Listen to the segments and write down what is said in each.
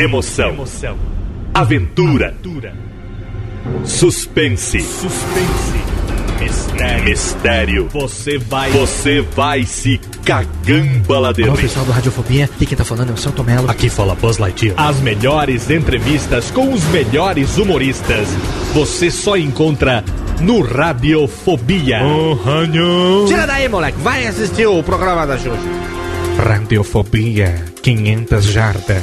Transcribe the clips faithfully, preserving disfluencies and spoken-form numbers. Emoção, Emoção. Aventura. Aventura. Suspense. Suspense. Mistério. Mistério. Você vai Você vai se cagamba lá dentro. Olá, pessoal do Radiofobia, aqui quem tá falando é o Santo Melo. Aqui fala Buzz Lightyear. As melhores entrevistas com os melhores humoristas você só encontra no Radiofobia. Oh, tira daí, moleque, vai assistir o programa da Xuxa. Radiofobia quinhentas jardas.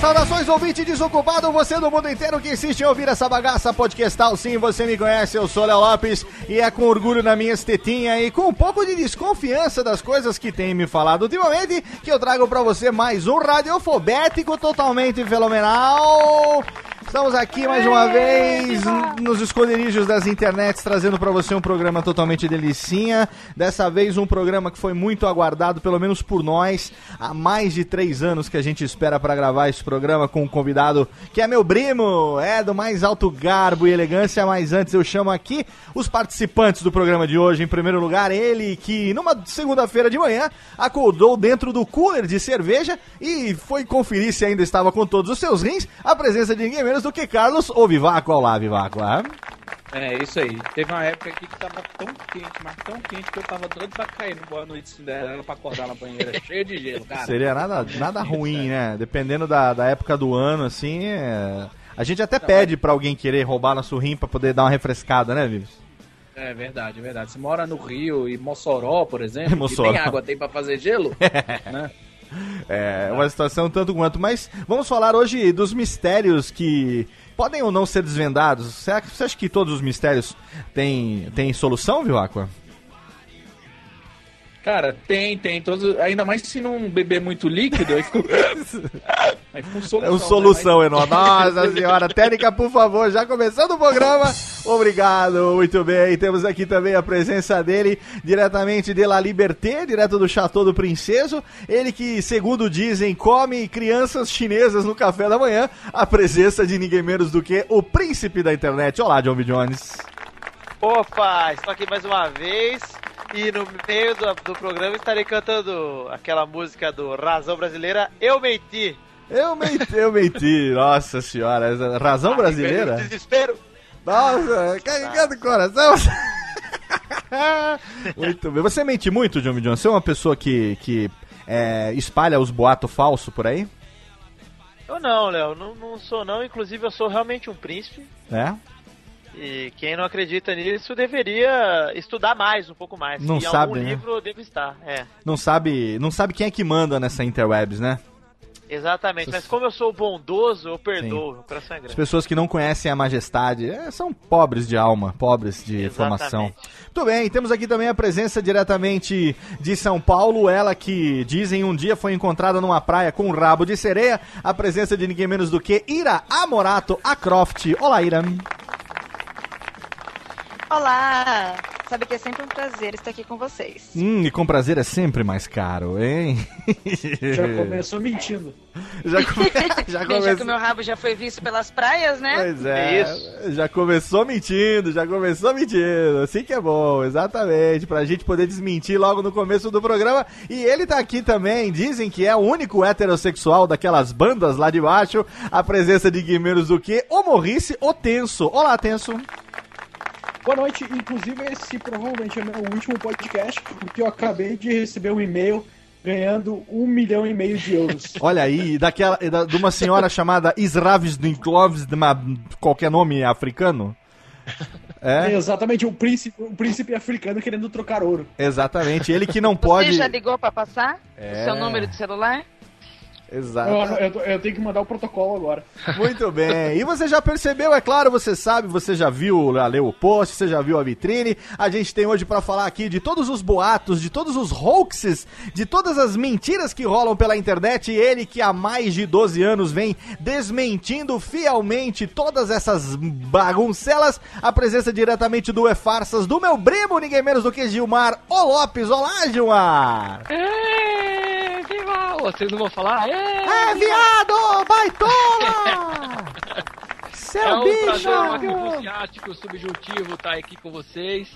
Saudações, ouvinte desocupado, você do mundo inteiro que insiste em ouvir essa bagaça podcastal. Sim, você me conhece, eu sou Léo Lopes. E é com orgulho na minha estetinha e com um pouco de desconfiança das coisas que tem me falado ultimamente que eu trago pra você mais um Radiofobético totalmente fenomenal. Estamos aqui mais uma vez nos esconderijos das internets trazendo pra você um programa totalmente delicinha. Dessa vez um programa que foi muito aguardado, pelo menos por nós. Há mais de três anos que a gente espera pra gravar esse programa com um convidado que é meu primo, é do mais alto garbo e elegância. Mas antes eu chamo aqui os participantes Participantes do programa de hoje. Em primeiro lugar, ele que numa segunda-feira de manhã acordou dentro do cooler de cerveja e foi conferir se ainda estava com todos os seus rins, a presença de ninguém menos do que Carlos ou Vivacqua. Olá, Vivacqua. É, isso aí. Teve uma época aqui que tava tão quente, mas tão quente que eu tava doido pra cair no Boa Noite Cinderela pra acordar na banheira cheia de gelo, cara. Seria nada, nada ruim, né? Dependendo da, da época do ano, assim, é... a gente até pede pra alguém querer roubar nosso rim pra poder dar uma refrescada, né, Vives? É verdade, é verdade. Você mora no Rio e Mossoró, por exemplo, Mossoró. Que tem água, tem pra fazer gelo, é. Né? É, é uma situação tanto quanto. Mas vamos falar hoje dos mistérios que podem ou não ser desvendados. Será que você acha que todos os mistérios têm, têm solução, viu, Aqua? Cara, tem, tem. Todos, ainda mais se não beber muito líquido, aí ficou. Aí ficou solução. É uma solução, né? Enorme. Nossa senhora, técnica, por favor, já começando o programa. Obrigado, muito bem. Temos aqui também a presença dele, diretamente de La Liberté, direto do Chateau do Princeso. Ele que, segundo dizem, come crianças chinesas no café da manhã. A presença de ninguém menos do que o príncipe da internet. Olá, John B. Jones. Opa, estou aqui mais uma vez. E no meio do, do programa estarei cantando aquela música do Razão Brasileira, Eu Menti. Eu menti, eu menti, nossa senhora, Razão ah, Brasileira? Desespero. Nossa, carregando o coração. Muito bem, você mente muito, John B. Jones? Você é uma pessoa que, que é, espalha os boatos falsos por aí? Eu não, Léo, não, não sou não, inclusive eu sou realmente um príncipe. É? E quem não acredita nisso deveria estudar mais, um pouco mais. Não e sabe, algum né? livro deve estar, é. Não sabe, não sabe quem é que manda nessa interwebs, né? Exatamente, mas como eu sou bondoso, eu perdoo, o coração é grande. As pessoas que não conhecem a majestade é, são pobres de alma, pobres de formação. Muito bem, temos aqui também a presença diretamente de São Paulo, ela que dizem um dia foi encontrada numa praia com um rabo de sereia, a presença de ninguém menos do que Ira Amorato a Croft. Olá, Ira. Olá, sabe que é sempre um prazer estar aqui com vocês. Hum, e com prazer é sempre mais caro, hein? Já começou mentindo. Já, come... já começou... Já que o meu rabo já foi visto pelas praias, né? Pois é, isso. já começou mentindo, já começou mentindo. Assim que é bom, exatamente, pra gente poder desmentir logo no começo do programa. E ele tá aqui também, dizem que é o único heterossexual daquelas bandas lá de baixo, a presença de Guimeiros do que? O Morrice, o Tenso. Olá, Tenso. Boa noite, inclusive esse provavelmente é o meu último podcast, porque eu acabei de receber um e-mail ganhando um milhão e meio de euros. Olha aí, daquela, da, de uma senhora chamada Isravsniklovs, de uma, qualquer nome africano. É? É exatamente, o príncipe, o príncipe africano querendo trocar ouro. Exatamente, ele que não pode... Você já ligou pra passar é... o seu número de celular? Exato. Eu, eu, eu tenho que mandar o protocolo agora. Muito bem. E você já percebeu, é claro, você sabe, você já viu, já leu o post, você já viu a vitrine. A gente tem hoje pra falar aqui de todos os boatos, de todos os hoaxes, de todas as mentiras que rolam pela internet. E ele que há mais de doze anos vem desmentindo fielmente todas essas baguncelas. A presença diretamente do E-Farsas, do meu primo, ninguém menos do que Gilmar Lopes. Olá, Gilmar! Ei, Gilmar! Vocês não vão falar? Ei. É, viado! Baitola! Seu é um bicho! Prazer subjuntivo tá aqui com vocês.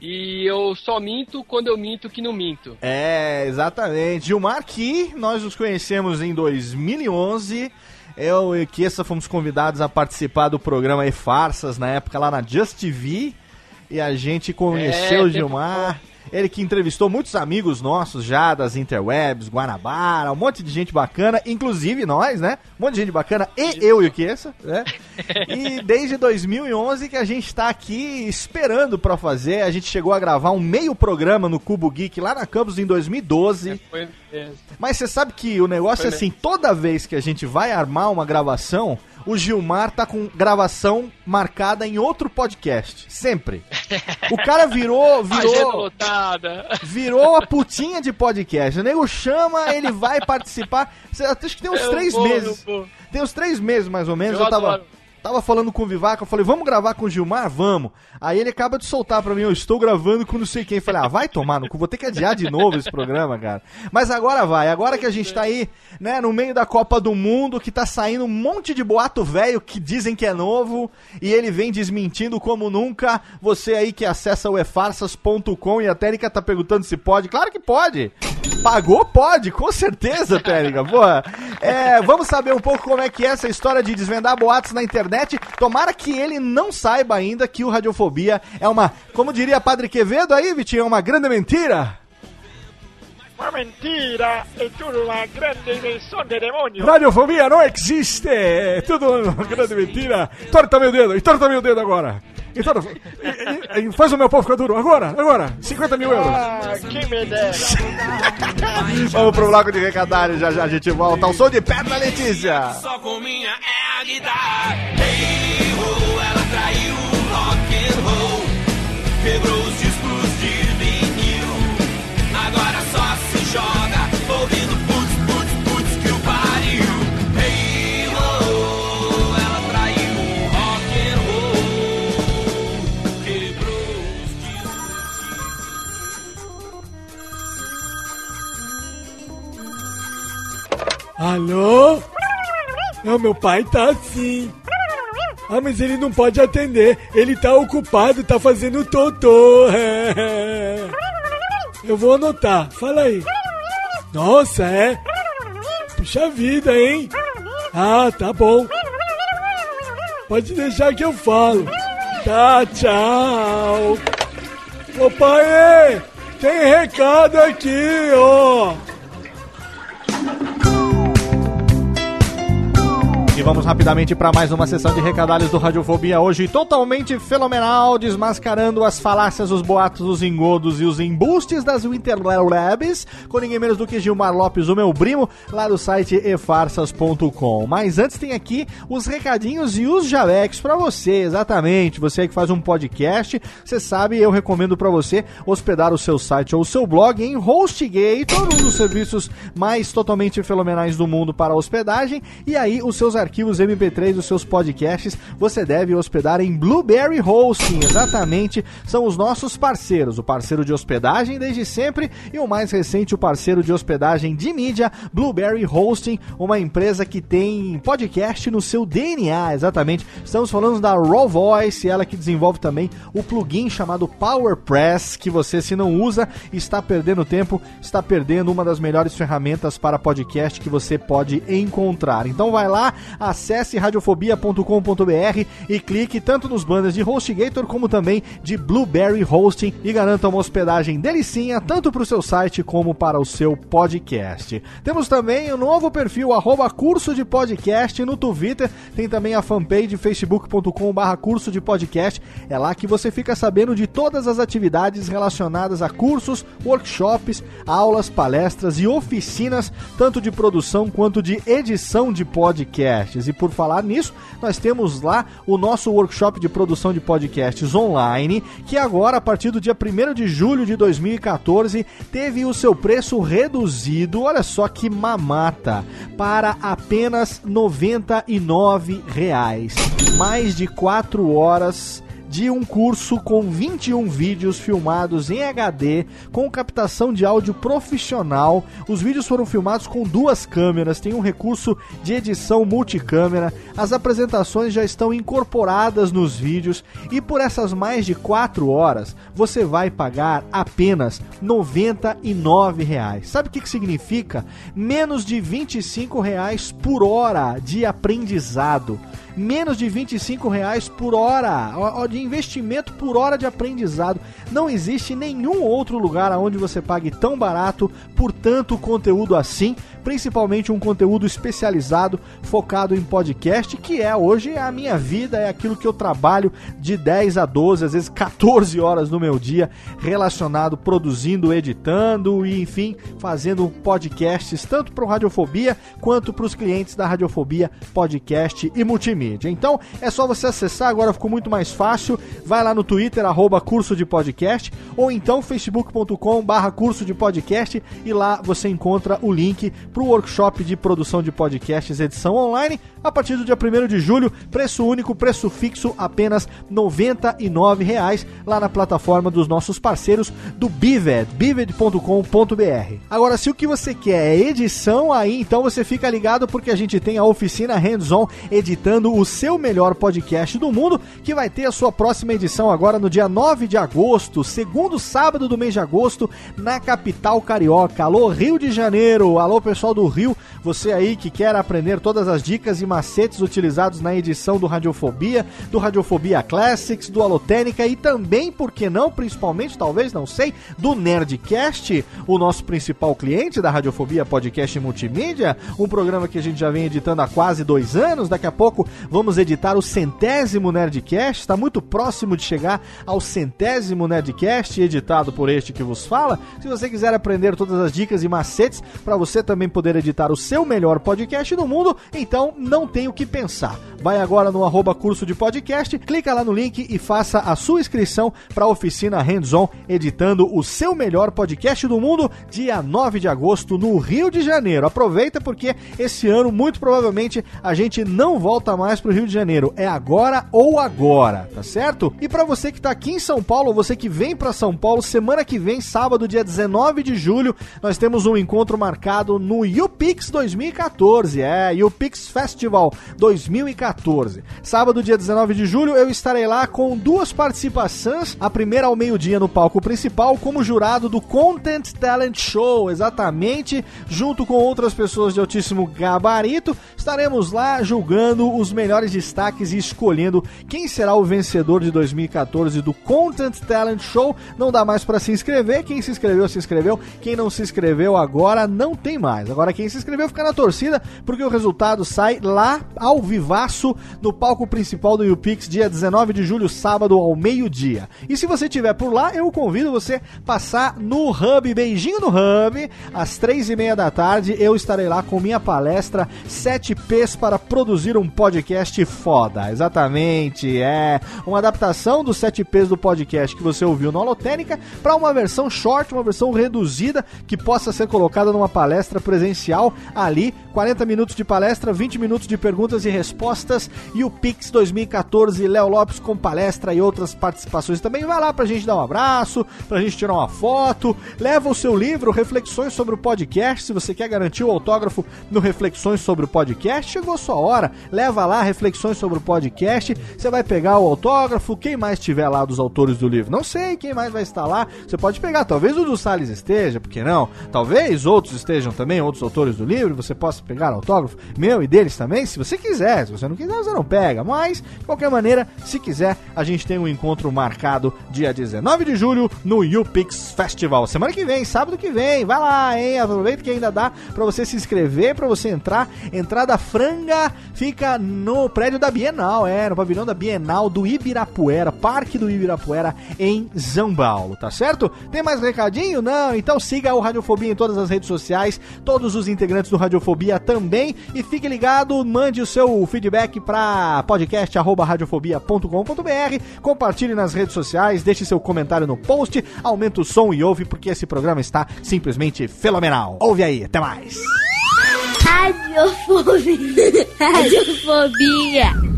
E eu só minto quando eu minto que não minto. É, exatamente. Gilmar, que nós nos conhecemos em dois mil e onze... Eu e Kessa fomos convidados a participar do programa E-Farsas, na época lá na Just T V. E a gente conheceu é, o Gilmar... Tempo... Ele que entrevistou muitos amigos nossos já das interwebs, Guanabara, um monte de gente bacana, inclusive nós, né? Um monte de gente bacana, e eu e o Kessa, né? E desde dois mil e onze que a gente tá aqui esperando pra fazer. A gente chegou a gravar um meio programa no Cubo Geek lá na Campus em dois mil e doze. É, foi... é. Mas você sabe que o negócio foi é assim, mesmo. Toda vez que a gente vai armar uma gravação... O Gilmar tá com gravação marcada em outro podcast, sempre. O cara virou, virou, virou a putinha de podcast. O nego chama, ele vai participar. Acho que tem uns eu três vou, meses. Tem uns três meses, mais ou menos. Eu, eu tava, tava falando com o Vivacqua, eu falei, vamos gravar com o Gilmar? Vamos. Aí ele acaba de soltar pra mim, eu estou gravando com não sei quem. Eu falei, ah, vai tomar no cu, vou ter que adiar de novo esse programa, cara. Mas agora vai, agora que a gente tá aí, né, no meio da Copa do Mundo, que tá saindo um monte de boato velho que dizem que é novo, e ele vem desmentindo como nunca. Você aí que acessa o e farsas ponto com e a Térica tá perguntando se pode. Claro que pode! Pagou, pode, com certeza, Térica, porra. É, vamos saber um pouco como é que é essa história de desvendar boatos na internet. Tomara que ele não saiba ainda que o Radiofobia é uma, como diria Padre Quevedo aí, Vitinho, é uma grande mentira. Uma mentira é tudo uma grande invenção de demônio. Radiofobia não existe, é tudo uma grande mentira. Torta meu dedo, entorta meu dedo agora. Então, faz o meu pau ficar duro, agora, agora, cinquenta mil euros. Ah, que me dera. Vamos pro bloco de recadário, já já a gente volta. O som de Pedra Letícia. Só com minha é a guitarra. Hey, oh, ela traiu o rock and roll, quebrou os discos de vinil, agora só se joga ouvindo putz, putz, putz que o pariu. Alô? Não, meu pai tá sim. Ah, mas ele não pode atender. Ele tá ocupado, tá fazendo totô. É. Eu vou anotar, fala aí. Nossa, é? Puxa vida, hein? Ah, tá bom. Pode deixar que eu falo. Tá, tchau. Ô pai, tem recado aqui, ó. E vamos rapidamente para mais uma sessão de recadalhos do Radiofobia, hoje totalmente fenomenal, desmascarando as falácias, os boatos, os engodos e os embustes das interwebs, com ninguém menos do que Gilmar Lopes, o meu primo, lá do site e farsas ponto com. Mas antes tem aqui os recadinhos e os jalecos para você, exatamente, você aí que faz um podcast, você sabe, eu recomendo para você hospedar o seu site ou o seu blog em HostGator, um dos serviços mais totalmente fenomenais do mundo para hospedagem, e aí os seus arquivos arquivos M P três dos seus podcasts, você deve hospedar em Blueberry Hosting. Exatamente, são os nossos parceiros. O parceiro de hospedagem desde sempre e o mais recente, o parceiro de hospedagem de mídia, Blueberry Hosting, uma empresa que tem podcast no seu D N A, exatamente. Estamos falando da Raw Voice, ela que desenvolve também o plugin chamado PowerPress, que você, se não usa, está perdendo tempo, está perdendo uma das melhores ferramentas para podcast que você pode encontrar. Então vai lá, acesse radiofobia ponto com ponto b r e clique tanto nos banners de HostGator como também de Blueberry Hosting e garanta uma hospedagem delicinha tanto para o seu site como para o seu podcast. Temos também o novo perfil arroba curso de podcast no Twitter, tem também a fanpage facebook ponto com barra curso de podcast, é lá que você fica sabendo de todas as atividades relacionadas a cursos, workshops, aulas, palestras e oficinas, tanto de produção quanto de edição de podcasts. E por falar nisso, nós temos lá o nosso workshop de produção de podcasts online, que agora, a partir do dia primeiro de julho de dois mil e quatorze, teve o seu preço reduzido, olha só que mamata, para apenas noventa e nove reais. Mais de quatro horas de um curso com vinte e um vídeos filmados em H D, com captação de áudio profissional. Os vídeos foram filmados com duas câmeras, tem um recurso de edição multicâmera, as apresentações já estão incorporadas nos vídeos e por essas mais de quatro horas você vai pagar apenas noventa e nove reais. Sabe o que, que significa? Menos de vinte e cinco reais por hora de aprendizado. Menos de vinte e cinco reais por hora de investimento, por hora de aprendizado. Não existe nenhum outro lugar onde você pague tão barato por tanto conteúdo assim, principalmente um conteúdo especializado, focado em podcast, que é hoje a minha vida, é aquilo que eu trabalho de dez a doze, às vezes quatorze horas no meu dia, relacionado, produzindo, editando e, enfim, fazendo podcasts, tanto para o Radiofobia, quanto para os clientes da Radiofobia Podcast e Multimídia. Então é só você acessar, agora ficou muito mais fácil, vai lá no Twitter, arroba curso de podcast, ou então facebook ponto com barra curso de podcast e lá você encontra o link para o workshop de produção de podcasts edição online, a partir do dia primeiro de julho, preço único, preço fixo, apenas noventa e nove reais, lá na plataforma dos nossos parceiros do Bivet, bivet ponto com ponto b r. Agora, se o que você quer é edição, aí então você fica ligado, porque a gente tem a oficina hands-on editando o seu melhor podcast do mundo, que vai ter a sua próxima edição agora no dia nove de agosto, segundo sábado do mês de agosto, na capital carioca. Alô, Rio de Janeiro! Alô, pessoal do Rio! Você aí que quer aprender todas as dicas e macetes utilizados na edição do Radiofobia, do Radiofobia Classics, do Alotênica e também, por que não, principalmente, talvez, não sei, do Nerdcast, o nosso principal cliente da Radiofobia Podcast e Multimídia, um programa que a gente já vem editando há quase dois anos, daqui a pouco vamos editar o centésimo Nerdcast, está muito próximo de chegar ao centésimo Nerdcast, editado por este que vos fala. Se você quiser aprender todas as dicas e macetes para você também poder editar o seu melhor podcast do mundo, então não tem o que pensar. Vai agora no arroba curso de podcast, clica lá no link e faça a sua inscrição para a oficina hands-on editando o seu melhor podcast do mundo, dia nove de agosto no Rio de Janeiro. Aproveita, porque esse ano muito provavelmente a gente não volta Volta mais pro Rio de Janeiro, é agora ou agora, tá certo? E pra você que tá aqui em São Paulo, você que vem pra São Paulo, semana que vem, sábado, dia dezenove de julho, nós temos um encontro marcado no YouPix dois mil e quatorze, é, YouPix Festival dois mil e quatorze. Sábado, dia dezenove de julho, eu estarei lá com duas participações, a primeira ao meio-dia no palco principal, como jurado do Content Talent Show, exatamente, junto com outras pessoas de altíssimo gabarito, estaremos lá julgando os melhores destaques e escolhendo quem será o vencedor de dois mil e quatorze do Content Talent Show. Não dá mais para se inscrever, quem se inscreveu se inscreveu, quem não se inscreveu agora não tem mais. Agora quem se inscreveu fica na torcida, porque o resultado sai lá ao vivaço Tenso no palco principal do YouPix, dia dezenove de julho, sábado, ao meio-dia. E se você estiver por lá, eu convido você passar no Hub, beijinho no Hub, às três e meia da tarde, eu estarei lá com minha palestra sete P's para produzir um podcast foda. Exatamente, é uma adaptação dos sete P's do podcast que você ouviu na Holotênica para uma versão short, uma versão reduzida que possa ser colocada numa palestra presencial ali, quarenta minutos de palestra, vinte minutos de perguntas e respostas e o Pix dois mil e catorze, Léo Lopes com palestra e outras participações também. Vai lá pra gente dar um abraço, pra gente tirar uma foto, leva o seu livro Reflexões sobre o Podcast, se você quer garantir o autógrafo no Reflexões sobre o Podcast, chegou a sua hora, leva lá Reflexões sobre o Podcast, você vai pegar o autógrafo, quem mais tiver lá dos autores do livro, não sei quem mais vai estar lá, você pode pegar, talvez o do Salles esteja, por que não? Talvez outros estejam também, outros autores do livro, você possa pegar autógrafo meu e deles também, se você quiser, se você não quiser, você não pega, mas, de qualquer maneira, se quiser, a gente tem um encontro marcado dia dezenove de julho no YouPix Festival, semana que vem, sábado que vem, vai lá, hein, aproveita que ainda dá pra você se inscrever, pra você entrar, entrada franga, fica no prédio da Bienal, é, no pavilhão da Bienal do Ibirapuera, Parque do Ibirapuera, em São Paulo, tá certo? Tem mais recadinho? Não? Então siga o Radiofobia em todas as redes sociais, todos os integrantes do Radiofobia também, e fique ligado, mande o seu feedback pra podcast arroba radiofobia ponto com ponto br, compartilhe nas redes sociais, deixe seu comentário no post, aumenta o som e ouve, porque esse programa está simplesmente fenomenal. Ouve aí, até mais! Radiofobia! Radiofobia!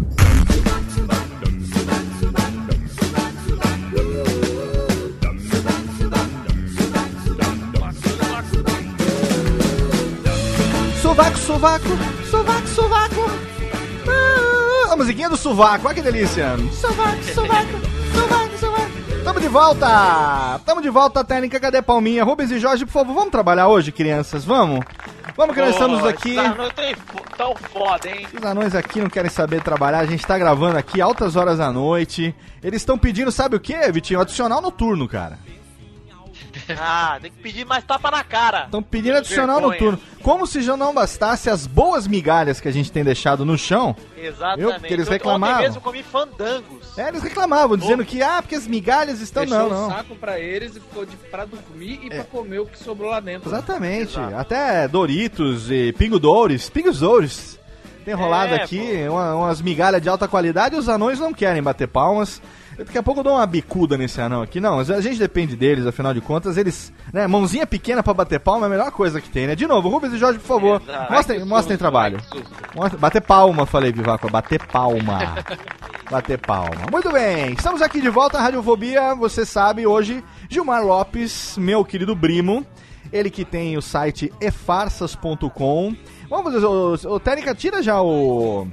Sovaco, sovaco, sovaco, sovaco. Ah, a musiquinha do sovaco, olha que delícia. Sovaco, sovaco, sovaco, sovaco. Tamo de volta, tamo de volta, técnica, cadê Palminha? Rubens e Jorge, por favor, vamos trabalhar hoje, crianças, vamos? Vamos que nós estamos aqui. Os anões tão foda, hein? Os anões aqui não querem saber trabalhar, a gente tá gravando aqui altas horas da noite. Eles estão pedindo, sabe o que, Vitinho? Adicional noturno, cara. Ah, tem que pedir mais tapa na cara. Estão pedindo adicional noturno. Como se já não bastasse as boas migalhas que a gente tem deixado no chão. Exatamente. Eu, porque eles reclamavam. Ontem mesmo comi fandangos. É, eles reclamavam, dizendo que, ah, porque as migalhas estão... Deixou não, não. Deixou o saco pra eles e ficou de pra dormir e é. pra comer o que sobrou lá dentro. Exatamente. Né? Até Doritos e Pingo-Doures, Pingos-Doures. Tem rolado é, aqui uma, umas migalhas de alta qualidade e os anões não querem bater palmas. Daqui a pouco eu dou uma bicuda nesse anão aqui. Não, a gente depende deles, afinal de contas. Eles, né, mãozinha pequena pra bater palma é a melhor coisa que tem, né? De novo, Rubens e Jorge, por favor, exato. Mostrem, susto, mostrem trabalho. Mostra, bater palma, falei, Vivacqua, bater palma. Bater palma. Muito bem, estamos aqui de volta à Radiofobia. Você sabe, hoje, Gilmar Lopes, meu querido primo, ele que tem o site e farsas ponto com. Vamos fazer, o, o Técnica, tira já o,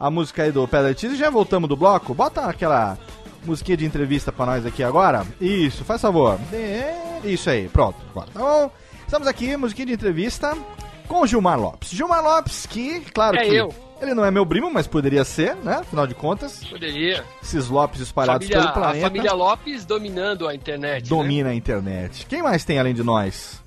a música aí do Pedra de Tiz e já voltamos do bloco. Bota aquela... musiquinha de entrevista pra nós aqui agora. Isso, faz favor. Isso aí, pronto. Então, estamos aqui, musiquinha de entrevista com o Gilmar Lopes. Gilmar Lopes, que, claro é que eu. Ele não é meu primo, mas poderia ser, né? Afinal de contas. Poderia. Esses Lopes espalhados família, pelo planeta. A família Lopes dominando a internet. Domina, né? A internet. Quem mais tem além de nós?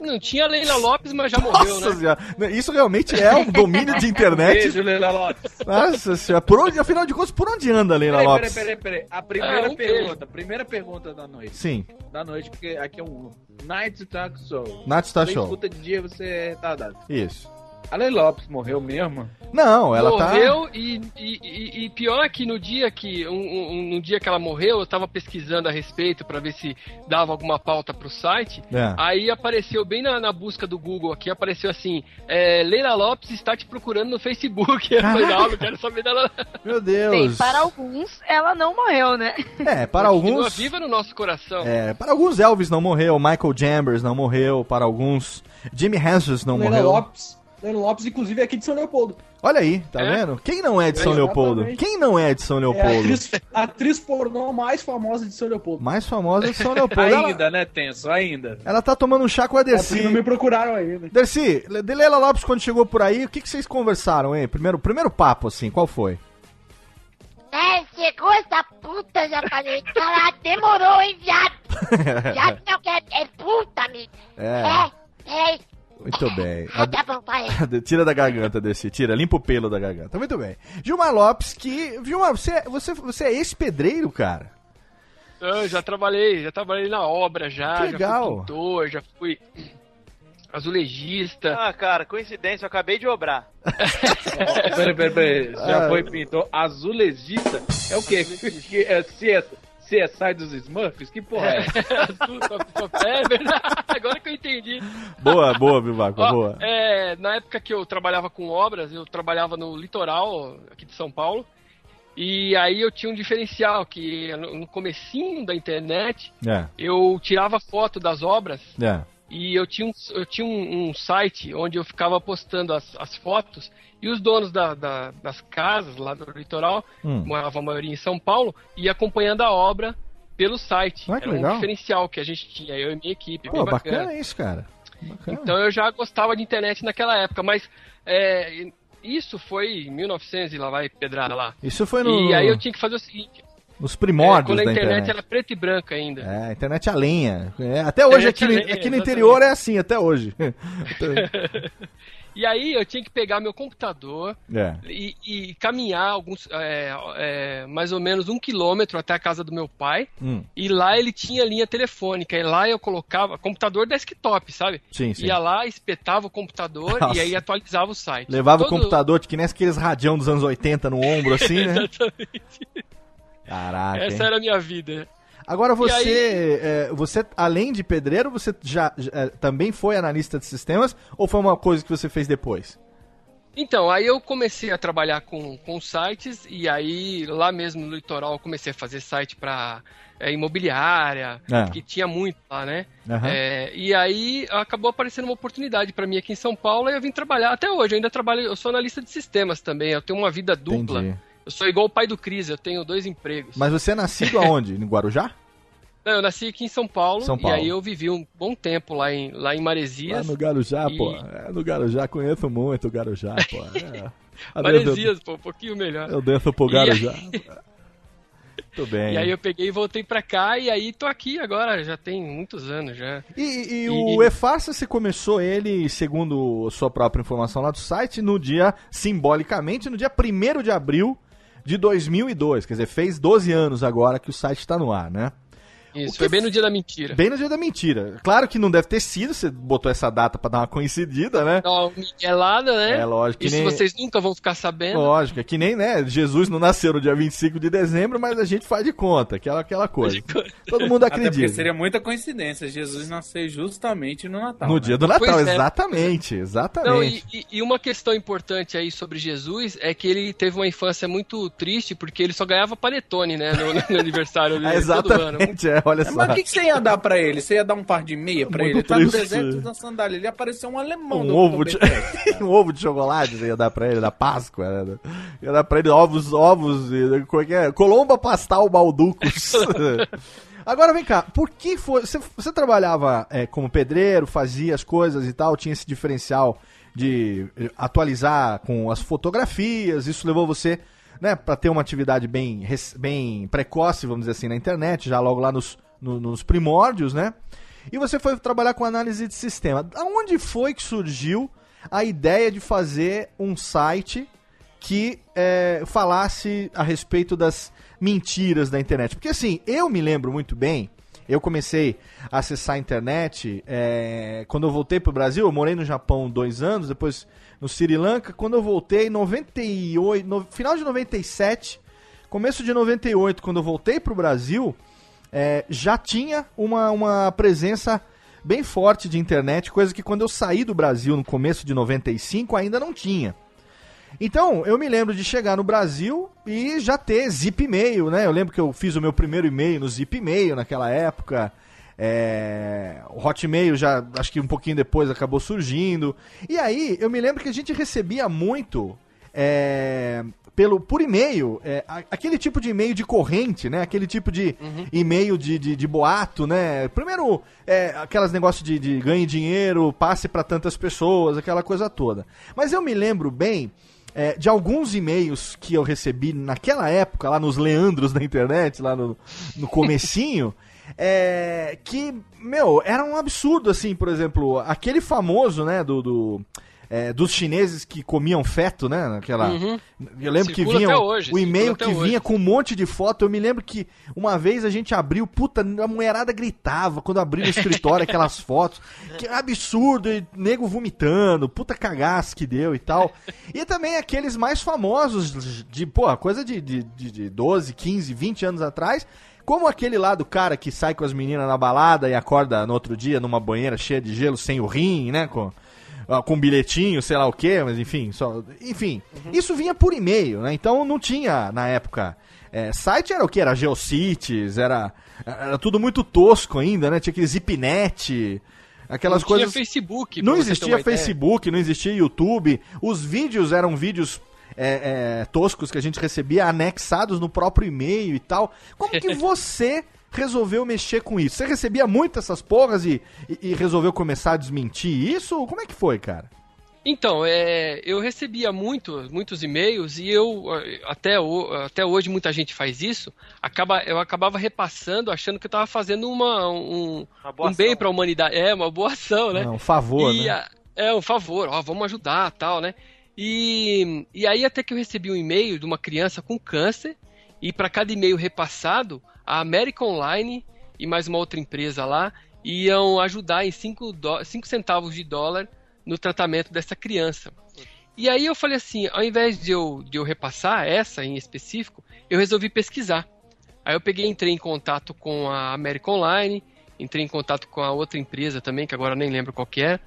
Não tinha Leila Lopes, mas já morreu, nossa, né? Senhora. Isso realmente é um domínio de internet. Beijo, Leila Lopes. Nossa senhora, por onde, afinal de contas, por onde anda a Leila peraí, Lopes? Peraí, peraí, peraí. A primeira ah, um pergunta, beijo. Primeira pergunta da noite. Sim. Da noite, porque aqui é um Night Talk Show. Night Talk Show. Você escuta de dia, você é retardado. Isso. A Leila Lopes morreu mesmo? Não, ela morreu tá... Morreu e, e, e pior que no dia que, um, um, no dia que ela morreu, eu tava pesquisando a respeito pra ver se dava alguma pauta pro site. É. Aí apareceu bem na, na busca do Google aqui, apareceu assim, é, Leila Lopes está te procurando no Facebook. Eu falei, não, não quero saber dela. Meu Deus. Bem, para alguns, ela não morreu, né? É, para alguns... Continua viva no nosso coração. É, para alguns Elvis não morreu, Michael Chambers não morreu, para alguns Jimmy Hendrix não Leila morreu. Lopes. Léo Lopes, inclusive, é aqui de São Leopoldo. Olha aí, tá é? vendo? Quem não é de São é, Leopoldo? Quem não é de São Leopoldo? É a atriz, a atriz pornô mais famosa de São Leopoldo. Mais famosa de São Leopoldo. Ainda, ela, né, Tenso? Ainda. Ela tá tomando um chá com a Dercy. É, não me procuraram ainda. Dercy, Leila Lopes, quando chegou por aí, o que, que vocês conversaram, hein? Primeiro, primeiro papo, assim, qual foi? É, chegou essa puta, já falei. Caralho, demorou, hein, viado? Viado não quer... É puta, amigo. É. É, é... Muito bem. Ah, tá bom, vai. Tira da garganta, Dercy. Tira, limpa o pelo da garganta. Muito bem. Gilmar Lopes, que... Gilmar, você, você, você é ex-pedreiro, cara? Eu já trabalhei, já trabalhei na obra, já. Que legal. Já fui pintor, já fui... azulejista. Ah, cara, coincidência, eu acabei de obrar. Peraí, peraí, peraí. Já ah. foi pintor. Azulejista é o quê? Que é C S I dos Smurfs? Que porra é? É verdade, agora que eu entendi. Boa, boa, Vivacqua, boa. É, na época que eu trabalhava com obras, eu trabalhava no litoral aqui de São Paulo. E aí eu tinha um diferencial, que no comecinho da internet, é. eu tirava foto das obras. É. E eu tinha, um, eu tinha um, um site onde eu ficava postando as, as fotos, e os donos da, da, das casas lá do litoral, hum. morava a maioria em São Paulo, e acompanhando a obra pelo site. Ah, que era legal. Um diferencial que a gente tinha, eu e minha equipe. Pô, bacana. bacana isso, cara. Bacana. Então eu já gostava de internet naquela época, mas é, isso foi em mil e novecentos e lá vai pedrada lá. Isso foi no... E aí eu tinha que fazer o seguinte... Nos primórdios é, quando a da internet. internet era preta e branca ainda. É, a internet a lenha. É, até hoje, aqui, lenha, aqui no exatamente. interior é assim, até hoje. E aí eu tinha que pegar meu computador é. e, e caminhar alguns, é, é, mais ou menos um quilômetro até a casa do meu pai. Hum. E lá ele tinha linha telefônica. E lá eu colocava computador desktop, sabe? Sim, sim. Ia lá, espetava o computador. Nossa. E aí atualizava o site. Levava Todo... o computador, que nem aqueles radião dos anos oitenta no ombro, assim, né? Exatamente. Caraca, essa hein? era a minha vida. Agora você, aí... é, você além de pedreiro, você já, já também foi analista de sistemas, ou foi uma coisa que você fez depois? Então, aí eu comecei a trabalhar com, com sites, e aí lá mesmo no litoral eu comecei a fazer site para é, imobiliária, é. que tinha muito lá, né? Uhum. É, e aí acabou aparecendo uma oportunidade para mim aqui em São Paulo, e eu vim trabalhar. Até hoje, eu ainda trabalho, eu sou analista de sistemas também, eu tenho uma vida dupla. Entendi. Eu sou igual o pai do Cris, eu tenho dois empregos. Mas você é nascido aonde? No Guarujá? Não, eu nasci aqui em São Paulo, São Paulo. E aí eu vivi um bom tempo lá em, lá em Maresias. Lá no Guarujá, e... pô. É, no Guarujá, conheço muito o Guarujá, pô. É. Maresias, pô, um pouquinho melhor. Eu desço pro Guarujá. E... Muito bem. E aí eu peguei e voltei pra cá, e aí tô aqui agora, já tem muitos anos já. E, e, e... o E-Farsas, você começou ele, segundo sua própria informação lá do site, no dia, simbolicamente, no dia primeiro de abril... de dois mil e dois, quer dizer, fez doze anos agora que o site está no ar, né? Isso, foi bem no dia da mentira. Bem no dia da mentira. Claro que não deve ter sido, você botou essa data para dar uma coincidida, né? Não, miguelada, né? É, lógico. Isso que nem... vocês nunca vão ficar sabendo. Lógico, é que nem, né, Jesus não nasceu no dia vinte e cinco de dezembro, mas a gente faz de conta, aquela, aquela coisa. Todo mundo acredita. Até porque seria muita coincidência, Jesus nascer justamente no Natal. No né? dia do Natal, pois exatamente, é. exatamente. Não, e, e uma questão importante aí sobre Jesus é que ele teve uma infância muito triste, porque ele só ganhava panetone, né, no, no aniversário dele todo ano. Exatamente, é. Olha só. Mas o que, que você ia dar pra ele? Você ia dar um par de meia pra Muito ele? Triste. Ele tá no deserto da sandália. Ele apareceu um alemão. Um, do ovo, de... um ovo de chocolate você ia dar pra ele, da Páscoa. Né? Ia dar pra ele ovos, ovos. Como é que é? Colomba Pastal Balducos. Agora vem cá, por que foi... Você, você trabalhava é, como pedreiro, fazia as coisas e tal, tinha esse diferencial de atualizar com as fotografias, isso levou você... Né, para ter uma atividade bem, bem precoce, vamos dizer assim, na internet, já logo lá nos, no, nos primórdios, né? E você foi trabalhar com análise de sistema. Aonde foi que surgiu a ideia de fazer um site que é, falasse a respeito das mentiras da internet? Porque assim, eu me lembro muito bem, eu comecei a acessar a internet é, quando eu voltei pro Brasil, eu morei no Japão dois anos, depois... no Sri Lanka, quando eu voltei, noventa e oito, no final de noventa e sete, começo de noventa e oito, quando eu voltei para o Brasil, é, já tinha uma, uma presença bem forte de internet, coisa que quando eu saí do Brasil no começo de noventa e cinco ainda não tinha. Então, eu me lembro de chegar no Brasil e já ter Zipmail, né? Eu lembro que eu fiz o meu primeiro e-mail no Zipmail naquela época... É, o Hotmail já, acho que um pouquinho depois acabou surgindo. E aí, eu me lembro que a gente recebia muito é, pelo, por e-mail, é, aquele tipo de e-mail de corrente, né? Aquele tipo de uhum. e-mail de, de, de boato, né? Primeiro, é, aquelas negócios de, de ganhe dinheiro, passe para tantas pessoas, aquela coisa toda. Mas eu me lembro bem é, de alguns e-mails que eu recebi naquela época, lá nos Leandros da internet, lá no, no comecinho... é, que, meu, era um absurdo, assim, por exemplo, aquele famoso, né, do... do... É, dos chineses que comiam feto, né? Naquela... Uhum. Eu lembro circula que vinha hoje, o e-mail que vinha hoje com um monte de foto. Eu me lembro que uma vez a gente abriu, puta, a mulherada gritava quando abriu o escritório, aquelas fotos. Que absurdo, e nego vomitando, puta cagaço que deu e tal. E também aqueles mais famosos, de, pô, coisa de, de, de doze, quinze, vinte anos atrás. Como aquele lá do cara que sai com as meninas na balada e acorda no outro dia numa banheira cheia de gelo, sem o rim, né? Com... com bilhetinho, sei lá o quê, mas enfim, só, enfim, uhum. Isso vinha por e-mail, né? Então não tinha, na época, é, site era o quê? Era Geocities, era, era tudo muito tosco ainda, né? Tinha aquele Zipnet, aquelas não coisas... Não existia Facebook. Não existia Facebook, não existia YouTube, os vídeos eram vídeos é, é, toscos que a gente recebia anexados no próprio e-mail e tal. Como que você... resolveu mexer com isso? Você recebia muito essas porras e, e, e resolveu começar a desmentir isso? Como é que foi, cara? Então, é, eu recebia muito, muitos e-mails e eu, até, o, até hoje muita gente faz isso, acaba, eu acabava repassando, achando que eu estava fazendo uma, um, uma um bem para a humanidade. É, uma boa ação, né? É um favor, e, né? A, é, um favor, ó, vamos ajudar, tal, né? E, e aí até que eu recebi um e-mail de uma criança com câncer e para cada e-mail repassado, a American Online e mais uma outra empresa lá iam ajudar em cinco centavos de dólar no tratamento dessa criança. E aí eu falei assim, ao invés de eu, de eu repassar essa em específico, eu resolvi pesquisar. Aí eu peguei, entrei em contato com a American Online, entrei em contato com a outra empresa também, que agora eu nem lembro qual que era,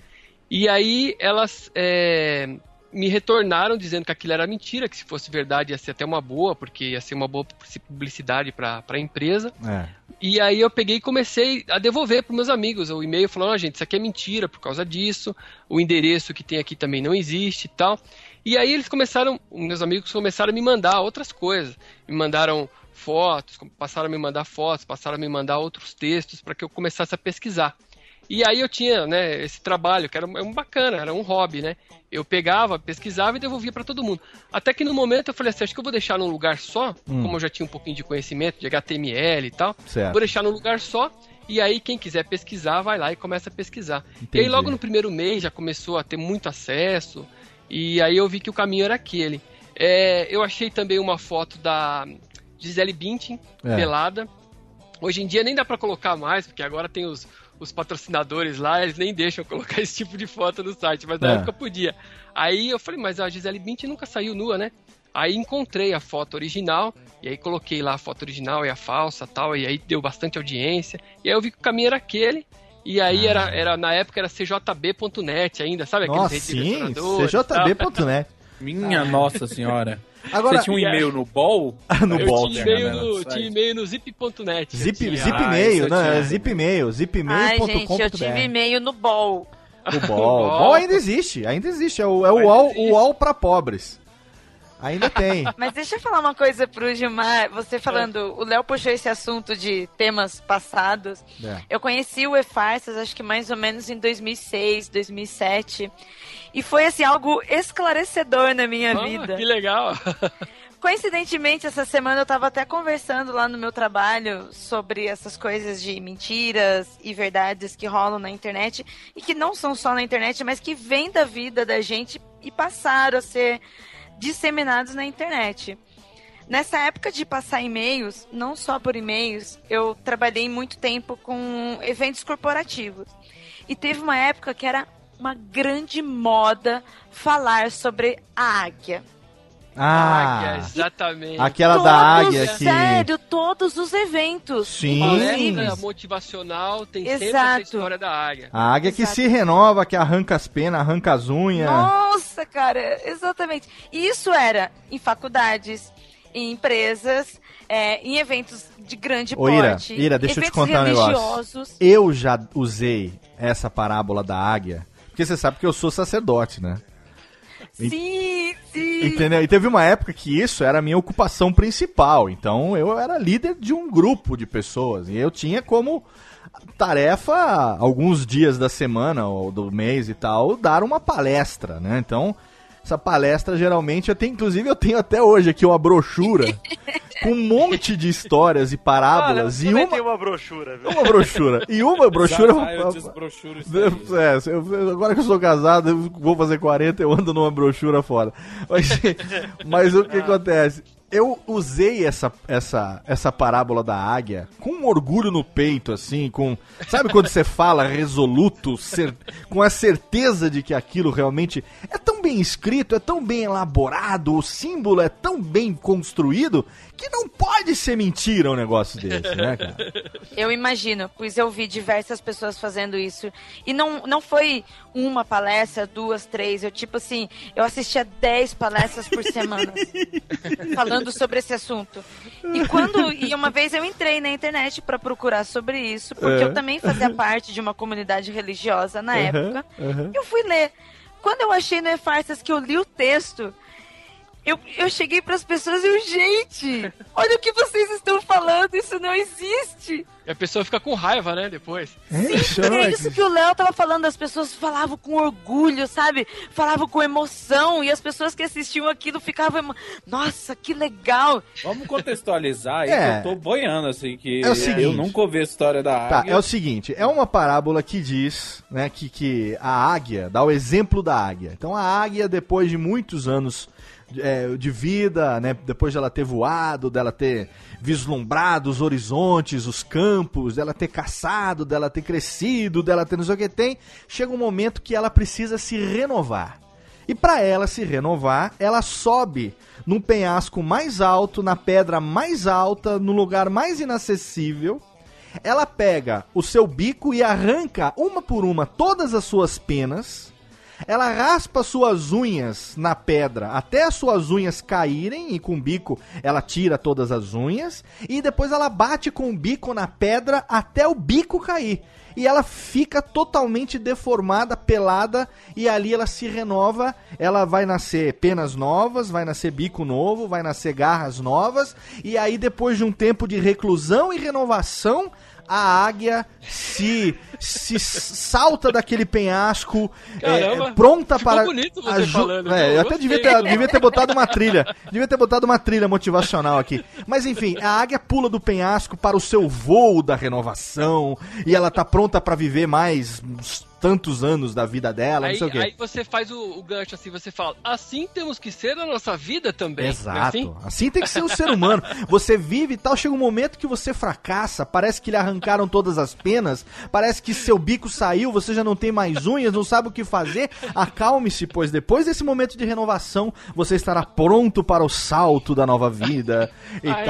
e aí elas é, me retornaram dizendo que aquilo era mentira, que se fosse verdade ia ser até uma boa, porque ia ser uma boa publicidade para a empresa. É. E aí eu peguei e comecei a devolver para meus amigos o e-mail falando, ah, gente, isso aqui é mentira por causa disso, o endereço que tem aqui também não existe e tal. E aí eles começaram, meus amigos começaram a me mandar outras coisas, me mandaram fotos, passaram a me mandar fotos, passaram a me mandar outros textos para que eu começasse a pesquisar. E aí eu tinha, né, esse trabalho, que era um bacana, era um hobby, né? Eu pegava, pesquisava e devolvia para todo mundo. Até que no momento eu falei assim, acho que eu vou deixar num lugar só, hum. como eu já tinha um pouquinho de conhecimento de H T M L e tal, certo. Vou deixar num lugar só, e aí quem quiser pesquisar, vai lá e começa a pesquisar. Entendi. E aí logo no primeiro mês já começou a ter muito acesso, e aí eu vi que o caminho era aquele. É, eu achei também uma foto da Gisele Bündchen, é. pelada. Hoje em dia nem dá para colocar mais, porque agora tem os... os patrocinadores lá, eles nem deixam colocar esse tipo de foto no site, mas na é. época podia. Aí eu falei, mas a Gisele Bündchen nunca saiu nua, né? Aí encontrei a foto original, e aí coloquei lá a foto original e a falsa tal, e aí deu bastante audiência, e aí eu vi que o caminho era aquele, e aí ah. era, era, na época era c j b ponto net ainda, sabe? Nossa, sim, c j b ponto net. Minha ah. nossa senhora. Agora, você tinha um e-mail no B O L? no eu B O L, tinha e-mail no, tinha e-mail no zip ponto net. Zip, Zipmail, não, é Zipmail, zipmail ponto com ponto b r. Ai, gente, eu tive e-mail no B O L. O B O L. O B O L ainda existe, ainda existe. É o U O L pra pobres. Ainda tem. Mas deixa eu falar uma coisa pro Gilmar. Você falando, é. o Léo puxou esse assunto de temas passados. É. Eu conheci o E-Farsas, acho que mais ou menos em dois mil e seis, dois mil e sete. E foi, assim, algo esclarecedor na minha oh, vida. Que legal! Coincidentemente, essa semana eu estava até conversando lá no meu trabalho sobre essas coisas de mentiras e verdades que rolam na internet e que não são só na internet, mas que vêm da vida da gente e passaram a ser disseminados na internet. Nessa época de passar e-mails, não só por e-mails, eu trabalhei muito tempo com eventos corporativos. E teve uma época que era uma grande moda falar sobre a águia. Ah, águia, exatamente. Aquela todos, da águia que... Sério, todos os eventos. Sim. Palestra motivacional tem Exato. sempre essa história da águia. A águia Exato. que se renova, que arranca as penas, arranca as unhas. Nossa, cara, exatamente. E isso era em faculdades, em empresas, é, em eventos de grande Ô, Ira, porte. Ira, deixa eu te contar um negócio. Eu já usei essa parábola da águia, porque você sabe que eu sou sacerdote, né? Sim, sim. Entendeu? E teve uma época que isso era a minha ocupação principal. Então eu era líder de um grupo de pessoas. E eu tinha como tarefa, alguns dias da semana ou do mês e tal, dar uma palestra, né? Então Essa palestra, geralmente, eu tenho, inclusive, eu tenho até hoje aqui uma brochura com um monte de histórias e parábolas. Olha, eu e uma... uma brochura. Viu? Uma brochura. E uma brochura... Já, eu desbrochuro isso aí. É, eu, agora que eu sou casado, eu vou fazer quarenta, eu ando numa brochura fora. Mas, mas o que ah. acontece... Eu usei essa, essa, essa parábola da águia com um orgulho no peito, assim, com... Sabe quando você fala resoluto, cer, com a certeza de que aquilo realmente é tão bem escrito, é tão bem elaborado, o símbolo é tão bem construído, que não pode ser mentira um negócio desse, né, cara? Eu imagino, pois eu vi diversas pessoas fazendo isso. E não, não foi uma palestra, duas, três, eu tipo assim, eu assistia dez palestras por semana, falando sobre esse assunto. E quando e uma vez eu entrei na internet para procurar sobre isso, porque é. eu também fazia parte de uma comunidade religiosa na uhum, época. Uhum. Eu fui ler. Quando eu achei no E-Farsas que eu li o texto, eu, eu cheguei para as pessoas e eu, gente, olha o que vocês estão falando, isso não existe. E a pessoa fica com raiva, né, depois. Sim, é isso que o Léo tava falando, as pessoas falavam com orgulho, sabe? Falavam com emoção, e as pessoas que assistiam aquilo ficavam, emo... nossa, que legal. Vamos contextualizar isso, é. eu tô boiando, assim, que é o seguinte, eu nunca ouvi a história da águia. Tá, é o seguinte, é uma parábola que diz, né, que, que a águia, dá o exemplo da águia. Então a águia, depois de muitos anos... de vida, né? Depois dela ter voado, dela ter vislumbrado os horizontes, os campos, dela ter caçado, dela ter crescido, dela ter não sei o que tem, chega um momento que ela precisa se renovar. E para ela se renovar, ela sobe num penhasco mais alto, na pedra mais alta, no lugar mais inacessível. Ela pega o seu bico e arranca uma por uma todas as suas penas. Ela raspa suas unhas na pedra até as suas unhas caírem, e com o bico ela tira todas as unhas, e depois ela bate com o bico na pedra até o bico cair. E ela fica totalmente deformada, pelada, e ali ela se renova, ela vai nascer penas novas, vai nascer bico novo, vai nascer garras novas, e aí depois de um tempo de reclusão e renovação, a águia se, se salta daquele penhasco, é, pronta ficou para... bonito você aju... falando. É, eu, eu até devia ter, devia ter botado uma trilha, devia ter botado uma trilha motivacional aqui. Mas enfim, a águia pula do penhasco para o seu voo da renovação, e ela tá pronta para viver mais... tantos anos da vida dela, aí, não sei o quê. Aí você faz o, o gancho assim, você fala, assim temos que ser a nossa vida também. Exato. É assim? Assim tem que ser o ser humano. Você vive e tal, chega um momento que você fracassa, parece que lhe arrancaram todas as penas, parece que seu bico saiu, você já não tem mais unhas, não sabe o que fazer. Acalme-se, pois depois desse momento de renovação, você estará pronto para o salto da nova vida e aê,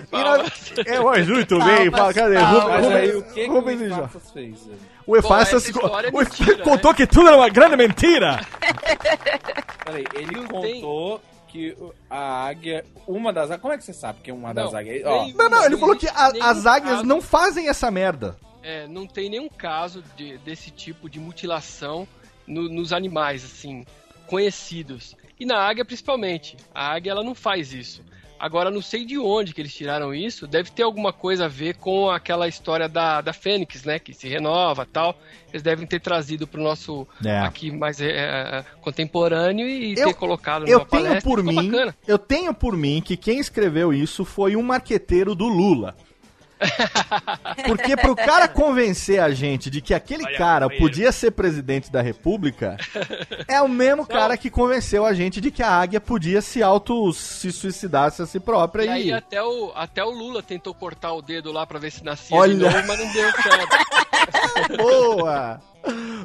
tal. E nós... É, mas muito palmas, bem. Palmas, cadê? Palmas, Rubens, mas aí, o que, que Rubens o Farsas fez? O E-Farsas é contou, né? Que tudo era uma grande mentira. Peraí, ele contou que a águia, uma das águias... Como é que você sabe que é uma das não, águias? Ó, não, não, ele nem, falou que a, as águias caso, não fazem essa merda. É, não tem nenhum caso de, desse tipo de mutilação no, nos animais, assim, conhecidos. E na águia, principalmente. A águia, ela não faz isso. Agora, não sei de onde que eles tiraram isso. Deve ter alguma coisa a ver com aquela história da, da Fênix, né? Que se renova e tal. Eles devem ter trazido pro nosso é. aqui mais é, contemporâneo e eu, ter colocado eu numa tenho palestra. Por mim, eu tenho por mim que quem escreveu isso foi um marqueteiro do Lula. Porque pro cara convencer a gente de que aquele Olha, cara podia ser presidente da república, é o mesmo cara que convenceu a gente de que a águia podia se auto se suicidasse a si própria. E aí e... Até, o, até o Lula tentou cortar o dedo lá pra ver se nascia Olha... de novo, mas não deu certo. Boa!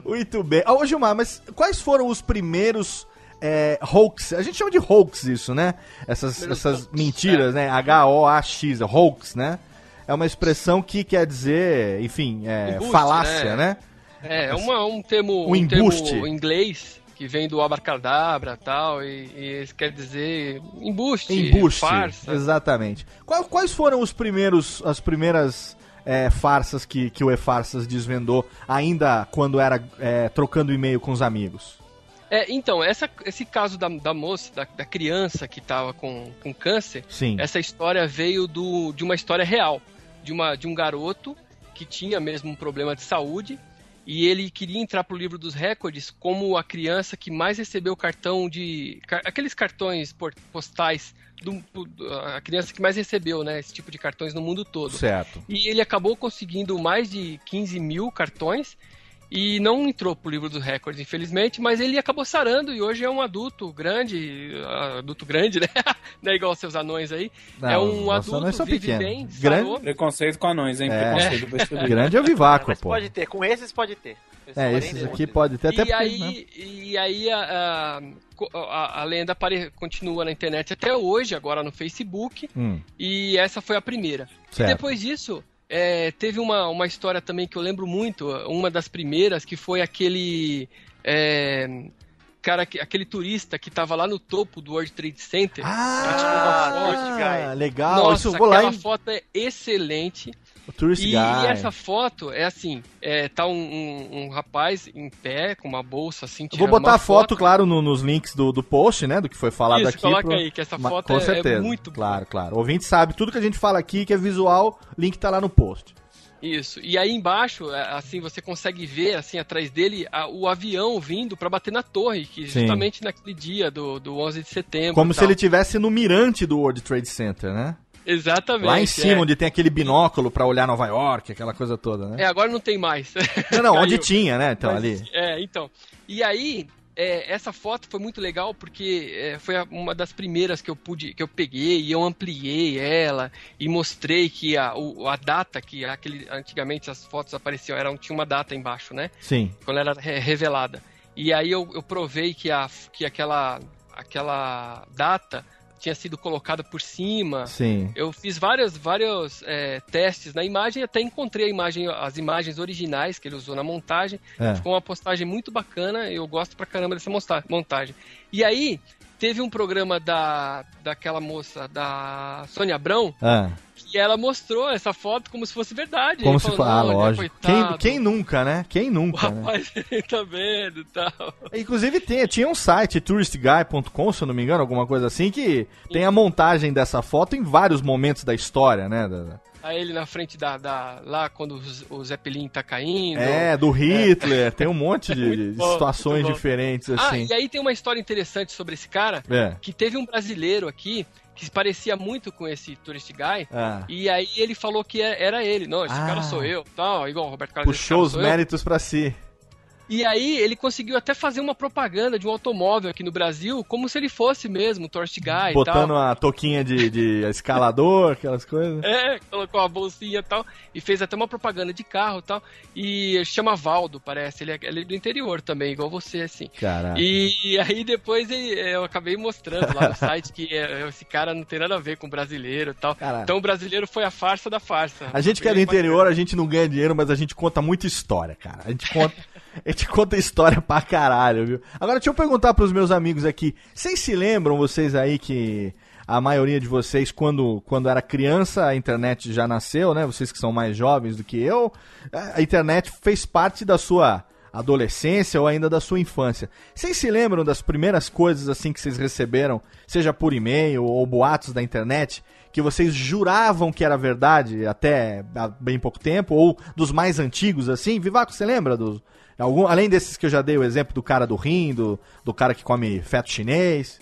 Muito bem. Ô Gilmar, mas quais foram os primeiros... É, hoax, a gente chama de hoax isso, né? Essas, essas mentiras, né? H O A X, hoax, né? É uma expressão que quer dizer, enfim, é, embuste, falácia, né? né? É, é uma, um termo um embuste. Termo em inglês que vem do abracadabra tal, e, e quer dizer embuste, embuste, farsa. Exatamente. Qual, quais foram os primeiros, as primeiras é, farsas que, que o E-Farsas desvendou, ainda quando era é, trocando e-mail com os amigos? É, então, essa, esse caso da, da moça, da, da criança que estava com, com câncer, Sim. essa história veio do, de uma história real. De, uma, de um garoto que tinha mesmo um problema de saúde e ele queria entrar para o livro dos recordes como a criança que mais recebeu cartão de... Aqueles cartões postais, do... a criança que mais recebeu, né, esse tipo de cartões no mundo todo. Certo. E ele acabou conseguindo mais de quinze mil cartões e não entrou para o livro dos recordes, infelizmente, mas ele acabou sarando e hoje é um adulto grande, adulto grande, né? Não é igual seus anões aí. Não, é um adulto, vive pequeno. Bem, grande... sarou. Preconceito com anões, hein? É. Preconceito é. Grande é o Vivacqua, mas pô. Mas pode ter, com esses pode ter. Esse é, esses aqui pode ter, até e porque... Aí, né? E aí a, a, a lenda apare... continua na internet até hoje, agora no Facebook, hum. e essa foi a primeira. Certo. E depois disso... É, teve uma, uma história também que eu lembro muito, uma das primeiras, que foi aquele é, cara, aquele turista que tava lá no topo do World Trade Center. Ah, ah legal. Nossa, isso, vou aquela lá em... foto é excelente. O Tourist Guy. E essa foto é assim, é, tá um, um, um rapaz em pé, com uma bolsa assim, tirando. Eu vou botar a foto, foto, claro, no, nos links do, do post, né, do que foi falado. Isso, aqui. Isso, coloca pro... aí, que essa foto com é, certeza. É muito boa. Claro, claro. O ouvinte sabe, tudo que a gente fala aqui, que é visual, link tá lá no post. Isso, e aí embaixo, assim, você consegue ver, assim, atrás dele, a, o avião vindo pra bater na torre, que justamente Sim. naquele dia do, do onze de setembro. Como se tal. Ele estivesse no mirante do World Trade Center, né? Exatamente. Lá em cima, é. Onde tem aquele binóculo pra olhar Nova York, aquela coisa toda, né? É, agora não tem mais. Não, não, onde tinha, né? Então, mas, ali. É, então. E aí, é, essa foto foi muito legal porque é, foi uma das primeiras que eu pude, que eu peguei e eu ampliei ela e mostrei que a, o, a data, que aquele, antigamente as fotos apareciam, era, tinha uma data embaixo, né? Sim. Quando ela era revelada. E aí eu, eu provei que, a, que aquela, aquela data... tinha sido colocada por cima. Sim. Eu fiz vários, vários é, testes na imagem, até encontrei a imagem, as imagens originais que ele usou na montagem. É. Ficou uma postagem muito bacana, eu gosto pra caramba dessa montagem. E aí, teve um programa da, daquela moça, da Sônia Abrão, é. que ela mostrou essa foto como se fosse verdade. Como ele se fosse, ah, lógico. Quem, quem nunca, né? Quem nunca, o rapaz, né? Tá vendo e tal. Inclusive, tem, tinha um site, tourist guy ponto com, se eu não me engano, alguma coisa assim, que tem a montagem dessa foto em vários momentos da história, né? Aí ele na frente da... da lá quando o Zeppelin tá caindo. É, do Hitler. É. Tem um monte de bom, situações diferentes, assim. Ah, e aí tem uma história interessante sobre esse cara, é. que teve um brasileiro aqui que parecia muito com esse Tourist Guy, ah. e aí ele falou que era ele. Não, esse ah. cara sou eu, tal, igual o Roberto Carlos. Puxou os méritos eu. pra si. E aí ele conseguiu até fazer uma propaganda de um automóvel aqui no Brasil, como se ele fosse mesmo, um Tourist Guy. Botando e tal. A touquinha de, de escalador, aquelas coisas. É, colocou a bolsinha e tal, e fez até uma propaganda de carro e tal, e chama Valdo, parece, ele é, ele é do interior também, igual você, assim. Caraca. E, e aí depois ele, eu acabei mostrando lá no site que esse cara não tem nada a ver com o brasileiro e tal. Caraca. Então o brasileiro foi a farsa da farsa. A gente que é do interior, a gente não ganha dinheiro, mas a gente conta muita história, cara. A gente conta... A gente conta história pra caralho, viu? Agora, deixa eu perguntar pros meus amigos aqui. Vocês se lembram, vocês aí, que a maioria de vocês, quando, quando era criança, a internet já nasceu, né? Vocês que são mais jovens do que eu, a internet fez parte da sua adolescência ou ainda da sua infância. Vocês se lembram das primeiras coisas, assim, que vocês receberam, seja por e-mail ou boatos da internet, que vocês juravam que era verdade até há bem pouco tempo, ou dos mais antigos, assim? Vivacqua, você lembra dos... Algum, além desses que eu já dei o exemplo do cara do rim, do, do cara que come feto chinês.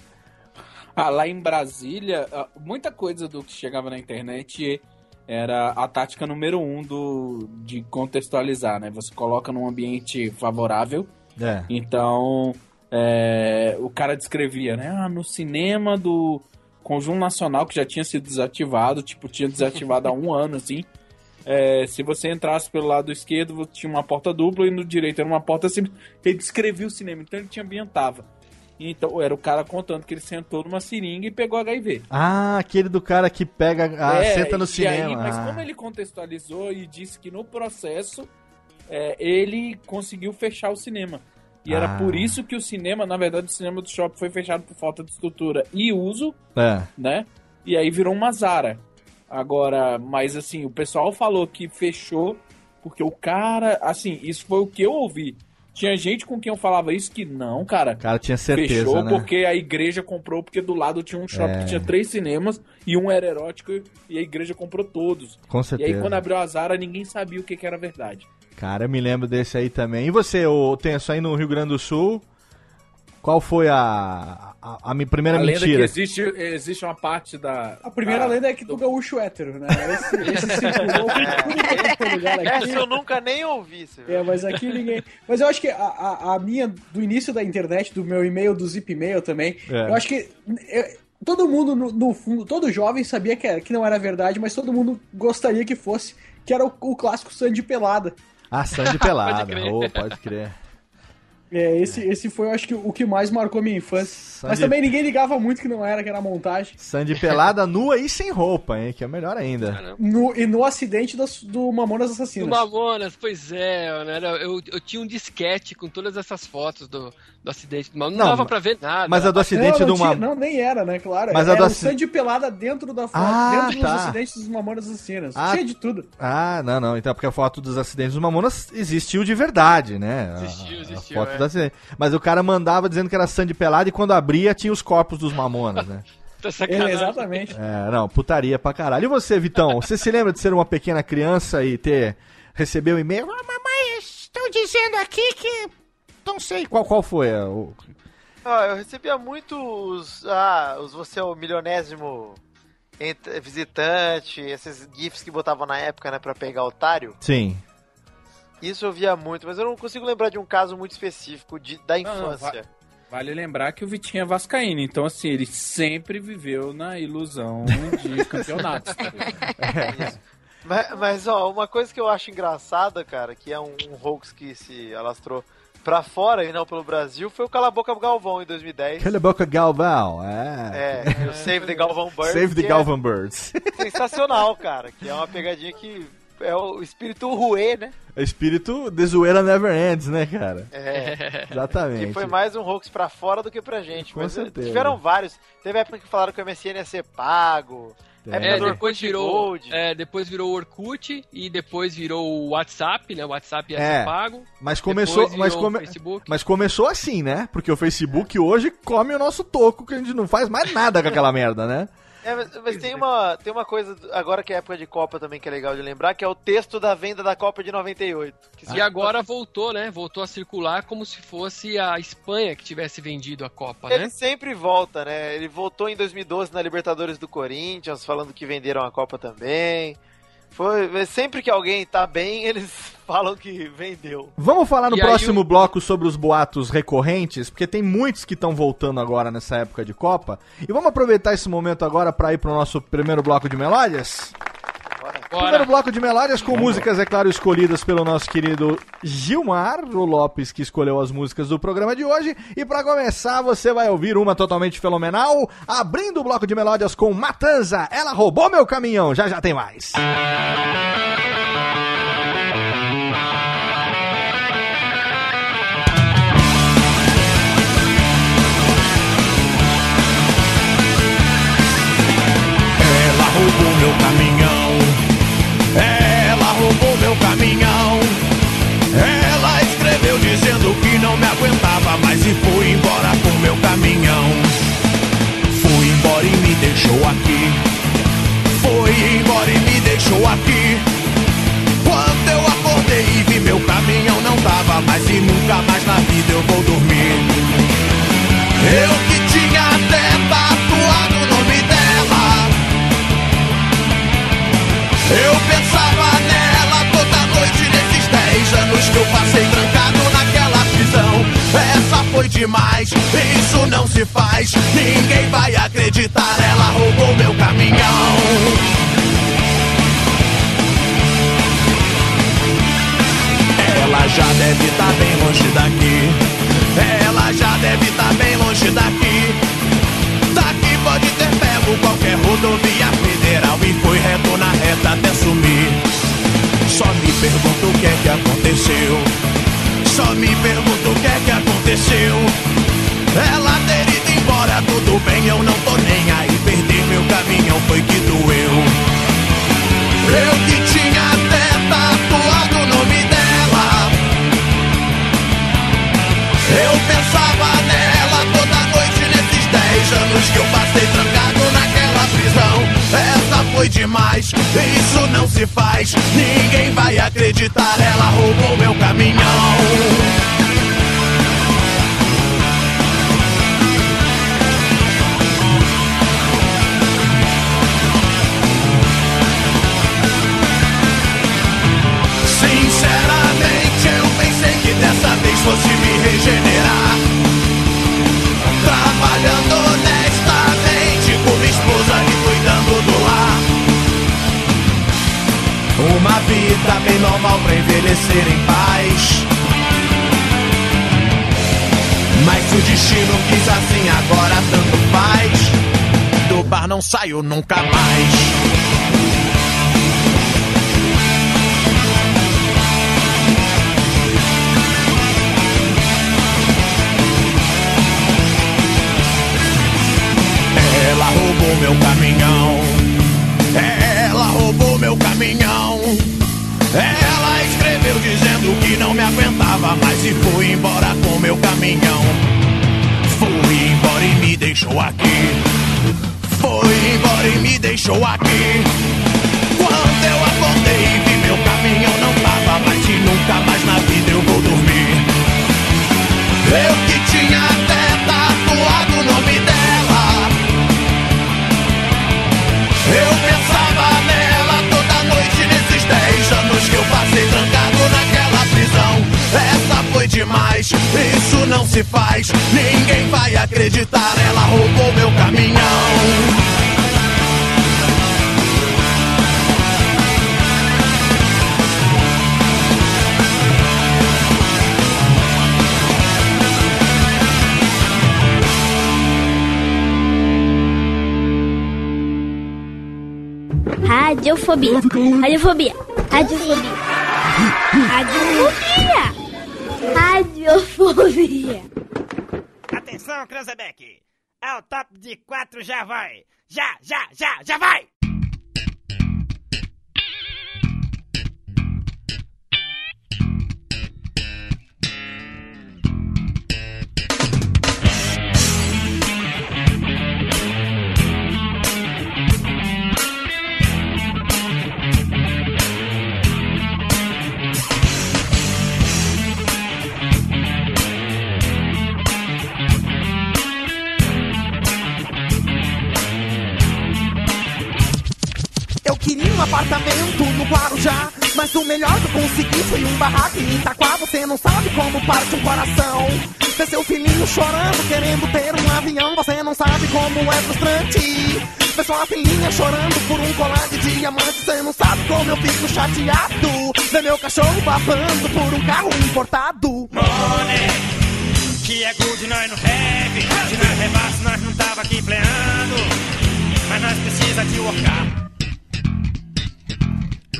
Ah, lá em Brasília, muita coisa do que chegava na internet era a tática número um do, de contextualizar, né? Você coloca num ambiente favorável, é. então é, o cara descrevia, né? Ah, no cinema do Conjunto Nacional, que já tinha sido desativado, tipo, tinha desativado há um ano, assim. É, se você entrasse pelo lado esquerdo, tinha uma porta dupla e no direito era uma porta simples. Ele descrevia o cinema, então ele te ambientava. Então era o cara contando que ele sentou numa seringa e pegou H I V. Ah, aquele do cara que pega, ah, é, senta no cinema. Aí, mas ah. como ele contextualizou e disse que no processo é, ele conseguiu fechar o cinema. E ah. era por isso que o cinema, na verdade, o cinema do shopping foi fechado por falta de estrutura e uso, é. né? E aí virou uma Zara. Agora, mas assim, o pessoal falou que fechou, porque o cara, assim, isso foi o que eu ouvi. Tinha gente com quem eu falava isso que não, cara. O cara tinha certeza, fechou, né? Porque a igreja comprou, porque do lado tinha um shopping é. que tinha três cinemas e um era erótico e a igreja comprou todos. Com certeza. E aí quando abriu a Zara, ninguém sabia o que, que era verdade. Cara, eu me lembro desse aí também. E você, ô Tenso, aí no Rio Grande do Sul, qual foi a, a, a minha primeira a mentira? A lenda é que existe, existe uma parte da... A primeira a, lenda é que do gaúcho hétero, né? Esse, esse circulou por muito lugar aqui. Essa eu nunca nem ouvi. É, mas aqui ninguém... Mas eu acho que a, a, a minha, do início da internet, do meu e-mail, do Zipmail também, é. eu acho que... Eu... Todo mundo, no, no fundo, todo jovem sabia que, era, que não era verdade, mas todo mundo gostaria que fosse, que era o, o clássico Sandy Pelada. Ah, Sandy Pelada, pode crer. Oh, pode crer. É, esse, esse foi, eu acho que, o que mais marcou minha infância. Sandy... Mas também ninguém ligava muito que não era, que era a montagem. Sandy Pelada nua e sem roupa, hein, que é melhor ainda. No, e no acidente das, do Mamonas Assassinas. Do Mamonas, pois é, eu, eu, eu tinha um disquete com todas essas fotos do... Do acidente, não, não dava pra ver nada. Mas a do acidente não, não do Mamonas... Não, nem era, né, claro. Mas era a do... um Sandy Pelada dentro, da foto, ah, dentro tá. dos acidentes dos Mamonas Assassinas. Ah, cheio de tudo. Ah, não, não. Então, porque a foto dos acidentes dos Mamonas existiu de verdade, né? Existiu, existiu, a foto é. do acidente. Mas o cara mandava dizendo que era Sandy Pelada e quando abria tinha os corpos dos Mamonas, né? Tá sacanagem. É, exatamente. É, não, putaria pra caralho. E você, Vitão? Você se lembra de ser uma pequena criança e ter... Receber um e-mail? Ah, mamãe, estão dizendo aqui que... Não sei qual, qual foi a... O... Ah, eu recebia muito os... Ah, os você é o milionésimo visitante, esses gifs que botavam na época, né, pra pegar otário. Sim. Isso eu via muito, mas eu não consigo lembrar de um caso muito específico de, da infância. Não, não, vale lembrar que o Vitinho é vascaíno, então assim, ele sempre viveu na ilusão de campeonatos. Tá é. Isso. Mas, mas, ó, uma coisa que eu acho engraçada, cara, que é um, um hoax que se alastrou... Pra fora e não pelo Brasil, foi o Cala a Boca Galvão em dois mil e dez. Cala a Boca Galvão, é. É, o Save the Galvão Birds. Save the Galvão é Birds. Sensacional, cara, que é uma pegadinha que é o espírito ruê, né? É o espírito de zoeira never ends, né, cara? É. Exatamente. Que foi mais um hoax pra fora do que pra gente. Com mas certeza. Tiveram vários. Teve época que falaram que o M S N ia ser pago. É, é, depois virou, é, depois virou o Orkut e depois virou o WhatsApp, né? O WhatsApp ia é, ser pago. Mas começou, mas, come, mas começou assim, né? Porque o Facebook é. hoje come o nosso toco, que a gente não faz mais nada com aquela merda, né? É, mas, mas tem, uma, tem uma coisa, agora que é época de Copa também, que é legal de lembrar, que é o texto da venda da Copa de noventa e oito. Que ah. E agora voltou, né? Voltou a circular como se fosse a Espanha que tivesse vendido a Copa, Ele né? Ele sempre volta, né? Ele voltou em dois mil e doze na Libertadores do Corinthians, falando que venderam a Copa também. Foi, sempre que alguém tá bem, eles falam que vendeu. Vamos falar no e próximo eu... bloco sobre os boatos recorrentes, porque tem muitos que estão voltando agora nessa época de Copa. E vamos aproveitar esse momento agora para ir pro nosso primeiro bloco de melódias? Bora. Primeiro bloco de melódias com Bora. músicas, é claro, escolhidas pelo nosso querido Gilmar Lopes, que escolheu as músicas do programa de hoje. E para começar, você vai ouvir uma totalmente fenomenal, abrindo o bloco de melódias com Matanza, Ela Roubou Meu Caminhão. Já já tem mais. Ela roubou meu caminhão. Ela roubou meu caminhão. Ela escreveu dizendo que não me aguentava mais e foi embora com meu caminhão. Foi embora e me deixou aqui. Foi embora e me deixou aqui. Quando eu acordei e vi meu caminhão não tava mais e nunca mais na vida eu vou dormir. Eu que tinha até tatuado o nome dela. Eu pensava nela toda noite nesses dez anos que eu passei trancado naquela prisão. Essa foi demais, isso não se faz, ninguém vai acreditar, ela roubou meu caminhão. Ela já deve estar bem longe daqui. Ela já deve estar bem longe daqui. Daqui pode ter pego qualquer rodovia federal e foi reto na reta até sumir. Só me pergunto o que é que aconteceu. Só me pergunto o que é que aconteceu. Ela ter ido embora, tudo bem, eu não tô nem aí. Perder meu caminhão foi que doeu. Eu que tinha até tatuado o nome dela. Eu pensava nela toda noite nesses dez anos que eu passei trancado naquela prisão. Essa foi foi demais, isso não se faz, ninguém vai acreditar, ela roubou meu caminhão. Dessa vez fosse me regenerar, trabalhando honestamente como esposa e cuidando do lar. Uma vida bem normal pra envelhecer em paz, mas se o destino quis assim, agora tanto faz, do bar não saio nunca mais. Ela roubou meu caminhão, ela roubou meu caminhão. Ela escreveu dizendo que não me aguentava mais e fui embora com meu caminhão. Fui embora e me deixou aqui, foi embora e me deixou aqui. Quando eu acordei e vi meu caminhão não tava mais e nunca mais na vida eu vou dormir. Eu que tinha até tatuado o nome dela, eu pensava nela toda noite nesses dez anos que eu passei trancado naquela prisão. Essa foi demais, isso não se faz, ninguém vai acreditar, ela roubou meu caminhão. Radiofobia, radiofobia, radiofobia, radiofobia, radiofobia. Atenção, Cranzebeck, é o top de quatro, já vai, já, já, já, já vai. Apartamento no Guarujá, mas o melhor que eu consegui foi um barraco em Itaquá. Você não sabe como parte um coração, ver seu filhinho chorando querendo ter um avião. Você não sabe como é frustrante, ver sua filhinha chorando por um colar de diamante. Você não sabe como eu fico chateado, ver meu cachorro babando por um carro importado. Money, que é good, nós não heavy, de nós rebaixo, nós não tava aqui pleando, mas nós precisa de workar.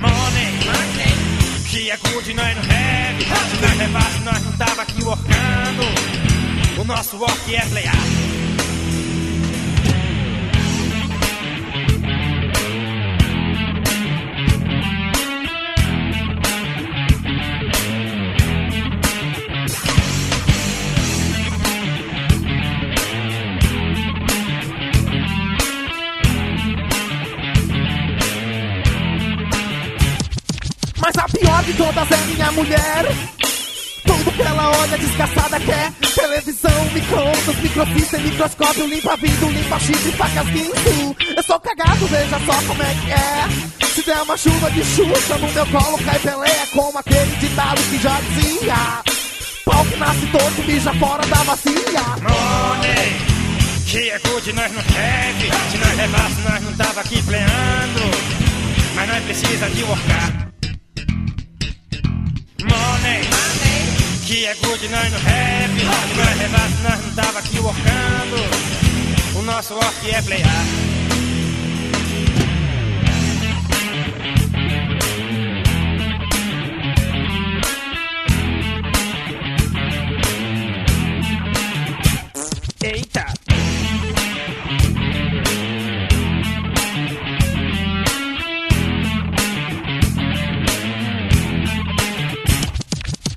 Money, money, que é good, nós não heavy, de nós rebaixo, nós não tava aqui workando, o nosso work é playar. Mas a pior de todas é minha mulher, tudo que ela olha desgraçada quer. Televisão, micro-ondas, microfície, microscópio, limpa-vidro, limpa-chifre, facas, guinso. Eu sou cagado, veja só como é que é. Se der uma chuva de Xuxa no meu colo cai Pelé, como aquele ditado que já dizia: pau que nasce torto, mija fora da bacia. Money, que é good, nós não heavy, de nós rebaixo, nós não tava aqui pleando, mas nós precisa de workar. Money, money, que é good, nós no rap, de nós rebaixo, nós não tava aqui workando, o nosso work é playar. Eita!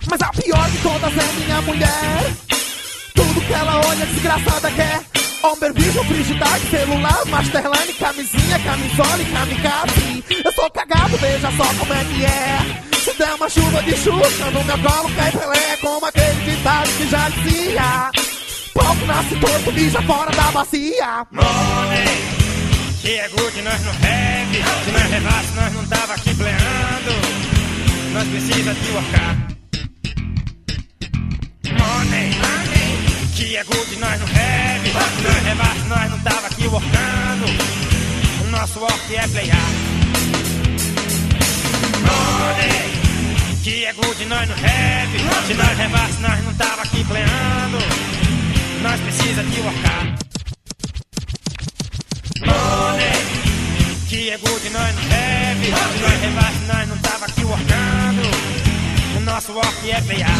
Mas a pior de todas é minha mulher, tudo que ela olha desgraçada quer. Homem, bicho, frigitário, celular, masterline, camisinha, camisola e kamikaze. Eu sou cagado, veja só como é que é. Se der uma chuva de chuva, no meu colo cai Pelé, como aquele ditado que já dizia: pouco nasce torto, mija fora da bacia. Money, que é good, nós não bebe. Se nós rebasse, nós não tava aqui pleando. Nós precisa de workar. Money, money, que é good, nós não bebe. Se nós rebasse, nós não tava aqui workando. O nosso work é playar. Money, que é good, nós não rap. Se nós rebasse, nós não tava aqui pleando. Nós precisa de workar. Money, que é good, nós não rap. Se nós rebasse, nós não tava aqui workando. O nosso work é playar.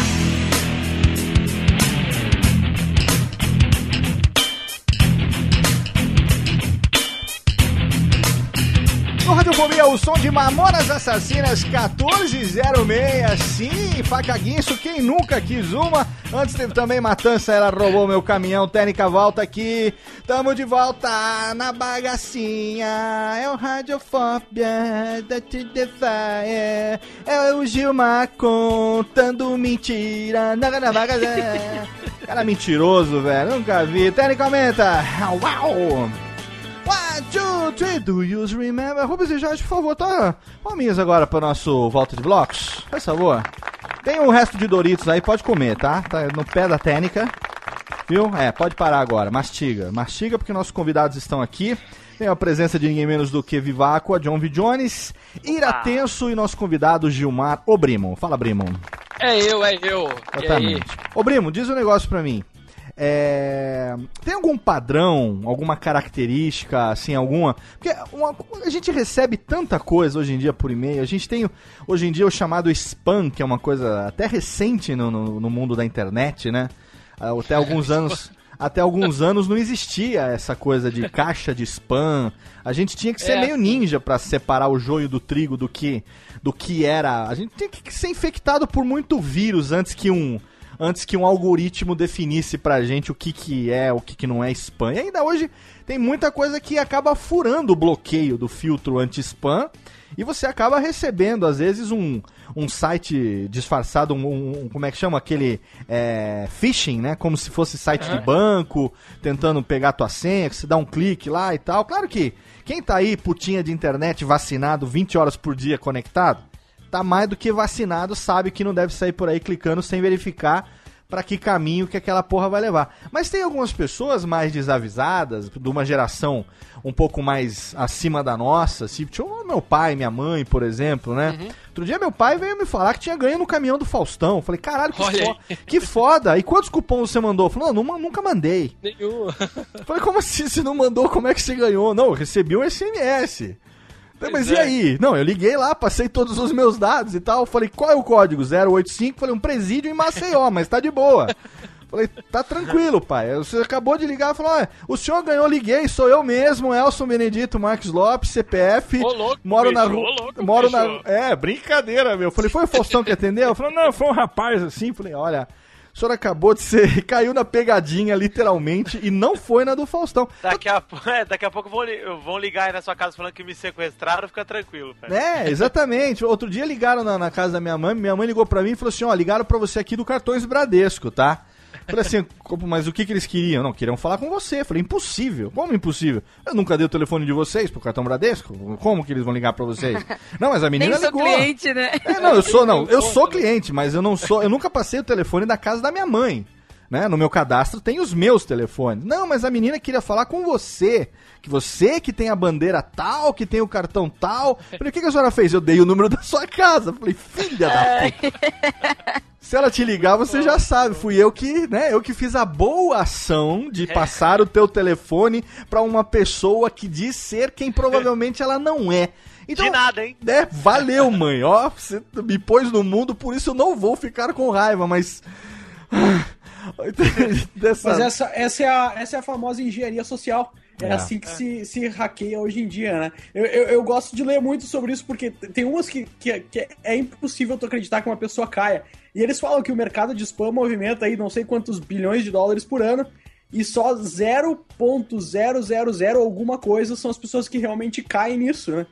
No Radiofobia, o som de Mamonas Assassinas quatorze zero seis, sim, faca guinço, quem nunca quis uma? Antes teve também Matança, ela roubou meu caminhão, técnica, volta aqui, tamo de volta na bagacinha, é o Radiofobia, da T D F A, é o Gilmar contando mentira, na bagacinha. Cara mentiroso, velho, nunca vi, técnica aumenta, uau! One, two, three, do you remember? Rubens e Jorge, por favor, tá palminhas agora para o nosso Volta de Blocos. Faz favor. Tem o resto de Doritos aí, pode comer, tá? Tá no pé da técnica, viu? É, pode parar agora, mastiga. Mastiga porque nossos convidados estão aqui. Tem a presença de ninguém menos do que Vivacqua, John V. Jones, Ira Tenso e nosso convidado Gilmar Obrimo. Fala, Brimo. É eu, é eu. Exatamente. Ô, Brimo, diz um negócio pra mim. É... Tem algum padrão, alguma característica, assim, alguma? Porque uma... a gente recebe tanta coisa hoje em dia por e-mail. A gente tem hoje em dia o chamado spam, que é uma coisa até recente no, no, no mundo da internet, né? Até alguns anos, até alguns anos não existia essa coisa de caixa de spam. A gente tinha que ser é, meio ninja pra separar o joio do trigo do que, do que era. A gente tinha que ser infectado por muito vírus antes que um... antes que um algoritmo definisse pra gente o que que é, o que que não é spam. E ainda hoje tem muita coisa que acaba furando o bloqueio do filtro anti-spam e você acaba recebendo, às vezes, um, um site disfarçado, um, um, como é que chama? Aquele é, phishing, né? Como se fosse site uhum. de banco, tentando pegar tua senha, que você dá um clique lá e tal. Claro que quem tá aí, putinha de internet, vacinado, vinte horas por dia conectado, tá mais do que vacinado, sabe que não deve sair por aí clicando sem verificar pra que caminho que aquela porra vai levar. Mas tem algumas pessoas mais desavisadas, de uma geração um pouco mais acima da nossa, assim, tipo meu pai, minha mãe, por exemplo, né? Uhum. Outro dia meu pai veio me falar que tinha ganho no caminhão do Faustão. Eu falei, caralho, que, fo que foda. E quantos cupons você mandou? Eu falei, não, não, nunca mandei. Nenhum. Eu falei, como assim? Você não mandou? Como é que você ganhou? Não, eu recebi um S M S. Então, mas e aí? Não, eu liguei lá, passei todos os meus dados e tal, falei, qual é o código? zero oito cinco, falei, um presídio em Maceió, mas tá de boa. Falei, tá tranquilo, pai, você acabou de ligar, falou, ah, o senhor ganhou, liguei, sou eu mesmo, Elson Benedito Marques Lopes, C P F, ô, louco, moro bicho, na rua, moro bicho. na... É, brincadeira, meu, falei, foi o Faustão que atendeu? Falou, não, foi um rapaz assim, falei, olha... O senhor acabou de ser... Caiu na pegadinha, literalmente, e não foi na do Faustão. Daqui a, é, daqui a pouco vão, vão ligar aí na sua casa falando que me sequestraram, fica tranquilo. Cara. É, exatamente. Outro dia ligaram na, na casa da minha mãe, minha mãe ligou pra mim e falou assim, ó, ligaram pra você aqui do Cartões Bradesco, tá? Falei assim, mas o que que eles queriam? Não, queriam falar com você. Falei, impossível. Como impossível? Eu nunca dei o telefone de vocês pro Cartão Bradesco. Como que eles vão ligar pra vocês? Não, mas a menina ligou. Eu sou cliente, né? É, não, eu sou, não. Eu sou cliente, mas eu não sou... Eu nunca passei o telefone da casa da minha mãe. Né? No meu cadastro tem os meus telefones. Não, mas a menina queria falar com você. Que você que tem a bandeira tal, que tem o cartão tal. Falei, o que que a senhora fez? Eu dei o número da sua casa. Falei, filha da puta. Se ela te ligar, você já sabe. Fui eu que, né? Eu que fiz a boa ação de passar o teu telefone pra uma pessoa que diz ser quem provavelmente ela não é. Então, de nada, hein? Né? Valeu, mãe. Ó, você me pôs no mundo, por isso eu não vou ficar com raiva, mas... Dessa... Mas essa, essa, é a, essa é a famosa engenharia social. É, é. assim que é. Se, se hackeia hoje em dia, né? Eu, eu, eu gosto de ler muito sobre isso, porque tem umas que, que, que é impossível tu acreditar que uma pessoa caia. E eles falam que o mercado de spam movimenta aí não sei quantos bilhões de dólares por ano. e só zero vírgula zero zero zero alguma coisa são as pessoas que realmente caem nisso, né?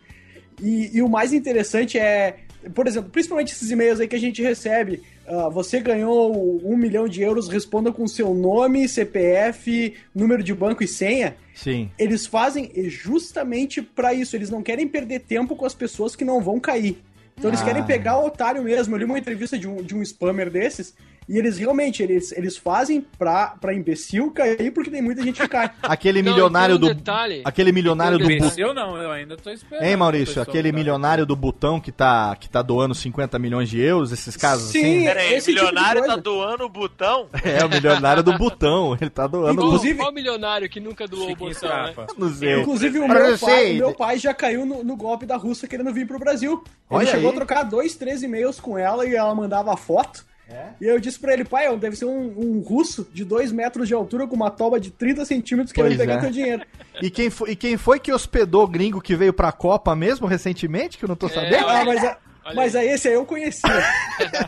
E, e o mais interessante é, por exemplo, principalmente esses e-mails aí que a gente recebe, uh, você ganhou um milhão de euros, responda com seu nome, C P F, número de banco e senha. Sim. Eles fazem justamente pra isso, eles não querem perder tempo com as pessoas que não vão cair. Então eles ah. querem pegar o otário mesmo. Eu li uma entrevista de um, de um spammer desses, e eles realmente, eles, eles fazem pra, pra imbecil cair, porque tem muita gente que cai. Aquele não, milionário um do... Detalhe, aquele milionário do... Bu... Eu não, eu ainda tô esperando. Hein, Maurício? Aquele milionário do botão que tá, que tá doando cinquenta milhões de euros, esses casos Sim, assim? Sim, peraí, esse milionário tipo tá doando o botão? É, o milionário do botão, ele tá doando o botão. Qual milionário que nunca doou Chiquinho o botão, Rafa, né? Não sei. Inclusive o meu, pai, o meu pai já caiu no, no golpe da Rússia querendo vir pro Brasil. Ele Olha chegou aí. a trocar dois, três e-mails com ela e ela mandava foto. É? E eu disse pra ele, pai, deve ser um, um russo de dois metros de altura com uma toba de trinta centímetros querendo pegar é. teu dinheiro. E quem, foi, e quem foi que hospedou o gringo que veio pra Copa mesmo recentemente, que eu não tô sabendo? É, ah, mas, a, mas aí esse aí eu conhecia.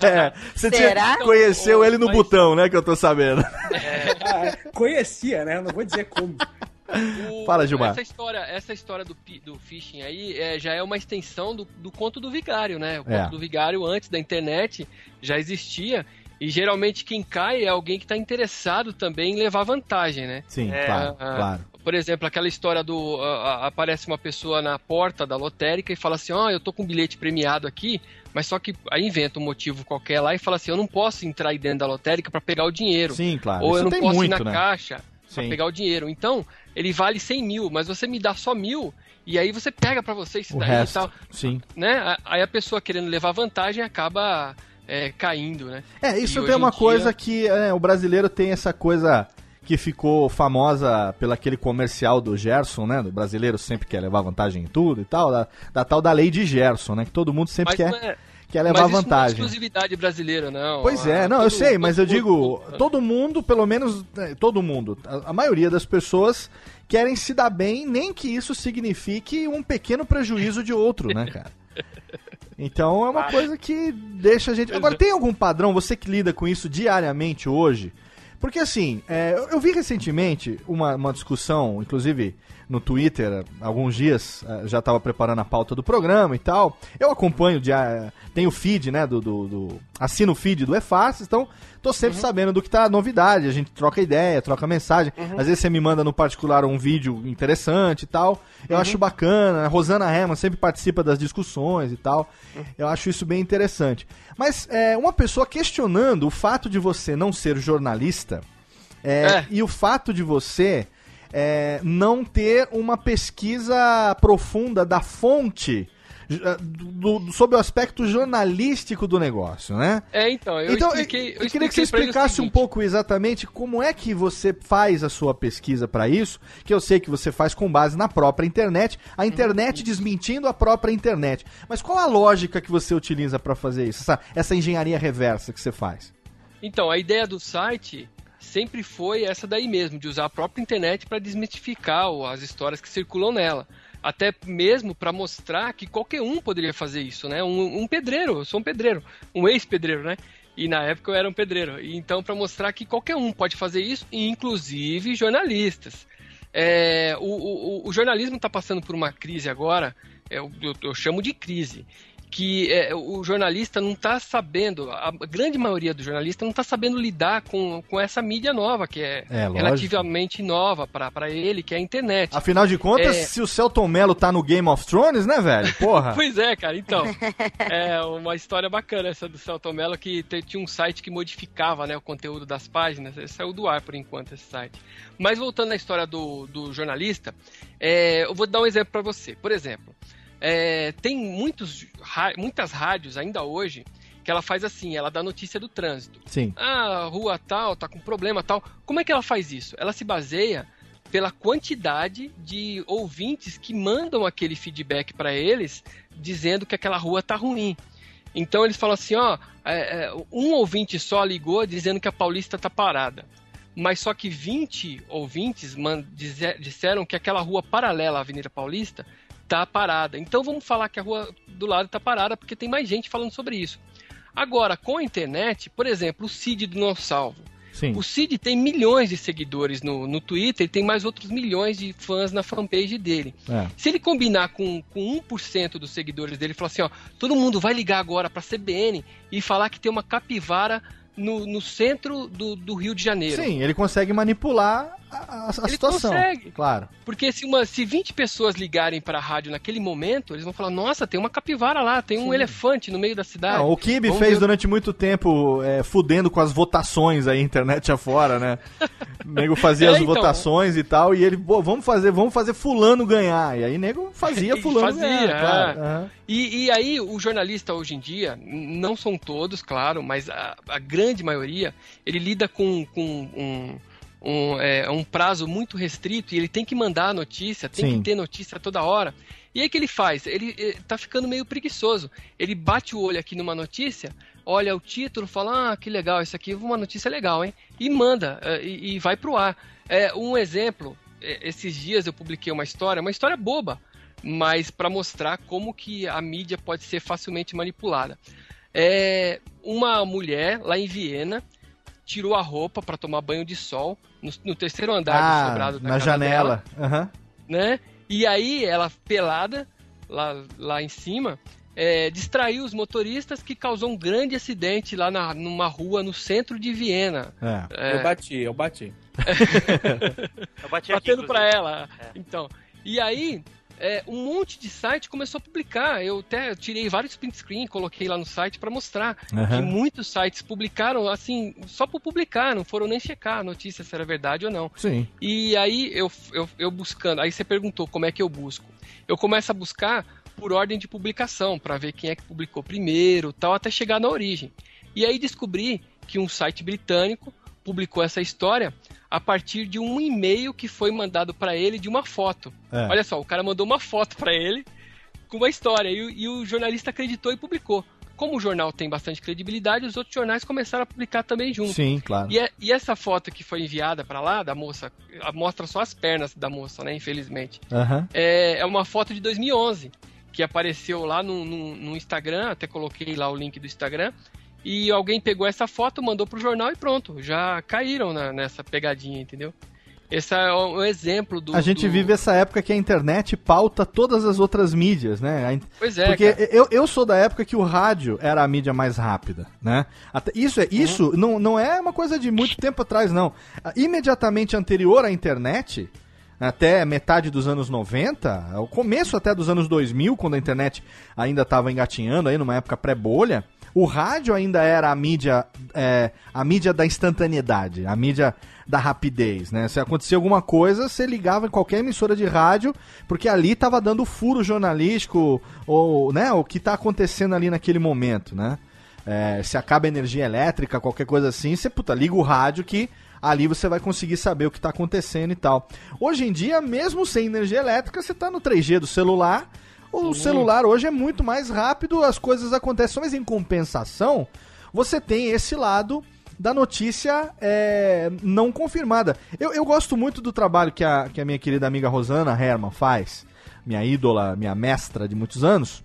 É, você Será? Tinha, conheceu então, ele no mas... botão, né, que eu tô sabendo. É. Ah, conhecia, né? Não vou dizer como. O, Fala, Gilmar. Essa história, essa história do, do phishing aí é, já é uma extensão do, do conto do vigário, né? O conto é. do vigário antes da internet já existia e geralmente quem cai é alguém que está interessado também em levar vantagem, né? Sim, é, claro, a, claro. Por exemplo, aquela história do... A, a, aparece uma pessoa na porta da lotérica e fala assim, ó, oh, eu tô com um bilhete premiado aqui, mas só que aí inventa um motivo qualquer lá e fala assim, eu não posso entrar aí dentro da lotérica para pegar o dinheiro. Sim, claro. Ou Isso eu não posso muito, ir na né? caixa para pegar o dinheiro. Então... ele vale cem mil, mas você me dá só mil, e aí você pega pra você esse daí resto, e tal. Sim. Né? Aí a pessoa querendo levar vantagem acaba é, caindo, né? É, isso e tem uma dia... coisa que é, o brasileiro tem essa coisa que ficou famosa pelo aquele comercial do Gerson, né? O brasileiro sempre quer levar vantagem em tudo e tal, da, da tal da lei de Gerson, né? Que todo mundo sempre mas, quer... Né? Quer levar mas isso vantagem. Não é exclusividade brasileira, não. Pois é, não, todo, eu sei, mas eu digo, todo mundo, pelo menos, todo mundo, a, a maioria das pessoas querem se dar bem, nem que isso signifique um pequeno prejuízo de outro, né, cara? Então é uma coisa que deixa a gente... Agora, tem algum padrão, você que lida com isso diariamente hoje? Porque assim, é, eu, eu vi recentemente uma, uma discussão, inclusive... no Twitter, alguns dias já estava preparando a pauta do programa e tal. Eu acompanho, tem o feed, né, do, do, do assino o feed do E-Farsas, então tô sempre uhum. sabendo do que tá a novidade, a gente troca ideia, troca mensagem, uhum. às vezes você me manda no particular um vídeo interessante e tal, eu uhum. acho bacana, a Rosana Herman sempre participa das discussões e tal, uhum. eu acho isso bem interessante. Mas é, uma pessoa questionando o fato de você não ser jornalista é, é. e o fato de você... É, não ter uma pesquisa profunda da fonte do, do, sobre o aspecto jornalístico do negócio, né? É, então, eu então, expliquei... Eu, eu queria expliquei que você explicasse um pouco exatamente como é que você faz a sua pesquisa para isso, que eu sei que você faz com base na própria internet, a internet uhum. desmentindo a própria internet. Mas qual a lógica que você utiliza para fazer isso, essa, essa engenharia reversa que você faz? Então, a ideia do site... sempre foi essa daí mesmo, de usar a própria internet para desmitificar as histórias que circulam nela. Até mesmo para mostrar que qualquer um poderia fazer isso, né? Um, um pedreiro, eu sou um pedreiro, um ex-pedreiro, né? E na época eu era um pedreiro. Então, para mostrar que qualquer um pode fazer isso, inclusive jornalistas. É, o, o, o jornalismo está passando por uma crise agora, eu, eu, eu chamo de crise, que é, o jornalista não está sabendo, a grande maioria do jornalista não está sabendo lidar com, com essa mídia nova, que é, é relativamente nova para ele, que é a internet. Afinal de contas, é... se o Selton Mello tá no Game of Thrones, né, velho? Porra! Pois é, cara, então, é uma história bacana essa do Selton Mello, que tinha um site que modificava, né, o conteúdo das páginas, ele saiu do ar por enquanto esse site. Mas voltando à história do, do jornalista, é, eu vou dar um exemplo para você, por exemplo... É, tem muitos, muitas rádios ainda hoje que ela faz assim, ela dá notícia do trânsito. Sim. Ah, rua tal, tá com problema tal. Como é que ela faz isso? Ela se baseia pela quantidade de ouvintes que mandam aquele feedback para eles dizendo que aquela rua tá ruim. Então eles falam assim, ó, é, é, um ouvinte só ligou dizendo que a Paulista tá parada. Mas só que vinte ouvintes disseram que aquela rua paralela à Avenida Paulista tá parada. Então vamos falar que a rua do lado tá parada, porque tem mais gente falando sobre isso. Agora, com a internet, por exemplo, o Cid do Não Salvo. Sim. O Cid tem milhões de seguidores no, no Twitter e tem mais outros milhões de fãs na fanpage dele. É. Se ele combinar com, com um por cento dos seguidores dele e falar assim, ó, todo mundo vai ligar agora pra C B N e falar que tem uma capivara no, no centro do, do Rio de Janeiro. Sim, ele consegue manipular a, a, a ele situação. Ele consegue. Claro. Porque se, uma, se vinte pessoas ligarem para a rádio naquele momento, eles vão falar, nossa, tem uma capivara lá, tem Sim. um elefante no meio da cidade. Não, o Kibe Vamos fez ver... durante muito tempo é, fudendo com as votações aí, internet afora, né? O nego fazia é, as então... votações e tal, e ele, pô, vamos fazer, vamos fazer fulano ganhar. E aí o nego fazia fulano fazia, ganhar, claro. Ah. Uhum. E, e aí o jornalista hoje em dia, não são todos, claro, mas a, a grande maioria, ele lida com, com um... Um, é, um prazo muito restrito e ele tem que mandar a notícia, tem Sim. que ter notícia toda hora. E aí o que ele faz? Ele, ele tá ficando meio preguiçoso. Ele bate o olho aqui numa notícia, olha o título, fala, ah, que legal, isso aqui é uma notícia legal, hein? E manda, e, e vai pro ar. É, um exemplo, esses dias eu publiquei uma história, uma história boba, mas para mostrar como que a mídia pode ser facilmente manipulada. É, uma mulher lá em Viena tirou a roupa para tomar banho de sol no, no terceiro andar ah, do sobrado da na casa janela, dela, uhum. né? E aí ela pelada lá, lá em cima é, distraiu os motoristas, que causou um grande acidente lá na, numa rua no centro de Viena. É. É... Eu bati, eu bati. eu bati aqui, batendo para ela. É. Então, e aí é, um monte de site começou a publicar. Eu até eu tirei vários print screen, coloquei lá no site para mostrar uhum. que muitos sites publicaram assim, só por publicar, não foram nem checar a notícia se era verdade ou não. Sim. E aí eu, eu, eu buscando, aí você perguntou como é que eu busco. Eu começo a buscar por ordem de publicação, para ver quem é que publicou primeiro, tal, até chegar na origem. E aí descobri que um site britânico publicou essa história a partir de um e-mail que foi mandado para ele de uma foto. É. Olha só, o cara mandou uma foto para ele com uma história e, e o jornalista acreditou e publicou. Como o jornal tem bastante credibilidade, os outros jornais começaram a publicar também junto. Sim, claro. E, e essa foto que foi enviada para lá, da moça, mostra só as pernas da moça, né, infelizmente. Uhum. É, é uma foto de dois mil e onze, que apareceu lá no, no, no Instagram, até coloquei lá o link do Instagram. E alguém pegou essa foto, mandou pro jornal e pronto. Já caíram na, nessa pegadinha, entendeu? Esse é um exemplo do... A gente do... vive essa época que a internet pauta todas as outras mídias, né? Pois é, Porque eu, eu sou da época que o rádio era a mídia mais rápida, né? Até isso é, isso uhum. não, não é uma coisa de muito tempo atrás, não. Imediatamente anterior à internet... Até metade dos anos noventa, o começo até dos anos dois mil, quando a internet ainda estava engatinhando, aí numa época pré-bolha, o rádio ainda era a mídia, é, a mídia da instantaneidade, a mídia da rapidez, né? Se acontecia alguma coisa, você ligava em qualquer emissora de rádio, porque ali estava dando furo jornalístico, ou, né, o que está acontecendo ali naquele momento, né? É, se acaba a energia elétrica, qualquer coisa assim, você puta, liga o rádio que... Ali você vai conseguir saber o que está acontecendo e tal. Hoje em dia, mesmo sem energia elétrica, você está no três G do celular. O Sim. celular hoje é muito mais rápido, as coisas acontecem. Mas em compensação, você tem esse lado da notícia é, não confirmada. Eu, eu gosto muito do trabalho que a, que a minha querida amiga Rosana Herman faz, minha ídola, minha mestra de muitos anos,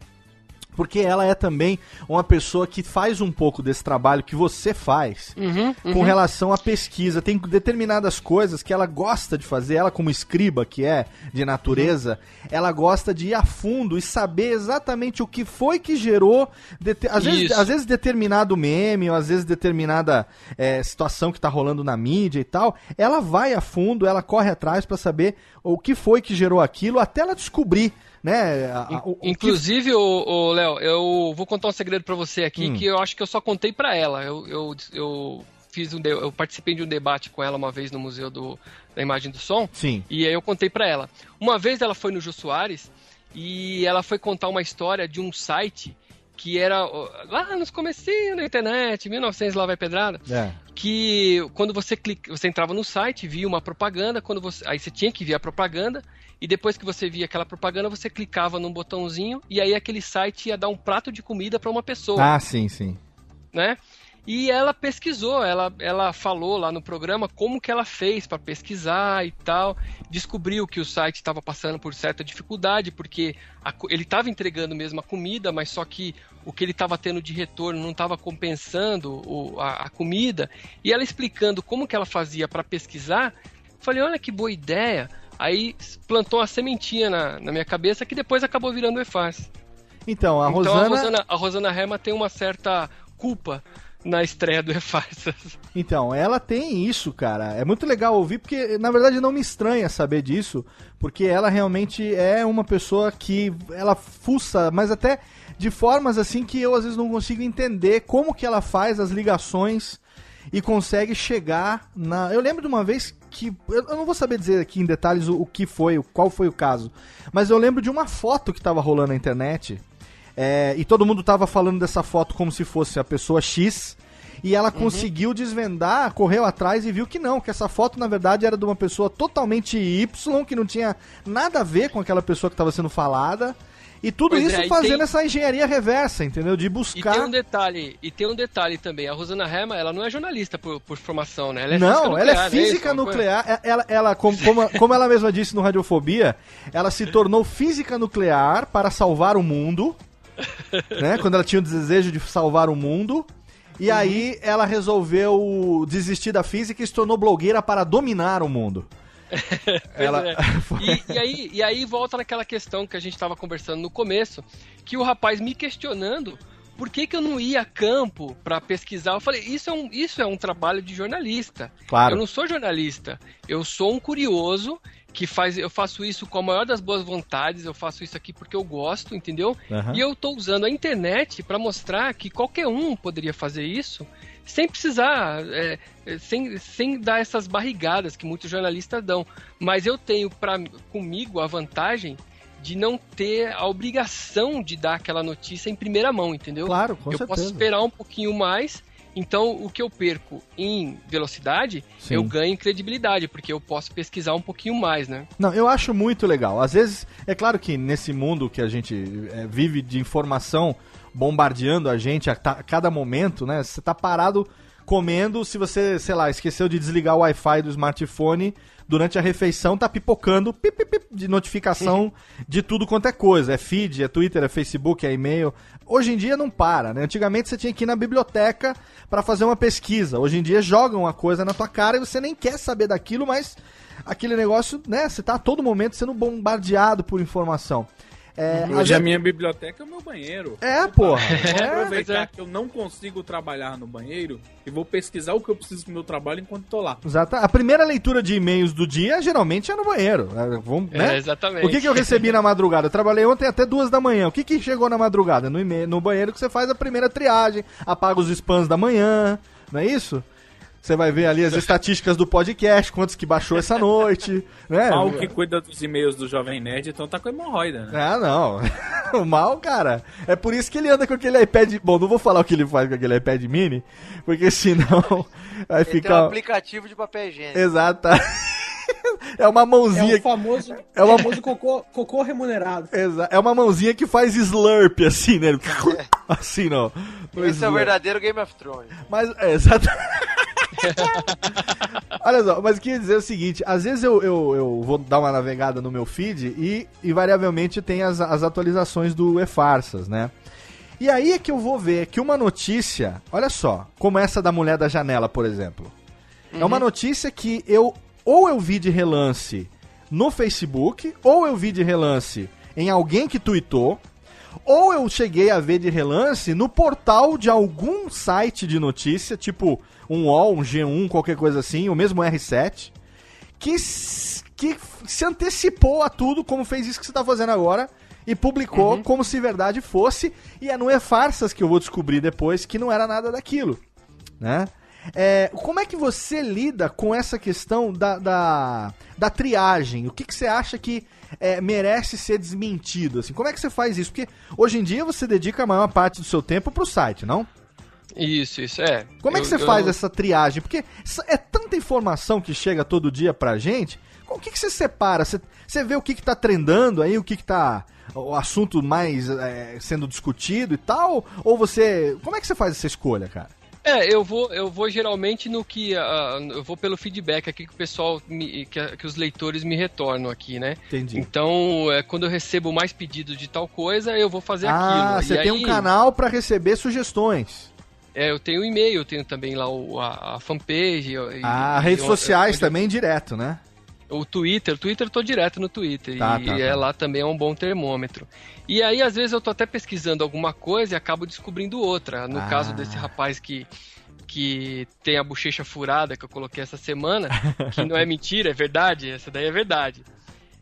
porque ela é também uma pessoa que faz um pouco desse trabalho que você faz uhum, uhum. com relação à pesquisa. Tem determinadas coisas que ela gosta de fazer, ela como escriba que é de natureza, uhum. ela gosta de ir a fundo e saber exatamente o que foi que gerou, dete- às, vezes, às vezes determinado meme, ou às vezes determinada é, situação que está rolando na mídia e tal. Ela vai a fundo, ela corre atrás para saber o que foi que gerou aquilo, até ela descobrir. Né? A, o, Inclusive, o Léo, que... eu vou contar um segredo pra você aqui hum. que eu acho que eu só contei pra ela. Eu, eu, eu, fiz um de... eu participei de um debate com ela uma vez no Museu do... da Imagem do Som. Sim. E aí eu contei pra ela. Uma vez ela foi no Jô Soares e ela foi contar uma história de um site que era lá nos comecinhos da internet, mil e novecentos lá vai pedrada, é. que quando você clica, você entrava no site, via uma propaganda, quando você, aí você tinha que ver a propaganda, e depois que você via aquela propaganda, você clicava num botãozinho, e aí aquele site ia dar um prato de comida para uma pessoa. Ah, sim, sim. Né? E ela pesquisou, ela, ela falou lá no programa como que ela fez para pesquisar e tal, descobriu que o site estava passando por certa dificuldade, porque a, ele estava entregando mesmo a comida, mas só que o que ele estava tendo de retorno não estava compensando o, a, a comida, e ela explicando como que ela fazia para pesquisar, falei, olha que boa ideia, aí plantou uma sementinha na, na minha cabeça que depois acabou virando o E-Farsas. Então, a, então Rosana... a Rosana... a Rosana Herman tem uma certa culpa na estreia do E-Farsas. Então, ela tem isso, cara. É muito legal ouvir, porque, na verdade, não me estranha saber disso, porque ela realmente é uma pessoa que ela fuça, mas até de formas assim que eu, às vezes, não consigo entender como que ela faz as ligações e consegue chegar na... Eu lembro de uma vez que... Eu não vou saber dizer aqui em detalhes o, o que foi, qual foi o caso, mas eu lembro de uma foto que tava rolando na internet... É, e todo mundo tava falando dessa foto como se fosse a pessoa X, e ela uhum. conseguiu desvendar, correu atrás e viu que não, que essa foto na verdade era de uma pessoa totalmente Y, que não tinha nada a ver com aquela pessoa que estava sendo falada, e tudo pois isso é, e fazendo tem... essa engenharia reversa, entendeu? De buscar... E tem um detalhe, e tem um detalhe também, a Rosana Herman, ela não é jornalista por, por formação, né? Ela é não, ela é física nuclear, ela, ela, ela como, como, como ela mesma disse no Radiofobia, ela se tornou física nuclear para salvar o mundo... Né? Quando ela tinha o desejo de salvar o mundo. E uhum. aí ela resolveu desistir da física e se tornou blogueira para dominar o mundo. Ela... é. e, e, aí, e aí volta naquela questão que a gente estava conversando no começo, que o rapaz me questionando por que, que eu não ia a campo para pesquisar. Eu falei, isso é, um, isso é um trabalho de jornalista. Claro. Eu não sou jornalista, eu sou um curioso... que faz, eu faço isso com a maior das boas vontades, eu faço isso aqui porque eu gosto, entendeu? Uhum. E eu tô usando a internet para mostrar que qualquer um poderia fazer isso sem precisar, é, sem, sem dar essas barrigadas que muitos jornalistas dão. Mas eu tenho pra, comigo a vantagem de não ter a obrigação de dar aquela notícia em primeira mão, entendeu? Claro, com eu certeza. Posso esperar um pouquinho mais... Então, o que eu perco em velocidade, sim, eu ganho em credibilidade, porque eu posso pesquisar um pouquinho mais, né? Não, eu acho muito legal. Às vezes, é claro que nesse mundo que a gente é, vive de informação bombardeando a gente a, ta, a cada momento, né? Você tá parado comendo, se você, sei lá, esqueceu de desligar o Wi-Fi do smartphone, durante a refeição tá pipocando pip, pip, pip, de notificação de tudo quanto é coisa. É feed, é Twitter, é Facebook, é e-mail. Hoje em dia não para, né? Antigamente você tinha que ir na biblioteca para fazer uma pesquisa. Hoje em dia jogam uma coisa na tua cara e você nem quer saber daquilo, mas aquele negócio, né? Você tá a todo momento sendo bombardeado por informação. É, hoje a, gente... a minha biblioteca é o meu banheiro. É, porra. Eu vou aproveitar é. que eu não consigo trabalhar no banheiro e vou pesquisar o que eu preciso pro meu trabalho enquanto tô lá. Exato. A primeira leitura de e-mails do dia geralmente é no banheiro. Vamos, né? É, exatamente. O que, que eu recebi na madrugada? Eu trabalhei ontem até duas da manhã. O que, que chegou na madrugada? No, e-mail, no banheiro que você faz a primeira triagem, apaga os spams da manhã, não é isso? Você vai ver ali as estatísticas do podcast, quantos que baixou essa noite, né? Mal que cuida dos e-mails do Jovem Nerd, então tá com hemorroida, né? Ah, não. O mal, cara, é por isso que ele anda com aquele iPad... Bom, não vou falar o que ele faz com aquele iPad mini, porque senão vai ele ficar... Tem um aplicativo de papel higiênico. Exato. É uma mãozinha... É o famoso, é uma... famoso cocô, cocô remunerado. Exato. É uma mãozinha que faz slurp, assim, né? É. Assim, não. Esse slurp. É o verdadeiro Game of Thrones. Mas, é, exato. Olha só, mas queria dizer o seguinte, às vezes eu, eu, eu vou dar uma navegada no meu feed e, invariavelmente, tem as, as atualizações do E-Farsas, né? E aí é que eu vou ver que uma notícia, olha só, como essa da mulher da janela, por exemplo, uhum. é uma notícia que eu, ou eu vi de relance no Facebook, ou eu vi de relance em alguém que tweetou, ou eu cheguei a ver de relance no portal de algum site de notícia, tipo um U O L, um G um, qualquer coisa assim, ou mesmo R sete, que, que se antecipou a tudo, como fez isso que você está fazendo agora, e publicou uhum. como se verdade fosse, e é no E-Farsas que eu vou descobrir depois que não era nada daquilo, né? É, como é que você lida com essa questão da, da, da triagem? O que, que você acha que é, merece ser desmentido? Assim? Como é que você faz isso? Porque hoje em dia você dedica a maior parte do seu tempo pro site, não? Isso, isso, é. Como é que eu, você eu... faz essa triagem? Porque é tanta informação que chega todo dia pra gente, o que, que você separa? Você, você vê o que, que tá trendando aí, o que, que tá... o assunto mais é, sendo discutido e tal? Ou você... Como é que você faz essa escolha, cara? É, eu vou, eu vou geralmente no que... Uh, eu vou pelo feedback aqui que o pessoal, me, que, que os leitores me retornam aqui, né? Entendi. Então, é, quando eu recebo mais pedidos de tal coisa, eu vou fazer ah, aquilo. Ah, você e tem aí... um canal para receber sugestões. É, eu tenho e-mail, eu tenho também lá o, a, a fanpage. E, ah, e redes eu, sociais eu, eu, também, eu, direto, né? O Twitter, o Twitter eu tô direto no Twitter, tá, e tá, é tá. Lá também é um bom termômetro. E aí, às vezes, eu tô até pesquisando alguma coisa e acabo descobrindo outra. No ah. caso desse rapaz que, que tem a bochecha furada, que eu coloquei essa semana, que não é mentira, é verdade, essa daí é verdade.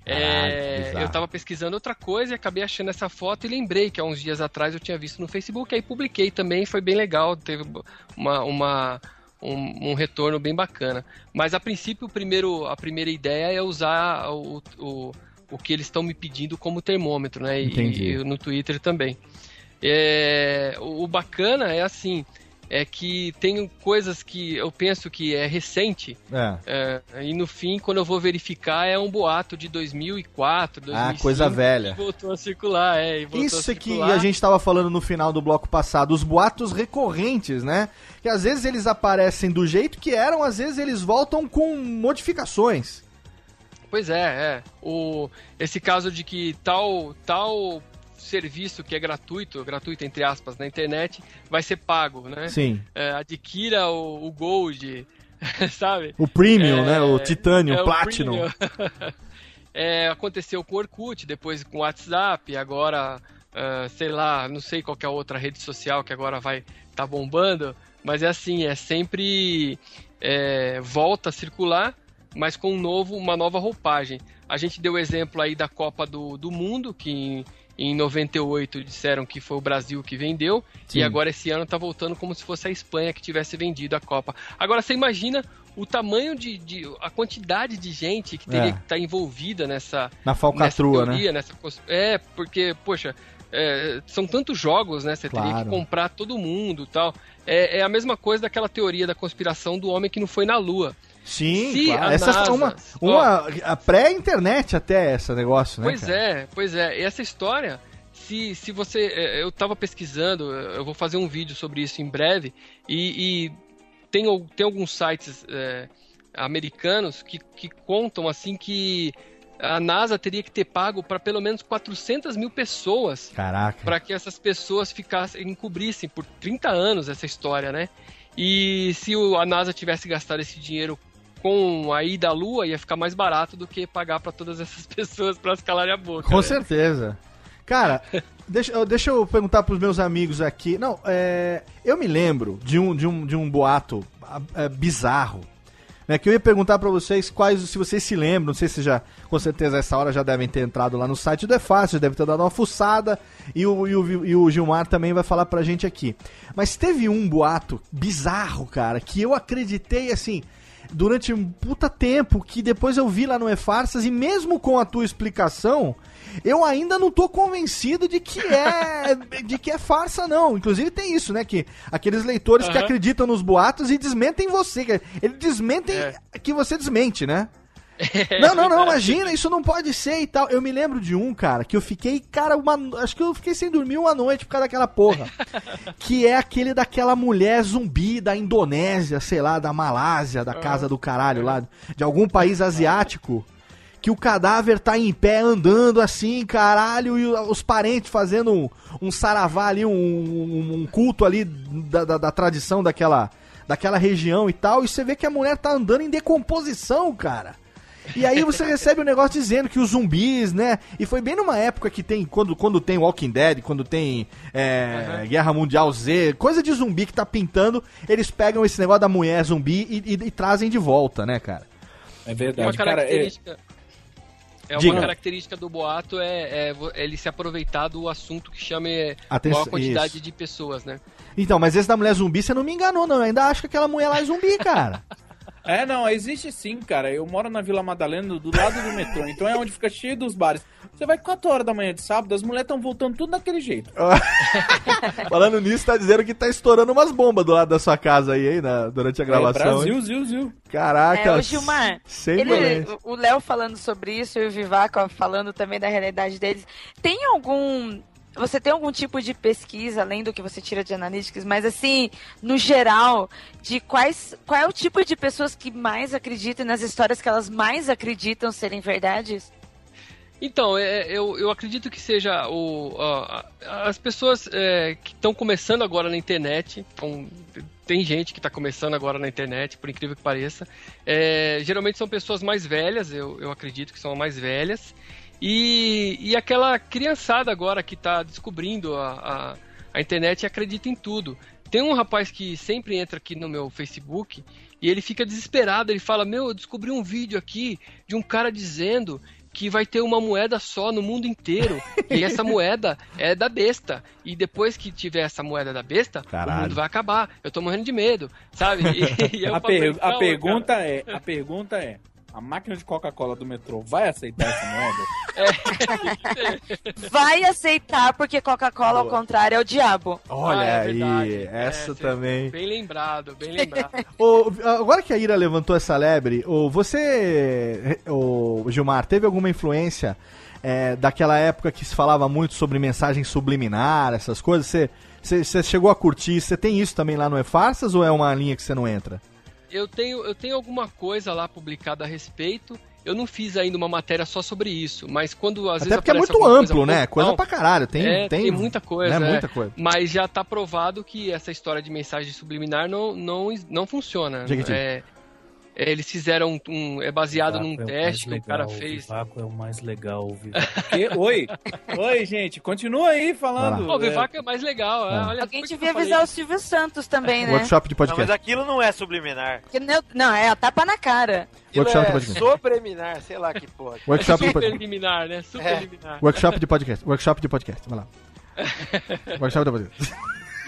É, ah, eu tava pesquisando outra coisa e acabei achando essa foto e lembrei que há uns dias atrás eu tinha visto no Facebook, aí publiquei também, foi bem legal, teve uma... uma Um, um retorno bem bacana. Mas a princípio o primeiro, a primeira ideia é usar o, o, o que eles estão me pedindo como termômetro, né? E, e no Twitter também. É, o, o bacana é assim, é que tem coisas que eu penso que é recente, é. É, e no fim, quando eu vou verificar, é um boato de dois mil e quatro, dois mil e cinco. Ah, coisa velha. E voltou a circular, é. E voltou Isso a circular. Que a gente estava falando no final do bloco passado, os boatos recorrentes, né? Que às vezes eles aparecem do jeito que eram, às vezes eles voltam com modificações. Pois é, é. O, esse caso de que tal... tal serviço que é gratuito, gratuito entre aspas, na internet, vai ser pago, né? Sim. É, adquira o, o Gold, sabe? O Premium, é, né? O Titânio, é, o Platinum. É, aconteceu com o Orkut, depois com o WhatsApp, agora, uh, sei lá, não sei qual que é a outra rede social que agora vai tá bombando, mas é assim, é sempre é, volta a circular, mas com um novo, uma nova roupagem. A gente deu o exemplo aí da Copa do, do Mundo, que em, em noventa e oito disseram que foi o Brasil que vendeu, Sim. e agora esse ano tá voltando como se fosse a Espanha que tivesse vendido a Copa. Agora você imagina o tamanho de, de a quantidade de gente que teria é. que estar envolvida nessa na falcatrua, nessa teoria, né? Nessa, é, porque, poxa, é, são tantos jogos, né? Você claro. teria que comprar todo mundo e tal. É, é a mesma coisa daquela teoria da conspiração do homem que não foi na Lua. Sim, se claro. Essa NASA, uma, uma a pré-internet até esse negócio, né? Pois cara? é, pois é. E essa história, se, se você... Eu estava pesquisando, eu vou fazer um vídeo sobre isso em breve, e, e tem, tem alguns sites é, americanos que, que contam assim que a NASA teria que ter pago para pelo menos quatrocentas mil pessoas para que essas pessoas ficassem, encobrissem por trinta anos essa história, né? E se a NASA tivesse gastado esse dinheiro com a ida à Lua, ia ficar mais barato do que pagar para todas essas pessoas para calarem a boca. Com né? certeza. Cara, deixa, deixa eu perguntar pros meus amigos aqui. Não, é, eu me lembro de um, de um, de um boato é, bizarro, né, que eu ia perguntar para vocês quais, se vocês se lembram, não sei se já, com certeza essa hora já devem ter entrado lá no site do E-Farsas, deve ter dado uma fuçada, e o, e, o, e o Gilmar também vai falar pra gente aqui. Mas teve um boato bizarro, cara, que eu acreditei, assim, durante um puta tempo, que depois eu vi lá no E-Farsas, e mesmo com a tua explicação, eu ainda não tô convencido de que é de que é farsa, não. Inclusive tem isso, né, que aqueles leitores uhum. que acreditam nos boatos e desmentem você, eles desmentem é. que você desmente, né? É, não, não, não, imagina, isso não pode ser e tal. Eu me lembro de um, cara, que eu fiquei, cara, uma, acho que eu fiquei sem dormir uma noite por causa daquela porra, que é aquele daquela mulher zumbi da Indonésia, sei lá, da Malásia, da casa do caralho lá, de algum país asiático, que o cadáver tá em pé andando assim, caralho, e os parentes fazendo um, um saravá ali, um, um, um culto ali da, da, da tradição daquela, daquela região e tal, e você vê que a mulher tá andando em decomposição, cara. E aí você recebe um negócio dizendo que os zumbis, né? E foi bem numa época que tem, quando, quando tem Walking Dead, quando tem é, uhum. Guerra Mundial Z, coisa de zumbi que tá pintando, eles pegam esse negócio da mulher zumbi e, e, e trazem de volta, né, cara? É verdade, uma característica... cara. É... É uma Diga. característica do boato é, é ele se aproveitar do assunto que chame Atenção, maior quantidade isso. de pessoas, né? Então, mas esse da mulher zumbi, você não me enganou, não. Eu ainda acho que aquela mulher lá é zumbi, cara. É, não, existe sim, cara. Eu moro na Vila Madalena, do lado do metrô, então é onde fica cheio dos bares. Você vai quatro horas da manhã de sábado, as mulheres estão voltando tudo daquele jeito. Falando nisso, tá dizendo que tá estourando umas bombas do lado da sua casa aí, hein, na, durante a gravação. É, Brasil, hein? Zil, Zil. Caraca. É, o Gilmar, ele, o Léo falando sobre isso e o Vivacqua falando também da realidade deles. Tem algum... Você tem algum tipo de pesquisa, além do que você tira de analytics, mas assim, no geral, de quais, qual é o tipo de pessoas que mais acreditam nas histórias que elas mais acreditam serem verdades? Então, eu, eu acredito que seja o, a, as pessoas é, que estão começando agora na internet, então, tem gente que está começando agora na internet, por incrível que pareça, é, geralmente são pessoas mais velhas, eu, eu acredito que são mais velhas, e, e aquela criançada agora que está descobrindo a, a, a internet e acredita em tudo. Tem um rapaz que sempre entra aqui no meu Facebook e ele fica desesperado, ele fala, meu, eu descobri um vídeo aqui de um cara dizendo que vai ter uma moeda só no mundo inteiro, e essa moeda é da besta, e depois que tiver essa moeda da besta, caralho, o mundo vai acabar, eu tô morrendo de medo, sabe? E, e a, per a, calma, pergunta é, a pergunta é, a máquina de Coca-Cola do metrô vai aceitar essa moeda? É. Vai aceitar, porque Coca-Cola, ao contrário, é o diabo. Olha, ah, é aí, essa é, também. Bem lembrado, bem lembrado. Ô, agora que a Ira levantou essa lebre, ô, você, ô, Gilmar, teve alguma influência é, daquela época que se falava muito sobre mensagem subliminar, essas coisas? Você, você, você chegou a curtir? Você tem isso também lá no E-Farsas ou é uma linha que você não entra? Eu tenho, eu tenho alguma coisa lá publicada a respeito. Eu não fiz ainda uma matéria só sobre isso, mas quando às Até vezes. Até porque é muito amplo, coisa, né? Coisa não, pra caralho. Tem, é, tem, tem muita coisa. Né? É. Muita coisa. Mas já tá provado que essa história de mensagem subliminar não, não, não funciona. É, é, eles fizeram um. É baseado num teste que o cara fez. O Vivacqua é o mais legal. O Oi! Oi, gente. Continua aí falando. O Vivacqua é mais legal. É. Olha, alguém devia avisar o Silvio Santos também, né? Workshop de podcast. Não, mas aquilo não é subliminar. Não, não, é a tapa na cara. Workshop é de podcast. Sobreminar, sei lá que porra. Workshop de podcast. Superliminar, né? Superliminar. É. Workshop de podcast. Workshop de podcast. Vai lá. Workshop de podcast.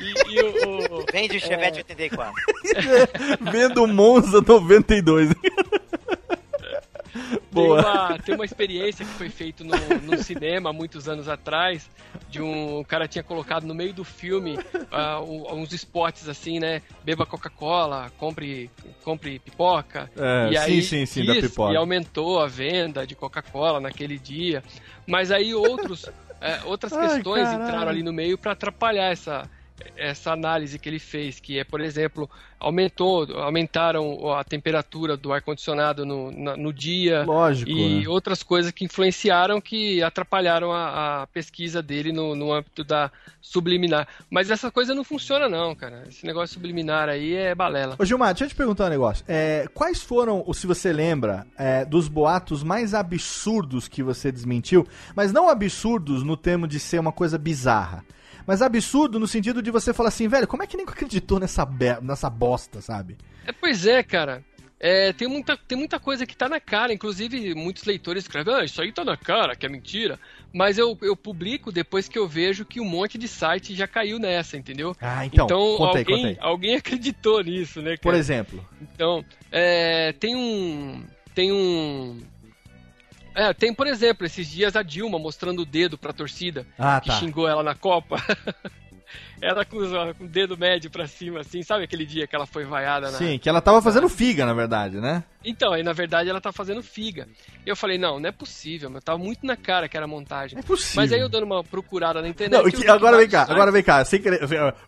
E, e o, o... Vende o Chevette é... oitenta e quatro. Vendo o Monza noventa e dois. Boa. Tem uma, tem uma experiência que foi feita no, no cinema muitos anos atrás, de um, um cara tinha colocado no meio do filme uh, uns spots assim, né? Beba Coca-Cola, compre, compre pipoca. É, e aí, sim, sim, sim, isso, da pipoca. E aumentou a venda de Coca-Cola naquele dia. Mas aí outros, é, outras Ai, questões caralho. entraram ali no meio para atrapalhar essa... essa análise que ele fez, que é, por exemplo, aumentou, aumentaram a temperatura do ar-condicionado no, na, no dia. Lógico, e né? outras coisas que influenciaram, que atrapalharam a, a pesquisa dele no, no âmbito da subliminar. Mas essa coisa não funciona não, cara. Esse negócio subliminar aí é balela. Ô Gilmar, deixa eu te perguntar um negócio. É, quais foram, ou se você lembra, é, dos boatos mais absurdos que você desmentiu, mas não absurdos no termo de ser uma coisa bizarra, mas absurdo no sentido de você falar assim, velho, como é que nem acreditou nessa, nessa bosta, sabe? É, pois é, cara. É, tem, muita, tem muita coisa que tá na cara. Inclusive, muitos leitores escrevem, ah, isso aí tá na cara, que é mentira. Mas eu, eu publico depois que eu vejo que um monte de site já caiu nessa, entendeu? Ah, então, então conta aí, alguém, conta aí. Alguém acreditou nisso, né, cara? Por exemplo? Então, é, tem um... Tem um... É, tem, por exemplo, esses dias a Dilma mostrando o dedo pra torcida, ah, que tá. xingou ela na Copa. Ela com, com o dedo médio pra cima, assim, sabe aquele dia que ela foi vaiada? Na... Sim, que ela tava fazendo figa, na verdade, né? Então, aí na verdade ela tá fazendo figa. Eu falei, não, não é possível, mas tava muito na cara que era montagem. É possível. Mas aí eu dando uma procurada na internet... Não, que, agora vem cá, agora vem cá, sem querer...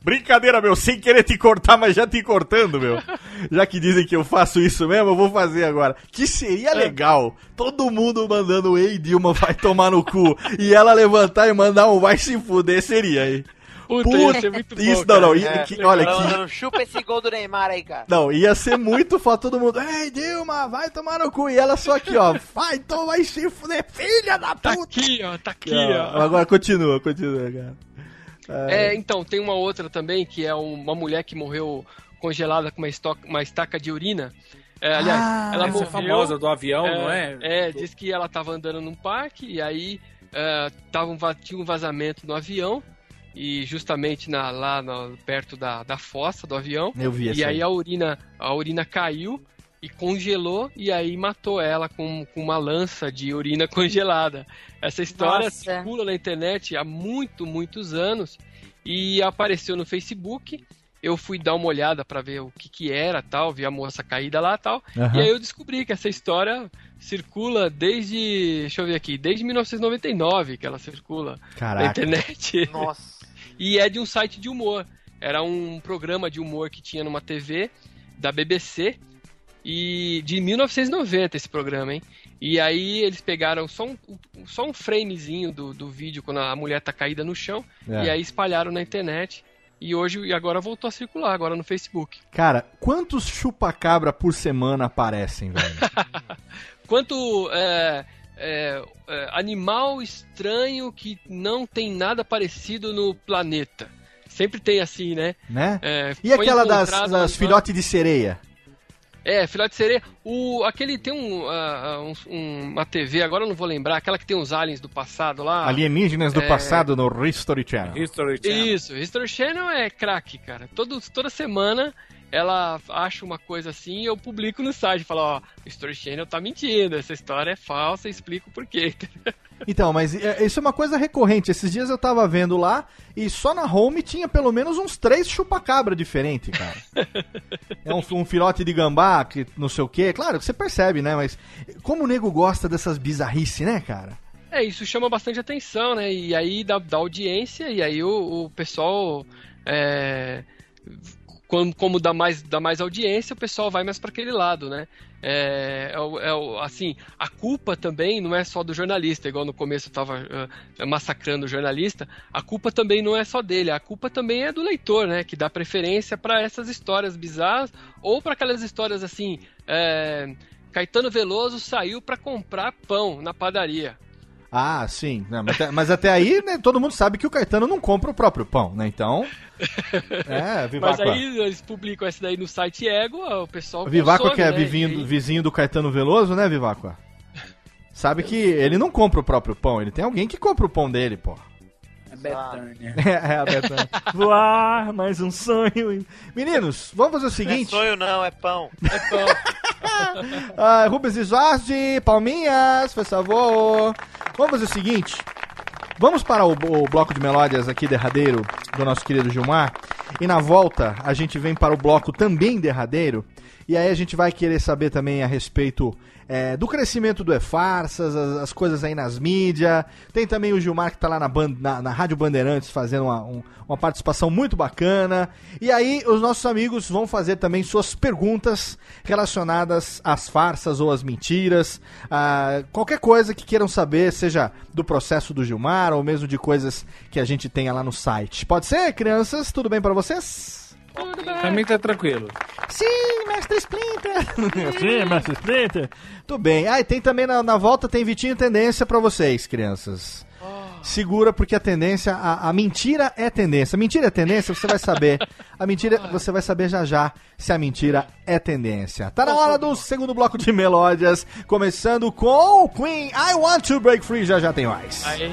Brincadeira, meu, sem querer te cortar, mas já te cortando, meu. Já que dizem que eu faço isso mesmo, eu vou fazer agora. Que seria legal, todo mundo mandando ei, Dilma, vai tomar no cu, e ela levantar e mandar um vai se fuder, seria aí. Puta, Puta, ia ser muito isso, bom, não, não, ia, é, que, olha não, que... não, chupa esse gol do Neymar aí, cara. Não, ia ser muito foda, todo mundo, ei, Dilma, vai tomar no cu. E ela só aqui, ó, vai, então vai se fuder, filha da puta. Tá aqui, ó, tá aqui, não, ó. Agora continua, continua, cara. É... é, então, tem uma outra também, que é uma mulher que morreu congelada com uma, estoca, uma estaca de urina. É, aliás, ah, ela morreu... famosa do avião, é, não é? É, diz que ela tava andando num parque, e aí é, tava um, tinha um vazamento no avião, e justamente na, lá na, perto da, da fossa do avião. Eu vi e aí, aí a urina, a urina caiu e congelou, e aí matou ela com, com uma lança de urina congelada. Essa história Nossa. circula na internet há muito, muitos anos, e apareceu no Facebook, eu fui dar uma olhada pra ver o que que era, tal, vi a moça caída lá, tal, uhum. E aí eu descobri que essa história circula desde, deixa eu ver aqui, desde mil novecentos e noventa e nove que ela circula. Caraca. Na internet. Nossa. E é de um site de humor, era um programa de humor que tinha numa T V da B B C, e de mil novecentos e noventa esse programa, hein? E aí eles pegaram só um, só um framezinho do, do vídeo quando a mulher tá caída no chão, é. E aí espalharam na internet. E hoje, e agora voltou a circular, agora no Facebook. Cara, quantos chupa-cabra por semana aparecem, velho? Quanto é, é, é, animal estranho que não tem nada parecido no planeta. Sempre tem assim, né? né? É, e aquela das, das filhotes de sereia? É, filhote de sereia. O, aquele tem um, uh, um, uma T V, agora eu não vou lembrar, aquela que tem uns aliens do passado lá. Alienígenas do é... passado no History Channel. History Channel. Isso, History Channel é craque, cara. Todo, toda semana ela acha uma coisa assim e eu publico no site. Falo, ó, History Channel tá mentindo, essa história é falsa, explico por quê. Então, mas isso é uma coisa recorrente. Esses dias eu tava vendo lá e só na home tinha pelo menos uns três chupa-cabra diferentes, cara. É um, um filhote de gambá, que não sei o quê. Claro que você percebe, né? Mas como o nego gosta dessas bizarrices, né, cara? É, isso chama bastante atenção, né? E aí dá, dá audiência e aí o, o pessoal... É... Como, como dá, mais, dá mais audiência, o pessoal vai mais para aquele lado, né? É, é, é, assim, a culpa também não é só do jornalista, igual no começo eu estava uh, massacrando o jornalista, a culpa também não é só dele, a culpa também é do leitor, né? Que dá preferência para essas histórias bizarras ou para aquelas histórias assim, é, Caetano Veloso saiu para comprar pão na padaria. Ah, sim. Não, mas, até, mas até aí, né, todo mundo sabe que o Caetano não compra o próprio pão, né? Então... É, Vivacqua. Mas aí eles publicam essa daí no site Ego, o pessoal Vivacqua consome, que é né? vizinho, aí... vizinho do Caetano Veloso, né, Vivacqua? Sabe que ele não compra o próprio pão, ele tem alguém que compra o pão dele, pô. A Betânia. É, é a Betânia. Voar, mais um sonho. Meninos, vamos fazer o seguinte... Não é sonho não, é pão. É pão. Ah, Rubens e Jorge, palminhas, por favor. Vamos fazer o seguinte, vamos para o, o bloco de melódias aqui derradeiro do nosso querido Gilmar, e na volta a gente vem para o bloco também derradeiro, e aí a gente vai querer saber também a respeito é, do crescimento do E-Farsas, as, as coisas aí nas mídias, tem também o Gilmar que está lá na, band, na, na Rádio Bandeirantes fazendo uma, um, uma participação muito bacana, e aí os nossos amigos vão fazer também suas perguntas relacionadas às farsas ou às mentiras, a, qualquer coisa que queiram saber, seja do processo do Gilmar ou mesmo de coisas que a gente tenha lá no site. Pode ser, crianças? Tudo bem para vocês? Tudo bem. Também tá tranquilo. Sim, mestre Splinter. Sim, mestre Splinter. Tudo bem. Ah, e tem também na, na volta, tem Vitinho Tendência pra vocês, crianças. Oh. Segura, porque a tendência, a, a mentira é tendência. Mentira é tendência, você vai saber. A mentira, você vai saber já já se a mentira é tendência. Tá na hora do segundo bloco de melódias, começando com Queen, I Want to Break Free, já já tem mais. Aê.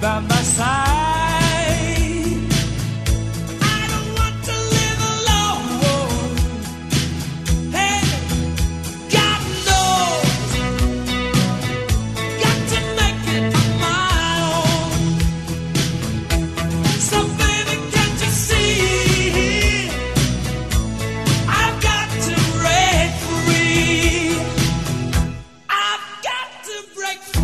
by my side. I don't want to live alone. Hey, God knows, got to make it my own. So baby, can't you see? I've got to break free. I've got to break free.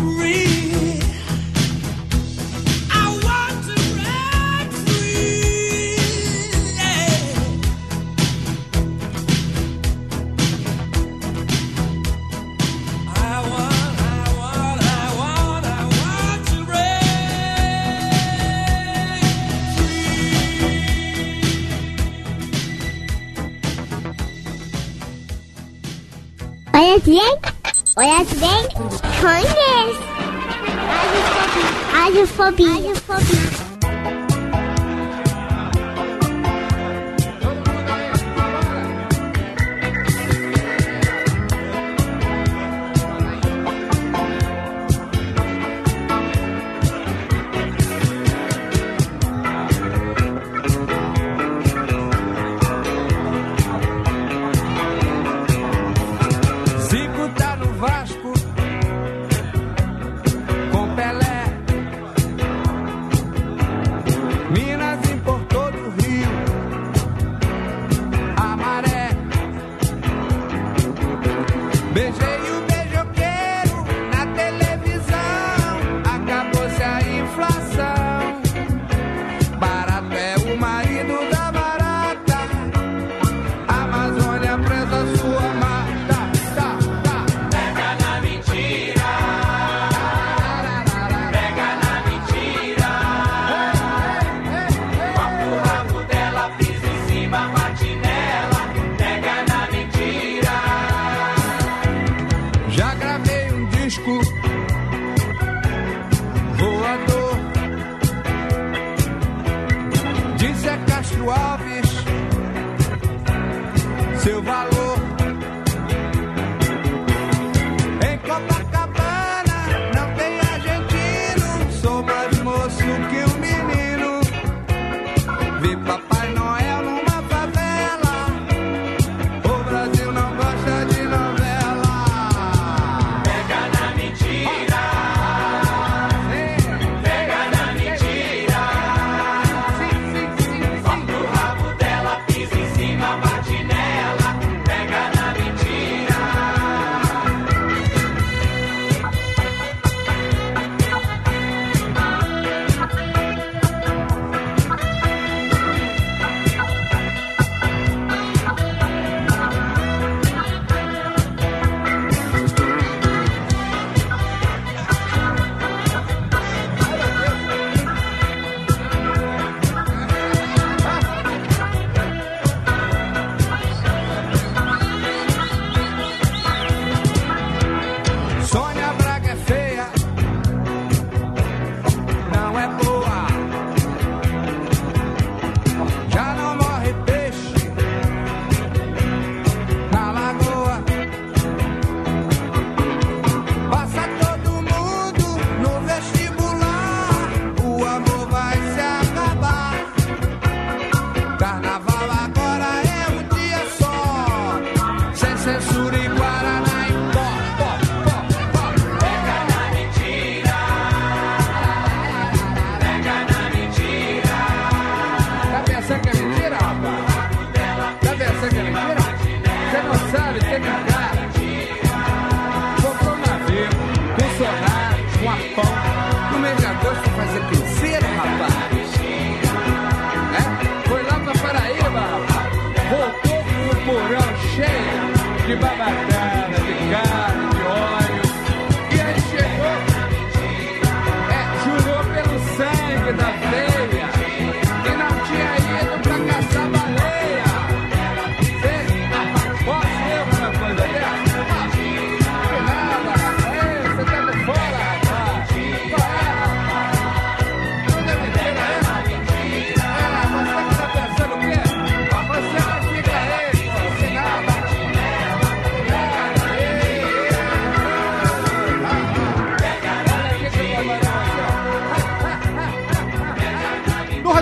Olha se bem, conhece. Radiofobia. Radiofobia.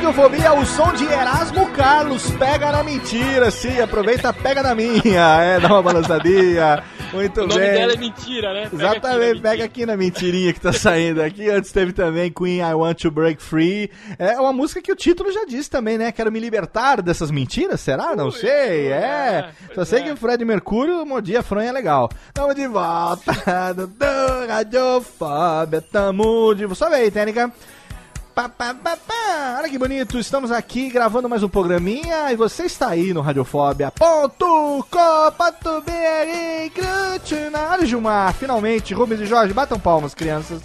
Radiofobia é o som de Erasmo Carlos. Pega na mentira, sim. Aproveita, pega na minha. É, dá uma balançadinha. Muito bem. O nome bem. dela é mentira, né? Pega Exatamente. Aqui pega aqui na mentirinha que tá saindo aqui. Antes teve também Queen, I Want to Break Free. É uma música que o título já disse também, né? Quero me libertar dessas mentiras, será? Não Ui, sei. É. é. Só sei é. que o Fred Mercúrio, mordia a fronha, é legal. Tamo de volta do Radiofobia. Tamo de volta. Sobe aí, técnica. Pá, pá, pá, pá. Olha que bonito, estamos aqui gravando mais um programinha e você está aí no radiofobia ponto com ponto b r. Olha o Gilmar, finalmente, Rubens e Jorge, batam palmas, crianças.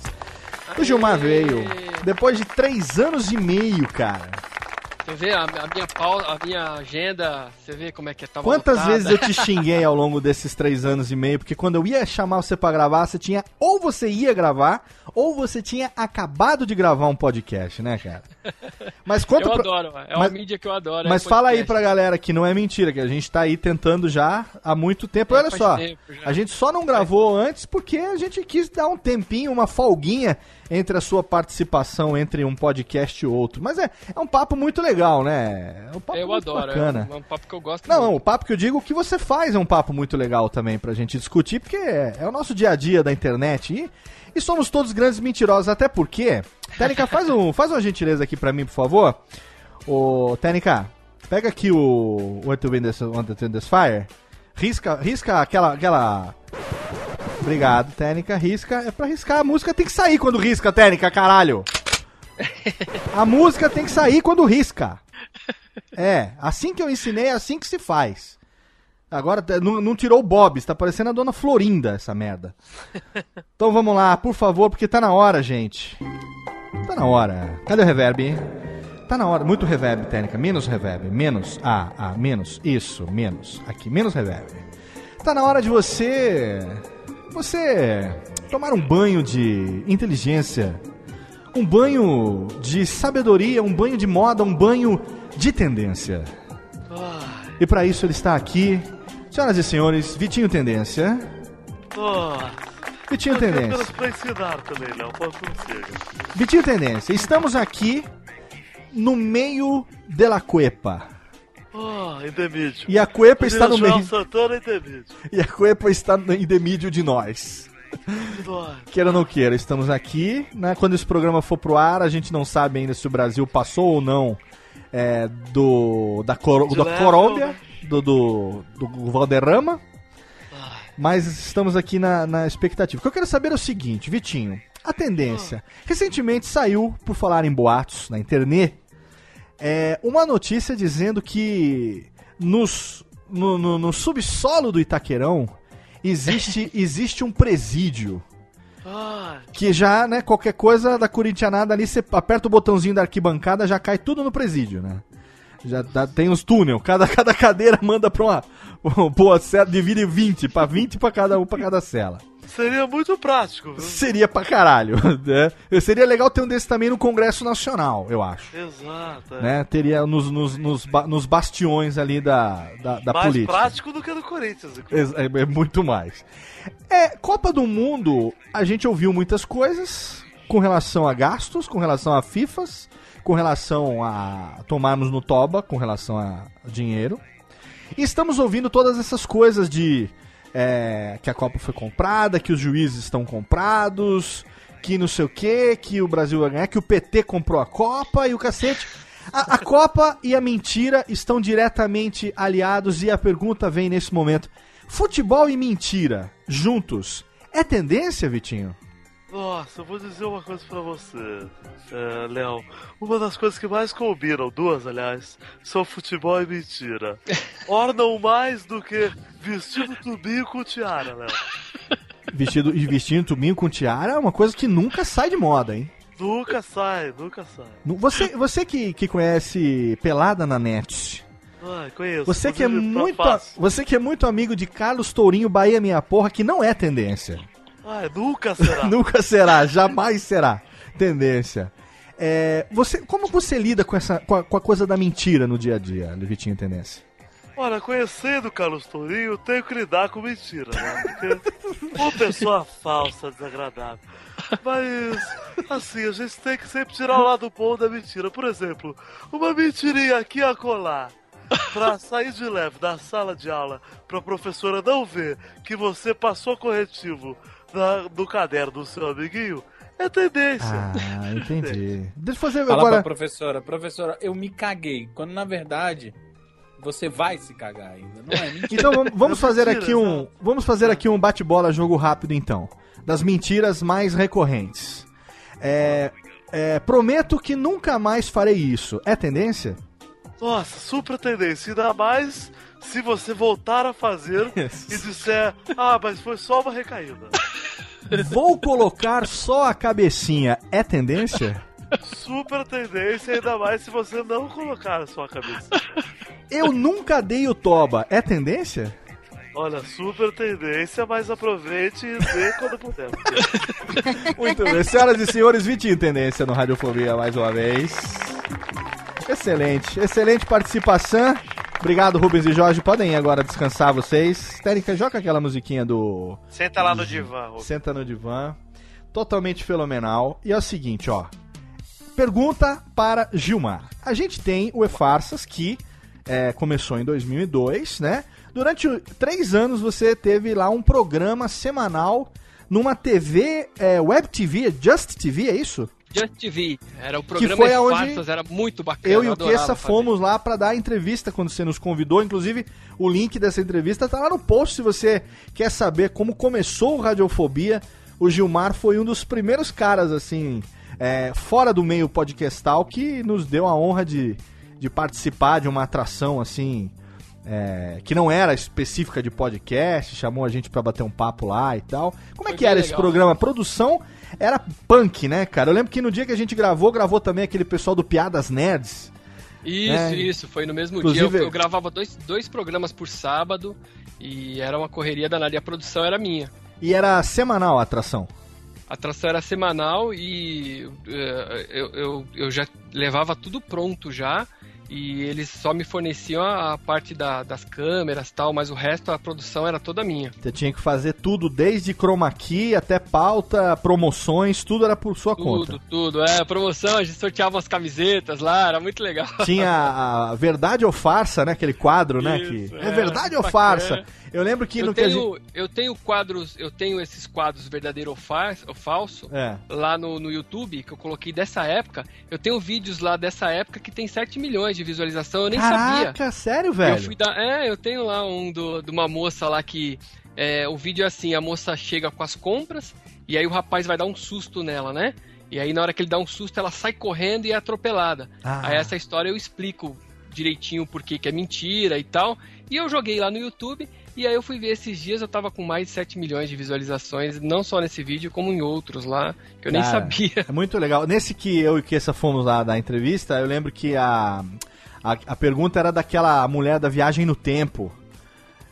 O Gilmar veio, depois de três anos e meio, cara. Você vê a, a, minha pausa, a minha agenda, você vê como é que tava lotada. Quantas vezes eu te xinguei ao longo desses três anos e meio, porque quando eu ia chamar você pra gravar, você tinha, ou você ia gravar, ou você tinha acabado de gravar um podcast, né, cara? Mas quanto eu pro... adoro, é uma mas, mídia que eu adoro. Mas é fala aí pra galera que não é mentira, que a gente tá aí tentando já há muito tempo. É, Olha só, tempo a gente só não gravou é. antes porque a gente quis dar um tempinho, uma folguinha entre a sua participação entre um podcast e outro. Mas é, é um papo muito legal, né? É um papo eu muito adoro, bacana. É um, é um papo que eu gosto Não, muito. O papo que eu digo, o que você faz é um papo muito legal também pra gente discutir, porque é, é o nosso dia a dia da internet e, e somos todos grandes mentirosos, até porque... Técnica, faz, um, faz uma gentileza aqui pra mim, por favor. Ô, Técnica, pega aqui o What to Win This, This Fire, risca, risca aquela... aquela... Obrigado, Técnica. Risca. É pra riscar. A música tem que sair quando risca, Técnica, caralho. A música tem que sair quando risca. É. Assim que eu ensinei, é assim que se faz. Agora, não, não tirou o Bob. Tá parecendo a dona Florinda, essa merda. Então vamos lá, por favor, porque tá na hora, gente. Tá na hora. Cadê o reverb? Tá na hora. Muito reverb, Técnica. Menos reverb. Menos. Ah, ah, menos. Isso, menos. Aqui, menos reverb. Tá na hora de você... Você tomar um banho de inteligência, um banho de sabedoria, um banho de moda, um banho de tendência. Oh. E para isso ele está aqui, senhoras e senhores, Vitinho Tendência. Oh. Vitinho Eu Tendência. Para ensinar também, não, pode Vitinho Tendência. Estamos aqui no meio da cuepa. Oh, e a Cuepa está no meio. E a Cuepa está no Indemídio de nós. Queira ou não queira, estamos aqui. Né? Quando esse programa for pro ar, a gente não sabe ainda se o Brasil passou ou não é, do da, Cor... da Colômbia, do, do, do Valderrama. Mas estamos aqui na, na expectativa. O que eu quero saber é o seguinte, Vitinho: a tendência. Recentemente saiu, por falar em boatos na internet, É uma notícia dizendo que nos, no, no, no subsolo do Itaquerão existe, existe um presídio. Que já, né, qualquer coisa da corintianada ali, você aperta o botãozinho da arquibancada, já cai tudo no presídio, né? Já tá, tem uns túnel, cada, cada cadeira manda pra uma, uma boa cela, divide vinte, pra vinte pra cada um, pra cada cela. Seria muito prático. Viu? Seria pra caralho. Né? Seria legal ter um desses também no Congresso Nacional, eu acho. Exato. É. Né? Teria nos, nos, nos, ba- nos bastiões ali da, da, da mais política. Mais prático do que no Corinthians. É, é muito mais. É, Copa do Mundo, a gente ouviu muitas coisas com relação a gastos, com relação a FIFAs, com relação a tomarmos no toba, com relação a dinheiro. E estamos ouvindo todas essas coisas de... É, que a Copa foi comprada, que os juízes estão comprados, que não sei o que, que o Brasil vai ganhar, que o P T comprou a Copa e o cacete. A, a Copa e a mentira estão diretamente aliados e a pergunta vem nesse momento. Futebol e mentira, juntos, é tendência, Vitinho? Nossa, eu vou dizer uma coisa pra você, é, Léo. Uma das coisas que mais combinam, duas aliás, são futebol e mentira. Ornam mais do que vestido tubinho com tiara, Léo. Vestido, vestido tubinho com tiara é uma coisa que nunca sai de moda, hein? Nunca sai, nunca sai. Você, você que, que conhece Pelada na Net... Ah, conheço. Você que, é muito, você que é muito amigo de Carlos Tourinho, Bahia Minha Porra, que não é tendência. Ah, nunca será. Nunca será, jamais será. Tendência. É, você, como você lida com, essa, com, a, com a coisa da mentira no dia a dia, Vitinho Tendência? Olha, conhecendo o Carlos Tourinho, tenho que lidar com mentira, né? Porque uma pessoa falsa, desagradável. Mas, assim, a gente tem que sempre tirar o lado bom da mentira. Por exemplo, uma mentirinha aqui a colar. Pra sair de leve da sala de aula, pra professora não ver que você passou corretivo na, no caderno do seu amiguinho, é tendência. Ah, entendi. Deixa eu fazer agora... Fala pra professora, professora, eu me caguei, quando na verdade... Você vai se cagar ainda, não é mentira. Então vamos fazer aqui um, vamos fazer aqui um bate-bola jogo rápido então, das mentiras mais recorrentes. É, é, prometo que nunca mais farei isso. É tendência? Nossa, super tendência, ainda mais se você voltar a fazer e disser, ah, mas foi só uma recaída. Vou colocar só a cabecinha. É tendência? Super tendência, ainda mais se você não colocar a sua cabeça. Eu nunca dei o toba. É tendência? Olha, super tendência, mas aproveite e vê quando puder. Muito bem. Senhoras e senhores, Vitinho Tendência no Radiofobia mais uma vez. Excelente. Excelente participação. Obrigado, Rubens e Jorge. Podem ir agora descansar vocês. Térica, joga aquela musiquinha do... Senta lá no divã, Rubens. Senta no divã. Totalmente fenomenal. E é o seguinte, ó. Pergunta para Gilmar. A gente tem o E-Farsas que é, começou em dois mil e dois, né? Durante três anos você teve lá um programa semanal numa T V, é, Web T V, Just T V, é isso? Just T V. Era o programa que foi E-Farsas, era muito bacana. Eu e o Kessa fomos lá para dar a entrevista quando você nos convidou. Inclusive, o link dessa entrevista tá lá no post se você quer saber como começou o Radiofobia. O Gilmar foi um dos primeiros caras, assim... É, fora do meio podcastal, que nos deu a honra de, de participar de uma atração assim, é, que não era específica de podcast, chamou a gente pra bater um papo lá e tal. Como é que era esse programa? A produção era punk, né, cara? Eu lembro que no dia que a gente gravou, gravou também aquele pessoal do Piadas Nerds. Isso, né? Isso, foi no mesmo Inclusive... dia. Eu, eu gravava dois, dois programas por sábado e era uma correria danada e a produção era minha. E era semanal a atração? A atração era semanal e uh, eu, eu, eu já levava tudo pronto já e eles só me forneciam a, a parte da, das câmeras e tal, mas o resto, a produção era toda minha. Você tinha que fazer tudo, desde chroma key até pauta, promoções, tudo era por sua tudo, conta. Tudo, tudo. É, promoção, a gente sorteava as camisetas lá, era muito legal. Tinha a, a Verdade ou Farsa, né? Aquele quadro, né? Isso, que... é, é Verdade ou Farsa? É. Eu lembro que... Eu, no tenho, que gente... eu tenho quadros, eu tenho esses quadros verdadeiro ou, farsa, ou falso, é. lá no, no YouTube, que eu coloquei dessa época. Eu tenho vídeos lá dessa época que tem sete milhões de visualização, eu nem Caraca, sabia. Caraca, sério, velho? Eu fui da... É, eu tenho lá um do, de uma moça lá que... É, o vídeo é assim, a moça chega com as compras e aí o rapaz vai dar um susto nela, né? E aí na hora que ele dá um susto, ela sai correndo e é atropelada. Ah. Aí essa história eu explico direitinho porque que é mentira e tal. E eu joguei lá no YouTube... E aí eu fui ver esses dias, eu tava com mais de sete milhões de visualizações, não só nesse vídeo, como em outros lá, que eu Cara, nem sabia. É muito legal. Nesse que eu e Kessa fomos lá da entrevista, eu lembro que a, a, a pergunta era daquela mulher da Viagem no Tempo.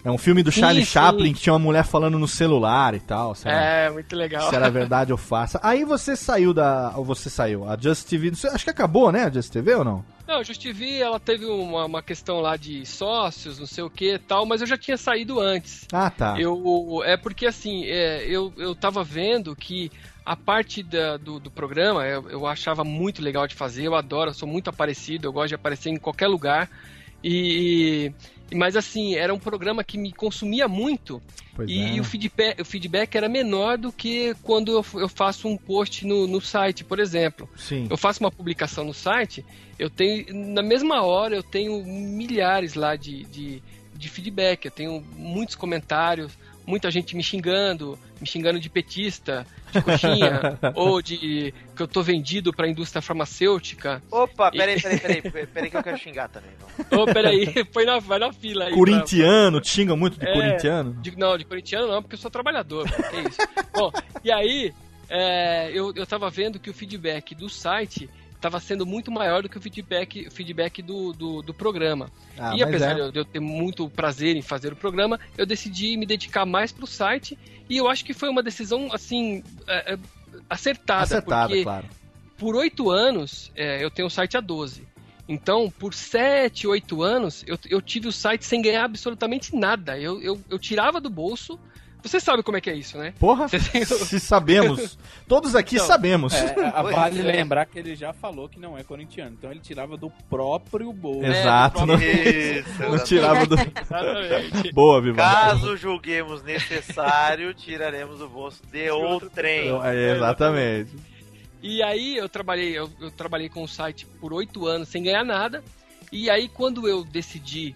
É um filme do Charlie Isso, Chaplin, que tinha uma mulher falando no celular e tal. Será, é, muito legal. Se era verdade ou farsa. Aí você saiu da... Você saiu. A Just T V... Acho que acabou, né? A Just T V ou não? Não, a Just T V, ela teve uma, uma questão lá de sócios, não sei o que e tal, mas eu já tinha saído antes. Ah, tá. Eu, é porque, assim, é, eu, eu tava vendo que a parte da, do, do programa eu, eu achava muito legal de fazer, eu adoro, eu sou muito aparecido, eu gosto de aparecer em qualquer lugar. E, e mas, assim, era um programa que me consumia muito pois e é. o, feedback, o feedback era menor do que quando eu, eu faço um post no, no site, por exemplo. Sim. Eu faço uma publicação no site... Eu tenho, na mesma hora, eu tenho milhares lá de, de, de feedback, eu tenho muitos comentários, muita gente me xingando, me xingando de petista, de coxinha, ou de que eu tô vendido pra indústria farmacêutica. Opa, peraí, peraí, peraí, peraí, peraí que eu quero xingar também. Ô, oh, peraí, põe na, vai na fila aí. Corintiano, pra... te xinga muito de é, corintiano? De, não, de corintiano não, porque eu sou trabalhador, é isso. Bom, e aí, é, eu, eu tava vendo que o feedback do site... Estava sendo muito maior do que o feedback, feedback do, do, do programa. Ah, e apesar é. de eu ter muito prazer em fazer o programa, eu decidi me dedicar mais para o site e eu acho que foi uma decisão, assim, acertada. Acertada, porque claro. Por oito anos, é, eu tenho o site há doze. Então, por sete, oito anos, eu, eu tive o site sem ganhar absolutamente nada. Eu, eu, eu tirava do bolso... Você sabe como é que é isso, né? Porra, tem... se sabemos. Todos aqui então, sabemos. É, a vale lembrar que ele já falou que não é corintiano. Então ele tirava do próprio bolso. Exato. É, do próprio... Isso, não tirava do... Exatamente. Boa, Viva. Caso julguemos necessário, tiraremos o bolso de outrem. É, exatamente. E aí eu trabalhei, eu, eu trabalhei com o site por oito anos sem ganhar nada. E aí quando eu decidi...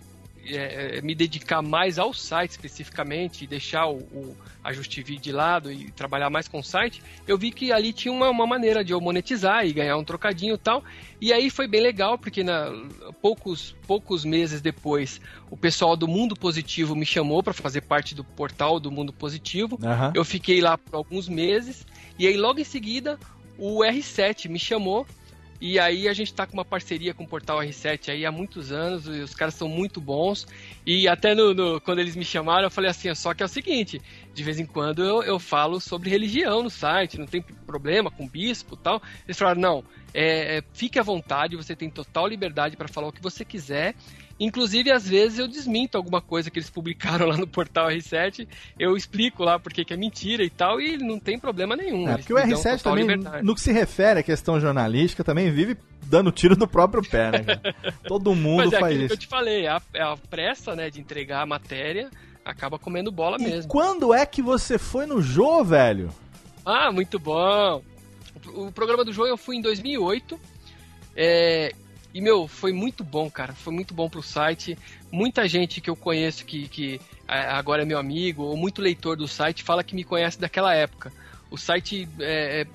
É, me dedicar mais ao site especificamente e deixar o, o AjusteV de lado e trabalhar mais com o site, eu vi que ali tinha uma, uma maneira de eu monetizar e ganhar um trocadinho e tal, e aí foi bem legal, porque na, poucos, poucos meses depois o pessoal do Mundo Positivo me chamou para fazer parte do portal do Mundo Positivo, uhum. Eu fiquei lá por alguns meses, e aí logo em seguida o R sete me chamou. E aí a gente tá com uma parceria com o Portal R sete aí há muitos anos, e os caras são muito bons. E até no, no, quando eles me chamaram, eu falei assim, só que é o seguinte, de vez em quando eu, eu falo sobre religião no site, não tem problema com bispo e tal. Eles falaram, não, é, é, fique à vontade, você tem total liberdade para falar o que você quiser. Inclusive, às vezes, eu desminto alguma coisa que eles publicaram lá no Portal R sete, eu explico lá porque que é mentira e tal, e não tem problema nenhum. É, porque o R sete também, liberdade. No que se refere à questão jornalística, também vive dando tiro do próprio pé, né, cara? Todo mundo é, faz isso. Mas é que eu te falei, a, a pressa, né, de entregar a matéria acaba comendo bola e mesmo. Quando é que você foi no Jô, velho? Ah, muito bom! O, o programa do Jô eu fui em dois mil e oito, é... E, meu, foi muito bom, cara. Foi muito bom pro site. Muita gente que eu conheço que, que agora é meu amigo, ou muito leitor do site, fala que me conhece daquela época. O site, é, é,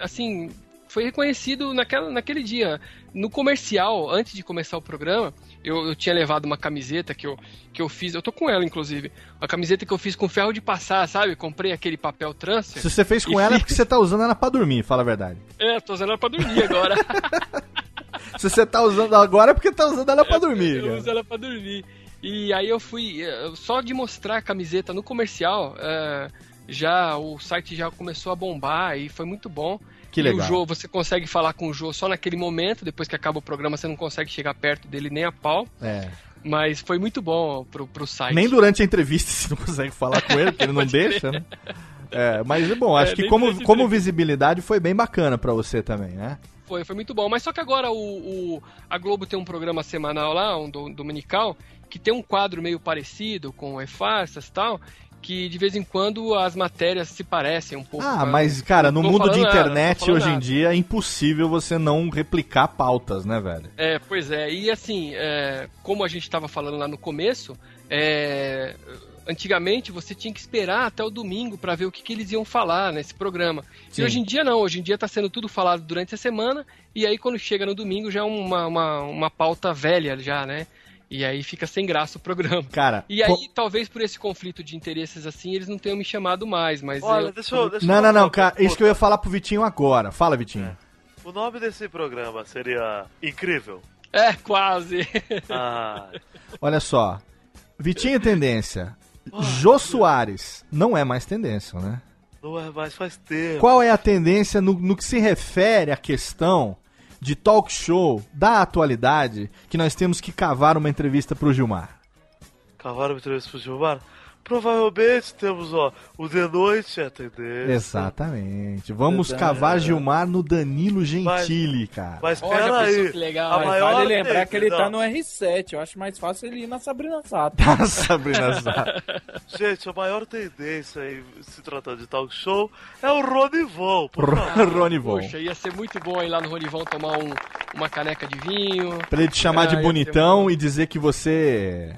assim, foi reconhecido naquela, naquele dia. No comercial, antes de começar o programa, eu, eu tinha levado uma camiseta que eu, que eu fiz. Eu tô com ela, inclusive. Uma camiseta que eu fiz com ferro de passar, sabe? Comprei aquele papel transfer. Se você fez com ela, fiz... é porque você tá usando ela pra dormir, fala a verdade. É, tô usando ela pra dormir agora. Se você tá usando agora é porque tá usando ela pra dormir. Eu, eu uso ela pra dormir. E aí eu fui... Só de mostrar a camiseta no comercial, uh, já o site já começou a bombar e foi muito bom. Que legal. E o Jô, você consegue falar com o Jô só naquele momento, depois que acaba o programa você não consegue chegar perto dele nem a pau. É. Mas foi muito bom pro, pro site. Nem durante a entrevista você não consegue falar com ele, porque ele não deixa, né? É, mas bom, acho é, que como, como visibilidade foi bem bacana pra você também, né? Foi, foi muito bom, mas só que agora o, o, a Globo tem um programa semanal lá, um do, dominical, que tem um quadro meio parecido com E-Farsas e tal, que de vez em quando as matérias se parecem um pouco. Ah, cara. Mas cara, no mundo de internet nada, hoje em dia é impossível você não replicar pautas, né, velho? É, pois é, e assim, é, como a gente estava falando lá no começo, é... Antigamente você tinha que esperar até o domingo para ver o que, que eles iam falar nesse programa. Sim. E hoje em dia não, hoje em dia está sendo tudo falado durante a semana e aí quando chega no domingo já é uma, uma, uma pauta velha já, né? E aí fica sem graça o programa. Cara, e aí, po... talvez por esse conflito de interesses assim, eles não tenham me chamado mais, mas... Olha, eu... deixa eu, deixa eu não, não, não, cara, isso outra. Que eu ia falar pro Vitinho agora. Fala, Vitinho. O nome desse programa seria Incrível? É, quase. Ah. Olha só, Vitinho Tendência... Oh, Jô Soares não é mais tendência, né? Não é mais, faz tempo. Qual é a tendência no, no que se refere à questão de talk show da atualidade que nós temos que cavar uma entrevista pro Gilmar? Cavar uma entrevista pro Gilmar? Provavelmente temos, ó, o De Noite é a tendência. Exatamente. Vamos Verdade. Cavar Gilmar no Danilo Gentili, mas, cara. Mas pera aí. Que legal. A mas maior vale lembrar tendência. Que ele tá no R sete. Eu acho mais fácil ele ir na Sabrina Sato. Na Sabrina Sato. Gente, a maior tendência em se tratando de talk show é o Ronivon. Ronivon. Poxa, ia ser muito bom ir lá no Ronivon tomar um, uma caneca de vinho. Pra ele te chamar ah, de bonitão e dizer que você...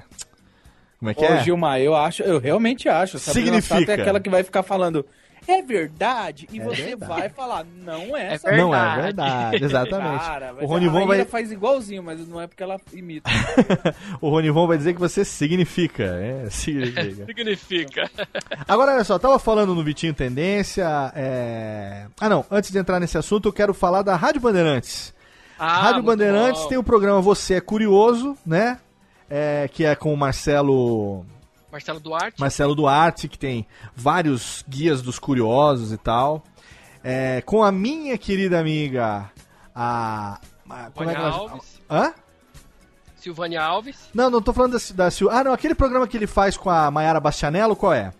Como é que Ô, é? Gilmar, eu acho, eu realmente acho. Sabrina Sato é aquela que vai ficar falando, é verdade? E é você verdade. Vai falar, não é, é verdade. Não é verdade, exatamente. Cara, o Ronivon vai... faz igualzinho, mas não é porque ela imita. O Ronivon vai dizer que você significa. É, significa. Significa. Agora, olha só, tava falando no Vitinho Tendência. É... Ah, não, antes de entrar nesse assunto, eu quero falar da Rádio Bandeirantes. Ah, Rádio Bandeirantes bom. Tem o programa Você é Curioso, né? É, que é com o Marcelo... Marcelo Duarte. Marcelo Duarte, que tem vários guias dos curiosos e tal. É, com a minha querida amiga, a... Silvânia é Alves. Hã? Silvânia Alves. Não, não tô falando da, da Silvânia... Ah, não, aquele programa que ele faz com a Mayara Bastianello, qual é?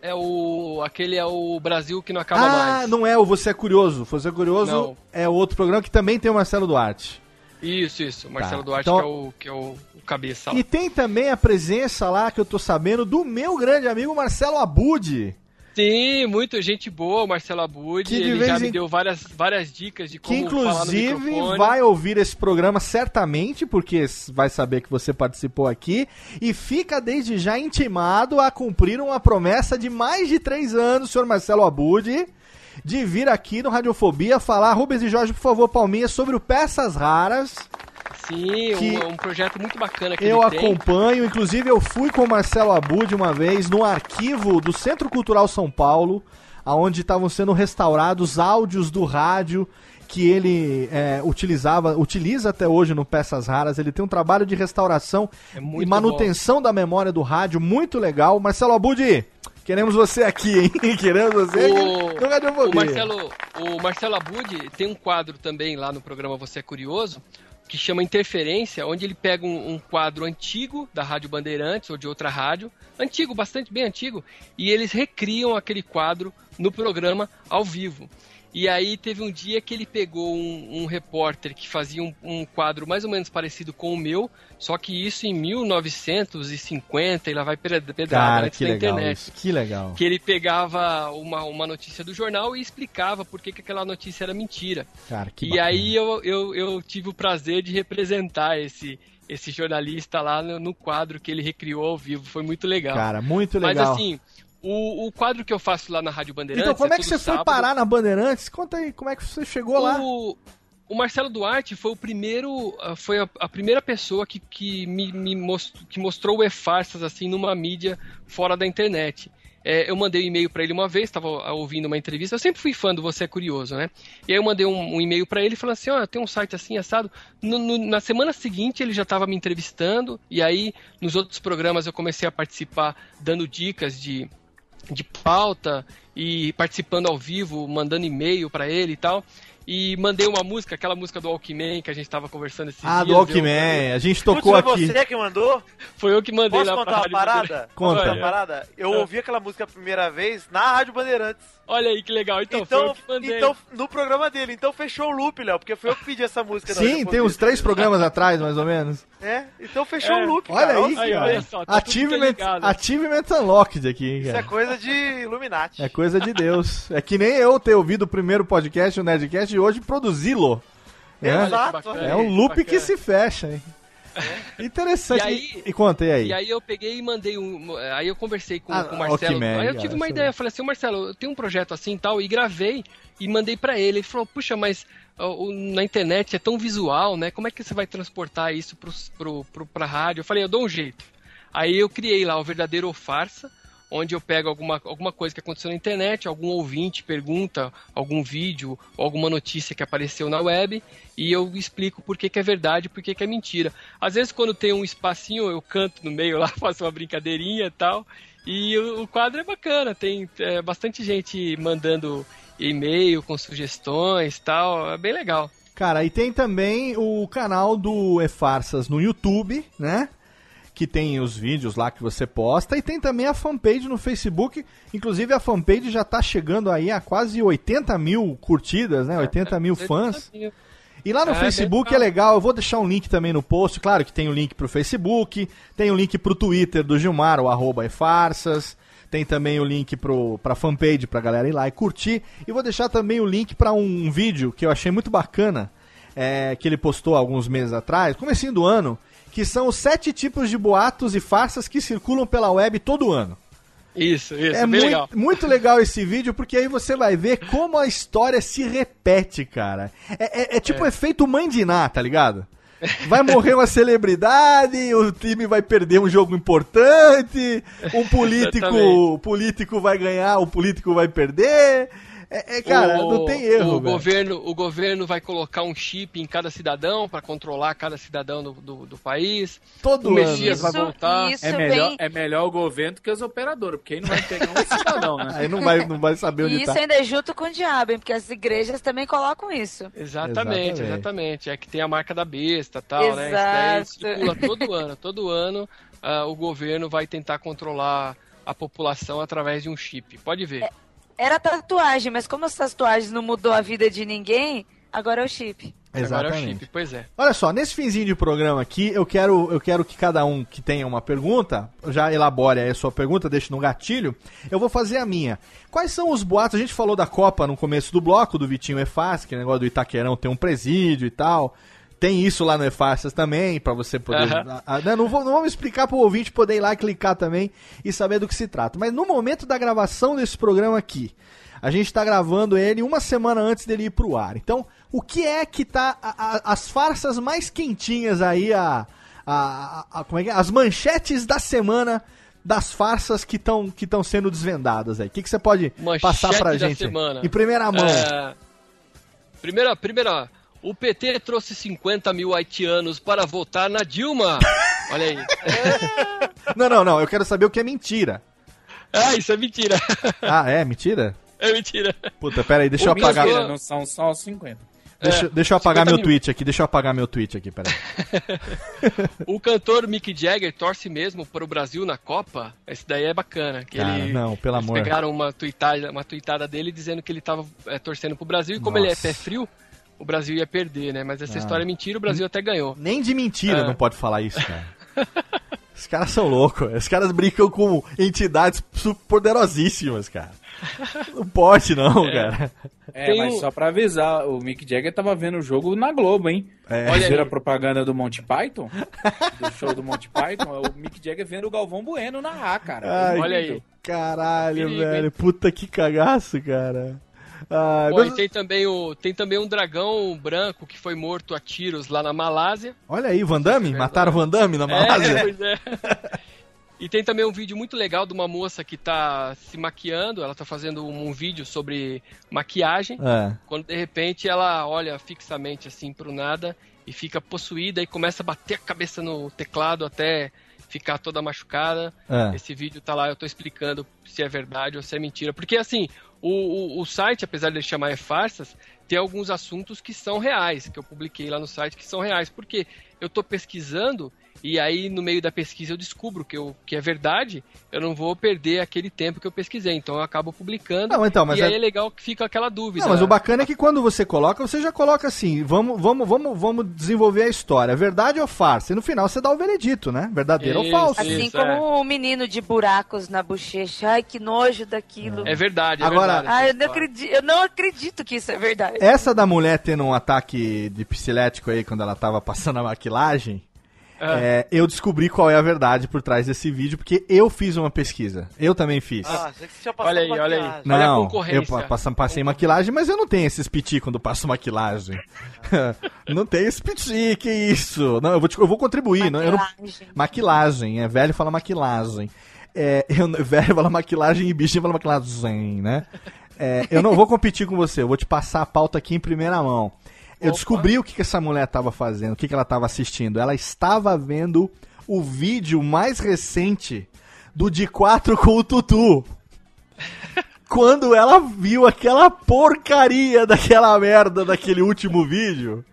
É o... Aquele é o Brasil que não acaba ah, mais. Ah, não é o Você é Curioso. Você é Curioso não. É outro programa que também tem o Marcelo Duarte. Isso, isso. O Marcelo tá. Duarte então... que é o... Que é o... Cabeça. E tem também a presença lá, que eu tô sabendo, do meu grande amigo Marcelo Abud. Sim, muita gente boa, o Marcelo Abud. Ele já em... me deu várias, várias dicas de como falar no microfone. Que inclusive vai ouvir esse programa certamente, porque vai saber que você participou aqui. E fica desde já intimado a cumprir uma promessa de mais de três anos, senhor Marcelo Abud, de vir aqui no Radiofobia falar, Rubens e Jorge, por favor, palminhas, sobre o Peças Raras. Sim, que um, um projeto muito bacana que eu acompanho, inclusive eu fui com o Marcelo Abud uma vez no arquivo do Centro Cultural São Paulo, onde estavam sendo restaurados áudios do rádio que ele é, utilizava, utiliza até hoje no Peças Raras. Ele tem um trabalho de restauração é e manutenção bom. da memória do rádio, muito legal. Marcelo Abud, queremos você aqui, hein? Queremos você o, no Radiofobia. O Marcelo, o Marcelo Abud tem um quadro também lá no programa Você é Curioso, que chama Interferência, onde ele pega um, um quadro antigo da Rádio Bandeirantes ou de outra rádio, antigo, bastante bem antigo, e eles recriam aquele quadro no programa ao vivo. E aí teve um dia que ele pegou um, um repórter que fazia um, um quadro mais ou menos parecido com o meu, só que isso em mil novecentos e cinquenta, e lá vai pedrada antes da internet. Isso, que legal. Que ele pegava uma, uma notícia do jornal e explicava por que, que aquela notícia era mentira. Cara, que bacana. E aí eu, eu, eu tive o prazer de representar esse... esse jornalista lá no quadro que ele recriou ao vivo. Foi muito legal. Cara, muito legal. Mas assim, o, o quadro que eu faço lá na Rádio Bandeirantes... Então, como é, é que você sábado. foi parar na Bandeirantes? Conta aí, como é que você chegou o, lá? O Marcelo Duarte foi o primeiro... Foi a, a primeira pessoa que, que me, me mostrou, que mostrou o E-Farsas, assim, numa mídia fora da internet. É, eu mandei um e-mail para ele uma vez, estava ouvindo uma entrevista, eu sempre fui fã do Você é Curioso, né? E aí eu mandei um, um e-mail para ele falando assim, ó, oh, tem um site assim, assado. No, no, na semana seguinte ele já estava me entrevistando, e aí nos outros programas eu comecei a participar dando dicas de, de pauta e participando ao vivo, mandando e-mail para ele e tal. E mandei uma música, aquela música do Walkman que a gente estava conversando esses ah, dias. Ah, do Walkman, eu... a gente tocou Putz, aqui. Foi você que mandou? Foi eu que mandei Posso lá pra Rádio Bandeirantes. Conta. Olha, uma parada? Eu ah. ouvi aquela música a primeira vez na Rádio Bandeirantes. Olha aí que legal, então, então foi eu que mandei. Então, no programa dele, então fechou o loop, Léo, porque foi eu que pedi essa música. Sim, tem uns três programas atrás, mais ou menos. É, então fechou é. o loop, Olha cara. Isso, aí, cara. Olha só, tá Achievement, Achievement Unlocked aqui, hein, cara. Isso é coisa de Illuminati. É coisa de Deus. É que nem eu ter ouvido o primeiro podcast, o Nerdcast, hoje produzi-lo. É, é um loop bacana. que se fecha, hein? É. Interessante. E, aí, e conta, e aí? E aí eu peguei e mandei um... Aí eu conversei com, ah, com o Marcelo. Okay, man, aí eu tive cara, uma ideia, eu falei assim, Marcelo, eu tenho um projeto assim e tal, e gravei e mandei pra ele. Ele falou, puxa, mas ó, na internet é tão visual, né? Como é que você vai transportar isso pro, pro, pro, pra rádio? Eu falei, eu dou um jeito. Aí eu criei lá o Verdadeiro ou Farsa, onde eu pego alguma, alguma coisa que aconteceu na internet, algum ouvinte pergunta, algum vídeo, alguma notícia que apareceu na web, e eu explico por que que é verdade, por que que é mentira. Às vezes, quando tem um espacinho, eu canto no meio lá, faço uma brincadeirinha e tal, e o, o quadro é bacana, tem é, bastante gente mandando e-mail com sugestões e tal, é bem legal. Cara, e tem também o canal do E-Farsas no YouTube, né? Que tem os vídeos lá que você posta, e tem também a fanpage no Facebook, inclusive a fanpage já tá chegando aí a quase oitenta mil curtidas, né, oitenta mil fãs, e lá no Facebook é legal, eu vou deixar um link também no post, claro que tem o um link pro Facebook, tem o um link pro Twitter do Gilmar, o arroba E-Farsas, tem também o link pro, pra fanpage pra galera ir lá e curtir, e vou deixar também o link pra um vídeo que eu achei muito bacana, é, que ele postou alguns meses atrás, comecinho do ano, que são os sete tipos de boatos e farsas que circulam pela web todo ano. Isso, isso, é bem muito, legal. É muito legal esse vídeo, porque aí você vai ver como a história se repete, cara. É, é, é tipo é. um efeito Mandiná, tá ligado? Vai morrer uma celebridade, o time vai perder um jogo importante, um político, o político vai ganhar, o político vai perder... É, é, cara, o, não tem erro, o governo, o governo vai colocar um chip em cada cidadão para controlar cada cidadão do, do, do país. Todo o Messias vai voltar. Isso é, melhor, bem... é melhor o governo que as operadoras, porque aí não vai pegar um cidadão, né? Aí não vai, não vai saber onde e tá. Isso ainda é junto com o diabo, hein? Porque as igrejas também colocam isso. Exatamente, exatamente. exatamente. É que tem a marca da besta e tal, Exato. né? Isso daí circula todo ano. Todo ano uh, o governo vai tentar controlar... a população através de um chip. Pode ver. É, era tatuagem, mas como as tatuagens não mudou a vida de ninguém, agora é o chip. Exatamente. Agora é o chip, pois é. Olha só, nesse finzinho de programa aqui, eu quero, eu quero que cada um que tenha uma pergunta, já elabore aí a sua pergunta, deixe no gatilho, eu vou fazer a minha. Quais são os boatos, a gente falou da Copa no começo do bloco, do Vitinho E-Farsas, que é o negócio do Itaquerão ter um presídio e tal, tem isso lá no E-Farsas também, pra você poder... Uhum. A, né, não, vou, não vamos explicar pro ouvinte poder ir lá clicar também e saber do que se trata. Mas no momento da gravação desse programa aqui, a gente tá gravando ele uma semana antes dele ir pro ar. Então, o que é que tá a, a, as farsas mais quentinhas aí, a, a, a, como é que é? As manchetes da semana das farsas que estão que estão sendo desvendadas aí? O que, que você pode manchete passar pra gente? Semana. Em primeira mão. É... Primeira, primeira, o P T trouxe cinquenta mil haitianos para votar na Dilma. Olha aí. É... Não, não, não, eu quero saber o que é mentira. Ah, isso é mentira. Ah, é mentira? É mentira. Puta, pera aí, deixa o eu apagar. Mentira, não são só cinquenta. Deixa, é, deixa eu apagar meu mil. tweet aqui, deixa eu apagar meu tweet aqui, peraí. O cantor Mick Jagger torce mesmo para o Brasil na Copa? Esse daí é bacana. Que cara, ele, não, pelo eles amor. Pegaram uma tuitada, uma tuitada dele dizendo que ele tava é, torcendo pro Brasil e como Nossa. Ele é pé frio, o Brasil ia perder, né? Mas essa ah. história é mentira, o Brasil N- até ganhou. Nem de mentira ah. não pode falar isso, cara. Os caras são loucos, os caras brincam com entidades poderosíssimas, cara. Não pode não, é. cara. É, tem mas um... só pra avisar, o Mick Jagger tava vendo o jogo na Globo, hein? É. Olha, viram a propaganda do Monty Python? Do show do Monty Python? É o Mick Jagger vendo o Galvão Bueno narrar, cara. Ai, olha aí. Caralho, perigo, velho. Hein? Puta que cagaço, cara. Ah, Pô, mas... e tem também, o, tem também um dragão branco que foi morto a tiros lá na Malásia. Olha aí, Van Damme? Mataram Van Damme na Malásia? É, pois é. E tem também um vídeo muito legal de uma moça que tá se maquiando, ela tá fazendo um, um vídeo sobre maquiagem, é. Quando de repente ela olha fixamente assim pro nada e fica possuída e começa a bater a cabeça no teclado até ficar toda machucada. É. Esse vídeo tá lá, eu tô explicando se é verdade ou se é mentira. Porque assim, o, o, o site, apesar de ele chamar E-Farsas, tem alguns assuntos que são reais, que eu publiquei lá no site que são reais, porque eu tô pesquisando... E aí, no meio da pesquisa, eu descubro que, eu, que é verdade, eu não vou perder aquele tempo que eu pesquisei. Então, eu acabo publicando. Não, então, mas e é... aí é legal que fica aquela dúvida. Não, mas o bacana é que quando você coloca, você já coloca assim, vamos, vamos, vamos, vamos desenvolver a história. Verdade ou farsa? E no final, você dá o veredito, né? Verdadeiro isso, ou falso. Assim isso, como o é. um menino de buracos na bochecha. Ai, que nojo daquilo. É verdade, é Agora, verdade. Ai, eu, não acredito, eu não acredito que isso é verdade. Essa da mulher tendo um ataque de psilético aí, quando ela tava passando a maquilagem... É, eu descobri qual é a verdade por trás desse vídeo, porque eu fiz uma pesquisa. Eu também fiz. Ah, você já passou olha aí, maquilagem. olha aí. Não, olha a concorrência. Eu passei, passei maquilagem, mas eu não tenho esses piti quando passo maquilagem. Não tenho esse piti, que isso? Não, eu vou, eu vou contribuir. Maquilagem. Não, eu não... maquilagem, é velho fala maquilagem. É, eu, velho fala maquilagem e bichinho fala maquilagem, né? É, eu não vou competir com você, eu vou te passar a pauta aqui em primeira mão. Eu descobri Opa. o que, que essa mulher estava fazendo, o que, que ela estava assistindo. Ela estava vendo o vídeo mais recente do De quatro com o Tutu. Quando ela viu aquela porcaria daquela merda daquele último vídeo,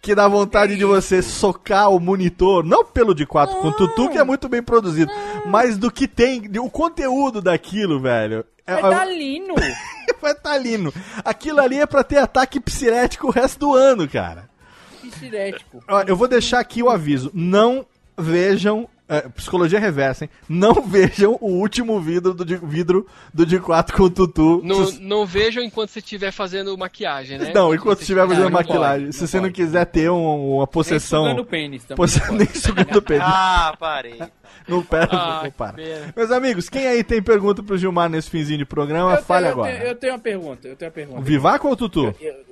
que dá vontade de você socar o monitor, não pelo De quatro com o Tutu, que é muito bem produzido, mas do que tem, o conteúdo daquilo, velho. É talino. É talino. Aquilo ali é pra ter ataque psirético o resto do ano, cara. Psirético. Ó, eu vou deixar aqui o aviso. Não vejam... É, psicologia reversa, hein? Não vejam o último vidro do, vidro do D quatro com o Tutu. Não, se... não vejam enquanto você estiver fazendo maquiagem, né? Não, enquanto você estiver fazendo maquilagem. Pode, se você pode. não quiser ter um, uma possessão... Nem sugando o pênis também. Poss... Nem sugando o pênis. Ah, parei. Não, pera, ah, não, não para. Pena. Meus amigos, quem aí tem pergunta pro Gilmar nesse finzinho de programa, eu fale tenho, agora. Eu tenho, eu tenho uma pergunta, eu tenho uma pergunta. Vivacqua ou Tutu? Eu, eu...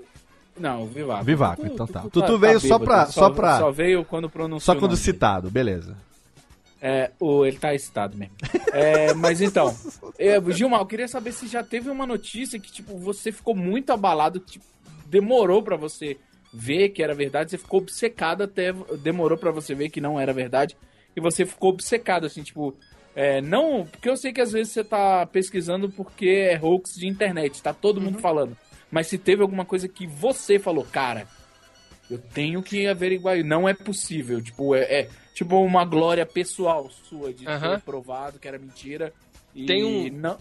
Não, Vivacqua. Vivacqua, então tá. Tutu, Tutu veio tá só, bêbado, pra, só, só pra... Só veio quando pronunciou. Só quando citado, dele. beleza. É, o, ele tá excitado mesmo. É, mas então, é, Gilmar, eu queria saber se já teve uma notícia que, tipo, você ficou muito abalado, que tipo, demorou pra você ver que era verdade, você ficou obcecado até, demorou pra você ver que não era verdade, e você ficou obcecado, assim, tipo, é, não, porque eu sei que às vezes você tá pesquisando porque é hoax de internet, tá todo mundo uhum. falando, mas se teve alguma coisa que você falou, cara, eu tenho que averiguar, não é possível, tipo, é... é tipo, uma glória pessoal sua de uhum. ter provado que era mentira E tem um... não,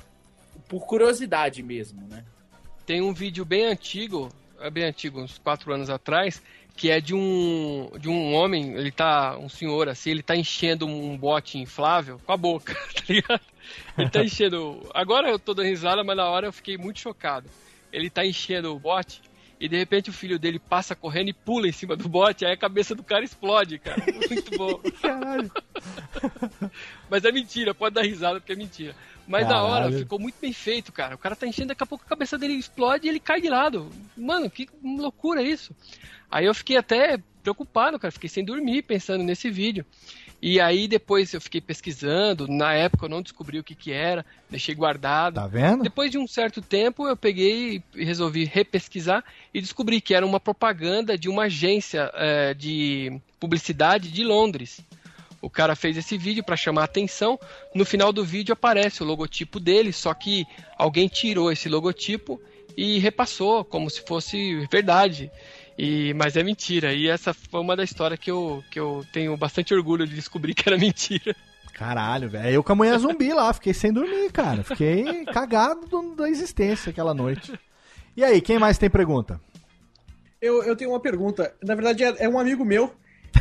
por curiosidade mesmo, né? Tem um vídeo bem antigo, bem antigo, uns quatro anos atrás, que é de um, de um homem, ele tá, um senhor assim, ele tá enchendo um bote inflável com a boca, tá ligado? Ele tá enchendo... Agora eu tô dando risada, mas na hora eu fiquei muito chocado. Ele tá enchendo o bote e de repente o filho dele passa correndo e pula em cima do bote, aí a cabeça do cara explode, cara. Muito bom. Caralho. Mas é mentira, pode dar risada porque é mentira. Mas caralho, na hora ficou muito bem feito, cara. O cara tá enchendo, daqui a pouco a cabeça dele explode e ele cai de lado. Mano, que loucura isso. Aí eu fiquei até preocupado, cara. Fiquei sem dormir pensando nesse vídeo. E aí depois eu fiquei pesquisando, na época eu não descobri o que que era, deixei guardado. Tá vendo? Depois de um certo tempo eu peguei e resolvi repesquisar e descobri que era uma propaganda de uma agência é, de publicidade de Londres. O cara fez esse vídeo para chamar a atenção, no final do vídeo aparece o logotipo dele, só que alguém tirou esse logotipo e repassou como se fosse verdade. E, mas é mentira, e essa foi uma da história que eu, que eu tenho bastante orgulho de descobrir que era mentira. Caralho, velho, eu com a manhã zumbi lá, fiquei sem dormir, cara, fiquei cagado do, da existência aquela noite. E aí, quem mais tem pergunta? Eu, eu tenho uma pergunta, na verdade é, é um amigo meu.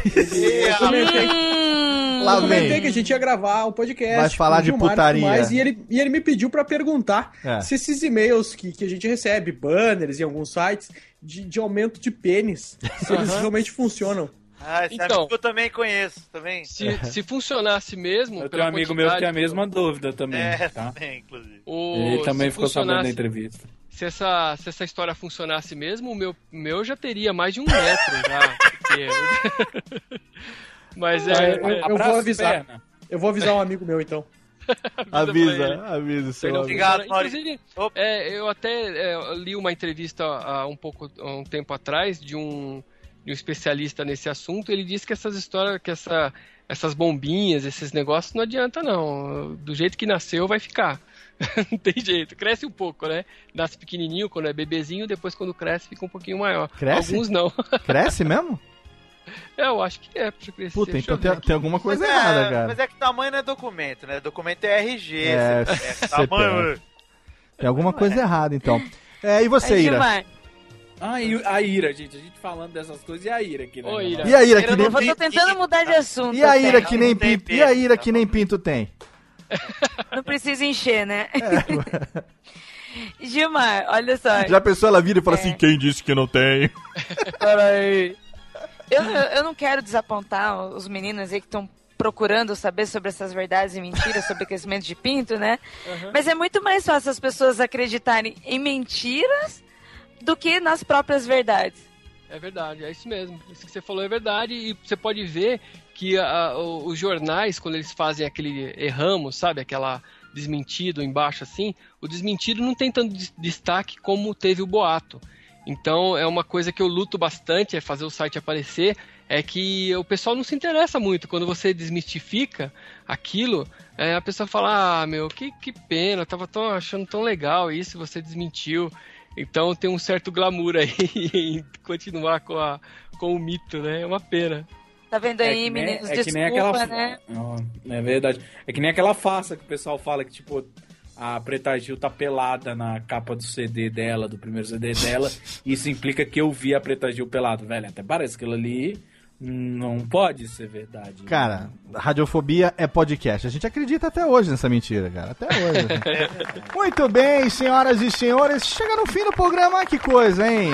Eu comentei, eu comentei que a gente ia gravar um podcast. Vai falar de Gilmar, putaria. Mais, e, ele, e ele me pediu pra perguntar é. se esses e-mails que, que a gente recebe, banners em alguns sites, de, de aumento de pênis, se eles realmente funcionam. Ah, esse então, amigo eu também conheço. Também. Se, é. se funcionasse mesmo... Eu tenho um amigo meu que tem a mesma dúvida também. É, tá? Também, inclusive. O, ele também ficou sabendo da entrevista. Se essa, se essa história funcionasse mesmo, o meu, meu já teria mais de um metro já. Porque... Mas é... Eu, eu, eu vou avisar. Perna. Eu vou avisar um amigo meu, então. Avisa, avisa. Seu amigo. Obrigado, inclusive, é, eu até é, li uma entrevista há um pouco, há um tempo atrás de um, de um especialista nesse assunto. Ele disse que essas histórias, que essa, essas bombinhas, esses negócios, não adianta não. Do jeito que nasceu, vai ficar. Não tem jeito, cresce um pouco, né? Nasce pequenininho quando é bebezinho, depois quando cresce fica um pouquinho maior. Cresce? Alguns não. Cresce mesmo? É, eu acho que é. Crescer. Puta, então tem, tem alguma coisa mas errada, é, cara. Mas é que tamanho não é documento, né? Documento é R G. É, C P F. Tamanho... Tem alguma coisa é. errada, então. É, e você, é, Ira? Vai. Ah, e a Ira, gente. A gente falando dessas coisas e a Ira aqui, né? Ô, Ira. E a Ira que nem... Eu tô tentando mudar de assunto. E a Ira que nem pinto, e a Ira que nem pinto tem? Não precisa encher, né? É. Gilmar, olha só. Já a pessoa ela vira e fala é. assim, quem disse que não tem? Peraí. Eu, eu não quero desapontar os meninos aí que estão procurando saber sobre essas verdades e mentiras, sobre crescimento de pinto, né? Uhum. Mas é muito mais fácil as pessoas acreditarem em mentiras do que nas próprias verdades. É verdade, é isso mesmo. Isso que você falou é verdade e você pode ver que a, a, os jornais, quando eles fazem aquele erramos, sabe, aquela desmentido embaixo assim, o desmentido não tem tanto destaque como teve o boato. Então é uma coisa que eu luto bastante, é fazer o site aparecer, é que o pessoal não se interessa muito. Quando você desmistifica aquilo, é, a pessoa fala, ah, meu, que, que pena, eu tava tão, achando tão legal isso, você desmentiu. Então tem um certo glamour aí em continuar com, a, com o mito, né? É uma pena. Tá vendo aí, é nem, meninos? É desculpa, que nem aquela... né? Não, é verdade. É que nem aquela farsa que o pessoal fala que, tipo... A Preta Gil tá pelada na capa do C D dela, do primeiro C D dela. Isso implica que eu vi a Preta Gil pelado, velho. Até parece que ela ali não pode ser verdade. Cara, Radiofobia é podcast. A gente acredita até hoje nessa mentira, cara. Até hoje. Muito bem, senhoras e senhores. Chega no fim do programa, que coisa, hein?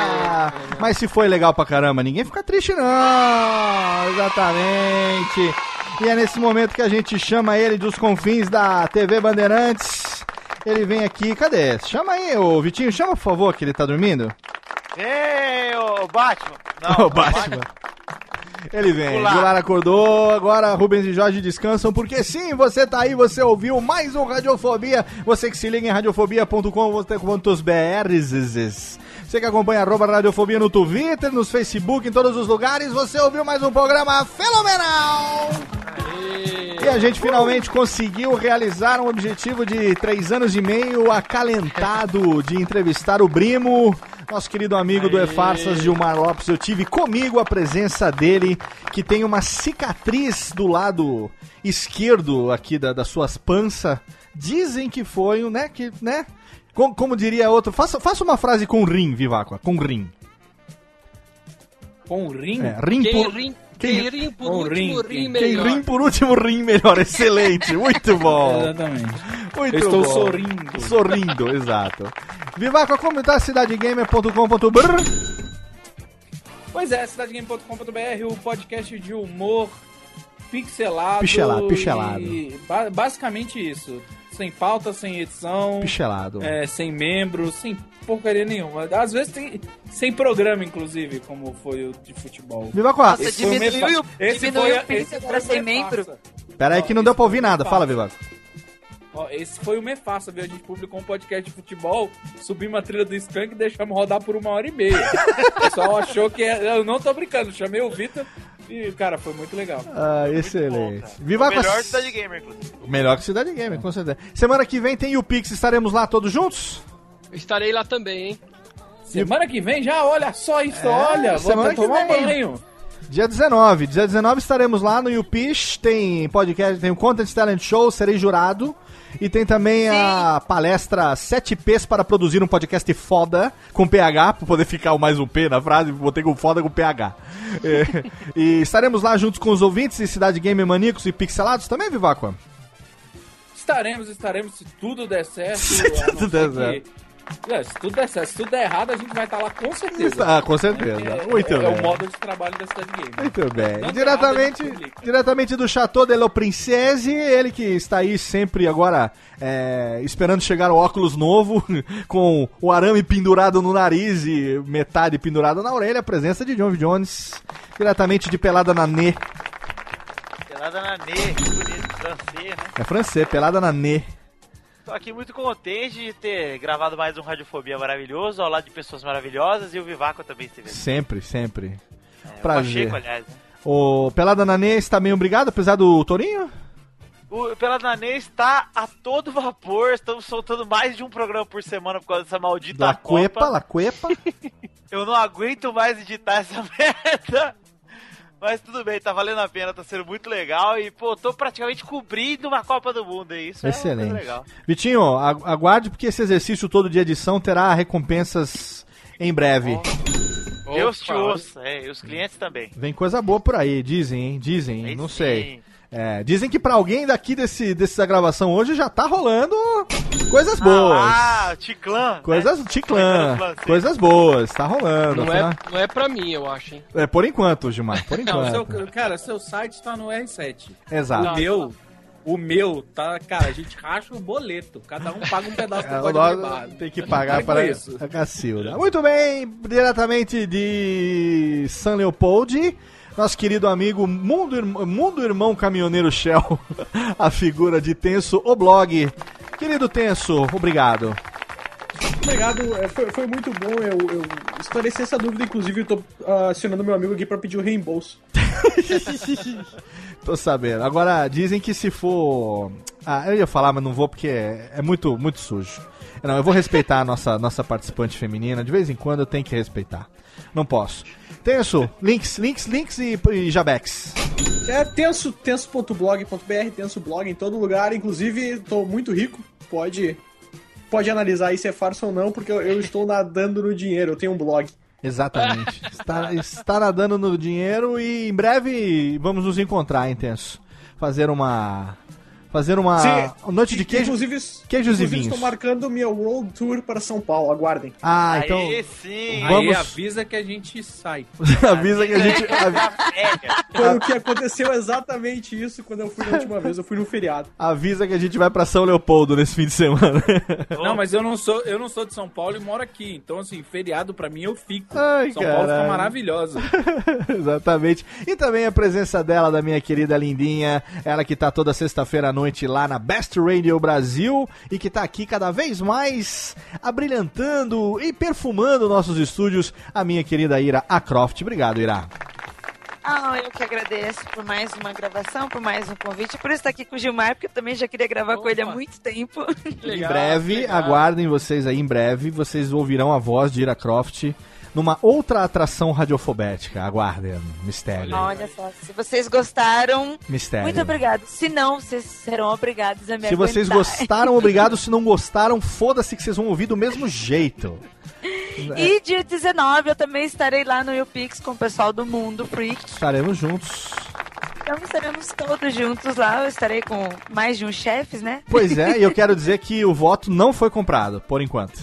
Ah, mas se foi legal pra caramba, ninguém fica triste, não. Exatamente. E é nesse momento que a gente chama ele dos confins da T V Bandeirantes. Ele vem aqui, cadê? Chama aí, ô Vitinho, chama por favor, que ele tá dormindo. Ei, ô Batman. Não, ô Batman. Batman. Ele vem, o Lar acordou, agora Rubens e Jorge descansam, porque sim, você tá aí, você ouviu mais um Radiofobia. Você que se liga em radiofobia ponto com ponto b r. Você que acompanha arroba Radiofobia no Twitter, nos Facebook, em todos os lugares, você ouviu mais um programa fenomenal! Aê. E a gente finalmente conseguiu realizar um objetivo de três anos e meio acalentado de entrevistar o Brimo nosso querido amigo Aê. do E-Farsas, Gilmar Lopes. Eu tive comigo a presença dele, que tem uma cicatriz do lado esquerdo aqui da, das suas panças. Dizem que foi, né, que, né, como, como diria outro, faça, faça uma frase com rim, Vivacqua, com rim. Com rim? É, rim que por... Rim... Quem, quem rim por último, rim, rim melhor. Quem rim por último, rim melhor. Excelente, muito bom. Exatamente. Muito Eu estou bom. sorrindo. Sorrindo, exato. Vivacqua, como está cidade gamer ponto com ponto b r? Pois é, cidade gamer ponto com ponto b r, o podcast de humor pixelado. Pixelado, pixelado. Ba- basicamente isso. Sem pauta, sem edição. Pixelado. É, sem membros, sem porcaria nenhuma. Às vezes tem sem programa, inclusive, como foi o de futebol. Vivacqua, nossa, esse diminuiu, foi esse diminuiu foi, esse pra sem membro. Pera aí que não deu pra ouvir nada. Fala, Vivacqua. Ó, esse foi uma E-Farsa, viu? A gente publicou um podcast de futebol, subimos a trilha do Skank e deixamos rodar por uma hora e meia. O pessoal achou que... Era... Eu não tô brincando, chamei o Vitor e, cara, foi muito legal. Ah, foi excelente. Bom, Viva o melhor que a... Cidade Gamer, inclusive. O melhor que Cidade Gamer, com certeza. Semana que vem tem YouPix, estaremos lá todos juntos? Eu estarei lá também, hein? Semana que vem já, olha só isso, é, olha, vou tomar um banho. Dia dezenove, dia dezenove estaremos lá no YouPix, tem podcast, tem o Content Talent Show, serei jurado. E tem também Sim. a palestra sete P's para produzir um podcast foda com P H, para poder ficar o mais um P na frase, botei com foda com P H. É, e estaremos lá juntos com os ouvintes de Cidade Gamer, Maníacos e Pixelados também, Vivacqua? Estaremos, estaremos, se tudo der certo. Se tudo der certo. Que... É, se tudo der certo, se tudo der errado, a gente vai estar lá com certeza. Ah, com certeza. É, muito é, bem. É o modo de trabalho da Cidade Gamer. Muito bem. E diretamente, diretamente do Chateau de la Princesse, ele que está aí sempre agora é, esperando chegar o óculos novo, com o arame pendurado no nariz e metade pendurada na orelha, a presença de John Jones, diretamente de Pelada na Nê. Pelada na Nê, que bonito, francês, né? É francês, Pelada na Nê. Estou aqui muito contente de ter gravado mais um Radiofobia maravilhoso, ao lado de pessoas maravilhosas, e o Vivacqua também esteve. Sempre, sempre. É, prazer. O Pacheco, aliás. Né? O Pelada Nanê está meio obrigado, apesar do Torinho? O Pelada Nanê está a todo vapor, estamos soltando mais de um programa por semana por causa dessa maldita La Copa. La Cuepa, La Cuepa. Eu não aguento mais editar essa merda. Mas tudo bem, tá valendo a pena, tá sendo muito legal e, pô, tô praticamente cobrindo uma Copa do Mundo, é isso? Excelente. É muito legal. Vitinho, aguarde porque esse exercício todo de edição terá recompensas em breve. Oh. Deus te ouça, é, e os clientes também. Vem coisa boa por aí, dizem, hein? Dizem, hein? Não sei. É, dizem que pra alguém daqui desse, dessa gravação hoje já tá rolando coisas boas. Ah, Ticlã. Coisas, né? Ticlã. Coisas boas, tá rolando. Não, tá? É, não é pra mim, eu acho, hein? É, por enquanto, Gilmar, por enquanto. Não, seu, cara, seu site tá no R sete. Exato. O meu, o meu, tá, cara, a gente racha o boleto. Cada um paga um pedaço do é, código. Tem que pagar para isso. A Cacilda. Muito bem, diretamente de São Leopoldo. Nosso querido amigo Mundo, Mundo Irmão Caminhoneiro Shell, a figura de Tenso, o blog. Querido Tenso, obrigado. Obrigado, foi, foi muito bom. Eu, eu esclareci essa dúvida, inclusive eu tô uh, acionando meu amigo aqui pra pedir o reembolso. Tô sabendo. Agora, dizem que se for... Ah, eu ia falar, mas não vou porque é, é muito, muito sujo. Não, eu vou respeitar a nossa, nossa participante feminina. De vez em quando eu tenho que respeitar. Não posso. Tenso, links, links, links e, e jabex. É tenso, tenso ponto blog ponto b r, tenso blog em todo lugar. Inclusive, tô muito rico. Pode, pode analisar aí se é farsa ou não, porque eu, eu estou nadando no dinheiro. Eu tenho um blog. Exatamente. Está, está nadando no dinheiro e em breve vamos nos encontrar, hein, Tenso? Fazer uma... Fazer uma Sim, noite de queijo, inclusive, queijos inclusive e vinhos. Estou marcando minha World Tour para São Paulo, aguardem. Ah, então... Aí sim! Vamos... Aí avisa que a gente sai. avisa que a gente... Foi o que aconteceu exatamente isso quando eu fui na última vez, eu fui no feriado. Avisa que a gente vai para São Leopoldo nesse fim de semana. Não, mas eu não, sou, eu não sou de São Paulo e moro aqui, então assim, feriado para mim eu fico. Ai, São caralho. Paulo fica maravilhosa. Exatamente. E também a presença dela, da minha querida lindinha, ela que tá toda sexta-feira à noite lá na Best Radio Brasil e que tá aqui cada vez mais abrilhantando e perfumando nossos estúdios, a minha querida Ira Amorato a Croft. Obrigado, Ira. Não, eu que agradeço por mais uma gravação, por mais um convite, por estar aqui com o Gilmar, porque eu também já queria gravar Opa. com ele há muito tempo. Legal, em breve, legal. aguardem vocês aí, em breve, vocês ouvirão a voz de Ira Croft numa outra atração radiofobética. Aguardem, mistério. Olha só, se vocês gostaram, mistério. Muito obrigado. Se não, vocês serão obrigados a me Se aguentar. Vocês gostaram, obrigado. Se não gostaram, foda-se que vocês vão ouvir do mesmo jeito. E dia dezenove eu também estarei lá no YouPix com o pessoal do Mundo Freak. Estaremos juntos. Então estaremos todos juntos lá. Eu estarei com mais de um chefes, né? Pois é, e eu quero dizer que o voto não foi comprado, por enquanto.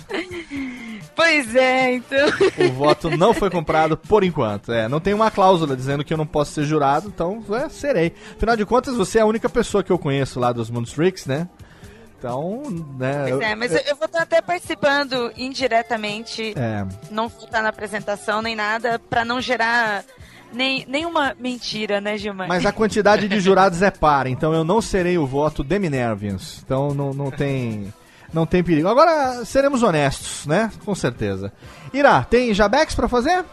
Pois é, então... O voto não foi comprado por enquanto. É, não tem uma cláusula dizendo que eu não posso ser jurado, então é, serei. Afinal de contas, você é a única pessoa que eu conheço lá dos Mundo Freaks, né? Então, né... Pois é, mas eu, eu vou estar até participando indiretamente, é. não vou estar na apresentação nem nada, pra não gerar nem, nenhuma mentira, né, Gilmar? Mas a quantidade de jurados é par, então eu não serei o voto de Minervians. Então não, não tem... Não tem perigo. Agora, seremos honestos, né? Com certeza. Ira, tem Jabex pra fazer?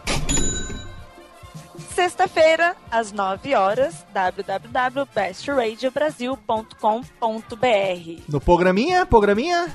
Sexta-feira, às nove horas, w w w ponto best radio brasil ponto com ponto b r. No programinha, programinha?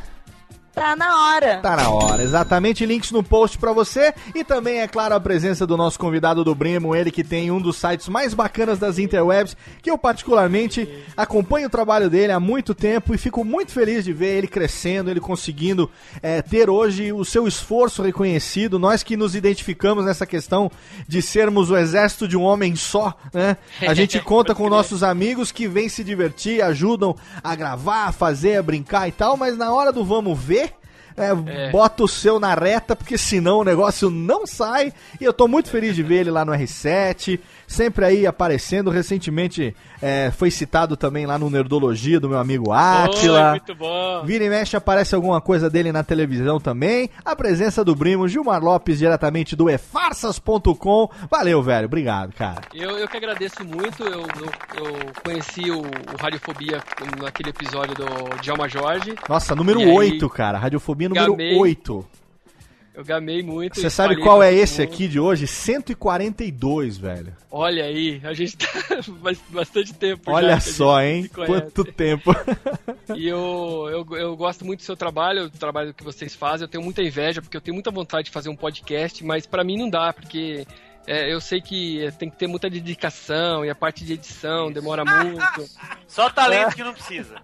Tá na hora. Tá na hora, exatamente. Links no post pra você. E também, é claro, a presença do nosso convidado do Bremo, ele que tem um dos sites mais bacanas das interwebs, que eu particularmente acompanho o trabalho dele há muito tempo e fico muito feliz de ver ele crescendo, ele conseguindo é, ter hoje o seu esforço reconhecido. Nós que nos identificamos nessa questão de sermos o exército de um homem só, né? A gente conta com nossos amigos que vêm se divertir, ajudam a gravar, a fazer, a brincar e tal, mas na hora do vamos ver, É, é. bota o seu na reta, porque senão o negócio não sai. E eu tô muito feliz de ver ele lá no R sete, sempre aí aparecendo. Recentemente é, foi citado também lá no Nerdologia do meu amigo Átila. Oi, muito bom. Vira e mexe aparece alguma coisa dele na televisão também. A presença do primo Gilmar Lopes, diretamente do e farsas ponto com. Valeu, velho, obrigado, cara. Eu, eu que agradeço muito. Eu, eu, eu conheci o, o Radiofobia naquele episódio do Djalma Jorge. Nossa, número e oito, aí... cara, Radiofobia número gamei. oito. Eu gamei muito. Você sabe qual é esse mundo. Aqui de hoje? cento e quarenta e dois, velho. Olha aí, a gente tá bastante tempo. Olha já, só, hein? Quanto tempo. E eu, eu, eu gosto muito do seu trabalho, do trabalho que vocês fazem. Eu tenho muita inveja, porque eu tenho muita vontade de fazer um podcast, mas pra mim não dá, porque... É, eu sei que tem que ter muita dedicação e a parte de edição Isso. demora muito. Só talento é. que não precisa.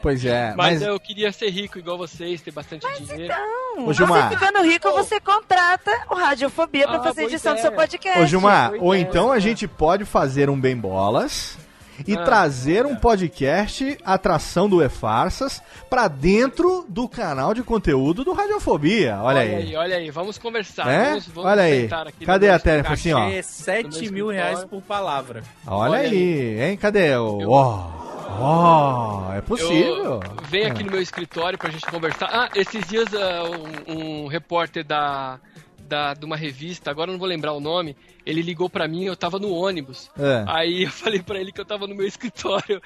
Pois é. Mas, mas eu queria ser rico igual vocês, ter bastante mas dinheiro. Então, ô, Gilmar, você ficando rico, oh. você contrata o Radiofobia pra ah, fazer edição é. do seu podcast. Ô, Gilmar, pois ou é, então é. a gente pode fazer um Bem Bolas e ah, trazer é. um podcast, atração do E-Farsas, pra dentro do canal de conteúdo do Radiofobia. Olha, olha aí. aí. Olha aí, vamos conversar. É? Vamos, vamos olha aí. Aqui Cadê a tarefa assim, ó? sete mil reais por palavra. Olha, olha aí. aí, hein? Cadê o... Eu... Oh. Oh, é possível. Eu venho aqui no meu escritório pra gente conversar. Ah, esses dias uh, um, um repórter da... Da, de uma revista, agora eu não vou lembrar o nome, ele ligou pra mim, eu tava no ônibus. É. Aí eu falei pra ele que eu tava no meu escritório.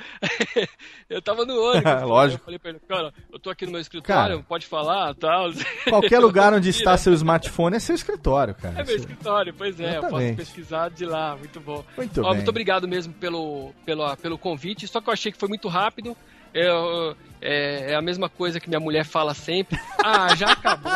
eu tava no ônibus. Lógico. Eu falei pra ele, cara, eu tô aqui no meu escritório, cara, pode falar, tal. Qualquer lugar onde está seu smartphone é seu escritório, cara. É meu escritório, pois é, Exatamente. eu posso pesquisar de lá, muito bom. Muito, Ó, muito obrigado mesmo pelo, pelo, pelo convite, só que eu achei que foi muito rápido. Eu, é, é a mesma coisa que minha mulher fala sempre. Ah, já acabou?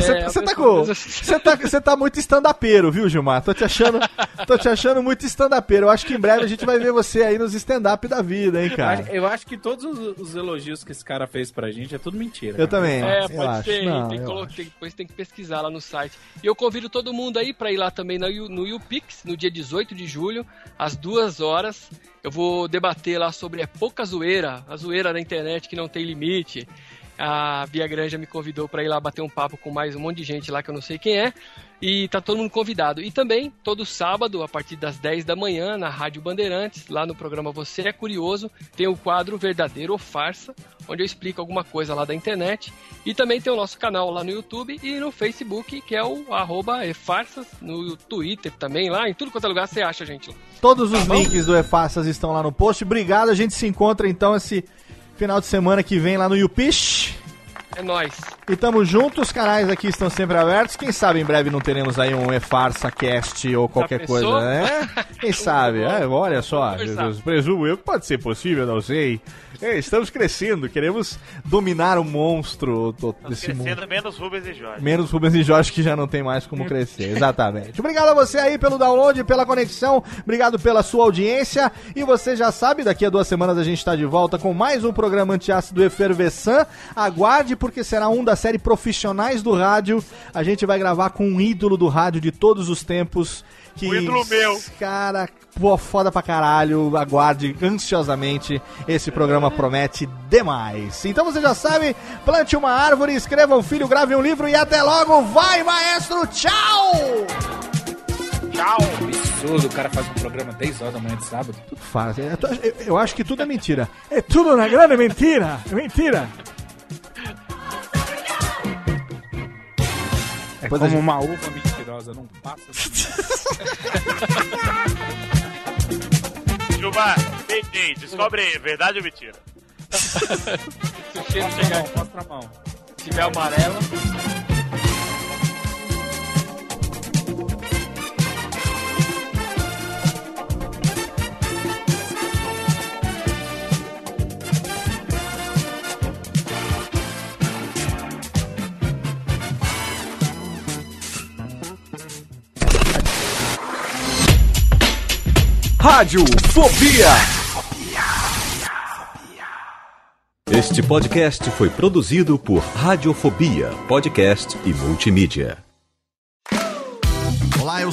Você oh, é, tá com. Você tá, tá muito stand-upeiro, viu, Gilmar? Tô te achando, tô te achando muito stand-upeiro. Eu acho que em breve a gente vai ver você aí nos stand-up da vida, hein, cara? Eu acho que todos os, os elogios que esse cara fez pra gente é tudo mentira. Eu cara. também. É, pode eu ser. Acho. Não, tem que colocar, depois tem que pesquisar lá no site. E eu convido todo mundo aí pra ir lá também no, no YouPix, no dia dezoito de julho, às duas horas. Eu vou debater lá sobre a pouca zoeira, a zoeira da internet que não tem limite. A Bia Granja me convidou para ir lá bater um papo com mais um monte de gente lá que eu não sei quem é. E tá todo mundo convidado. E também, todo sábado, a partir das dez da manhã, na Rádio Bandeirantes, lá no programa Você é Curioso, tem o quadro Verdadeiro ou Farsa, onde eu explico alguma coisa lá da internet. E também tem o nosso canal lá no YouTube e no Facebook, que é o arroba efarsas, no Twitter também, lá em tudo quanto é lugar você acha, gente. Todos os tá links do efarsas estão lá no post. Obrigado, a gente se encontra então esse final de semana que vem lá no YouPix. É nóis. E tamo junto, os canais aqui estão sempre abertos. Quem sabe em breve não teremos aí um E-Farsa Cast ou qualquer coisa, né? Quem sabe? É, olha só, Jesus, presumo eu que pode ser possível, não sei. É, estamos crescendo, queremos dominar o monstro do, desse crescendo, mundo. Crescendo menos Rubens e Jorge. Menos Rubens e Jorge, que já não tem mais como crescer, exatamente. Obrigado a você aí pelo download, pela conexão, obrigado pela sua audiência. E você já sabe, daqui a duas semanas a gente está de volta com mais um programa antiácido Efervescent. Aguarde, porque será um da série Profissionais do Rádio. A gente vai gravar com um ídolo do rádio de todos os tempos. Que o ídolo meu. Cara, pô, foda pra caralho. Aguarde ansiosamente. Esse programa promete demais. Então você já sabe, plante uma árvore, escreva um filho, grave um livro e até logo. Vai, maestro. Tchau! Tchau. Absurdo, o cara faz um programa dez horas da manhã de sábado. Tudo faz. Eu, eu, eu acho que tudo é mentira. É tudo na grande mentira. É mentira. É como gente... uma uva mentirosa, não passa. Gilmar, entendi. Descobre aí, verdade ou mentira? Se mostra, mão, mostra a mão. Se tiver amarelo. Radiofobia. Este podcast foi produzido por Radiofobia Podcast e Multimídia. Olá, eu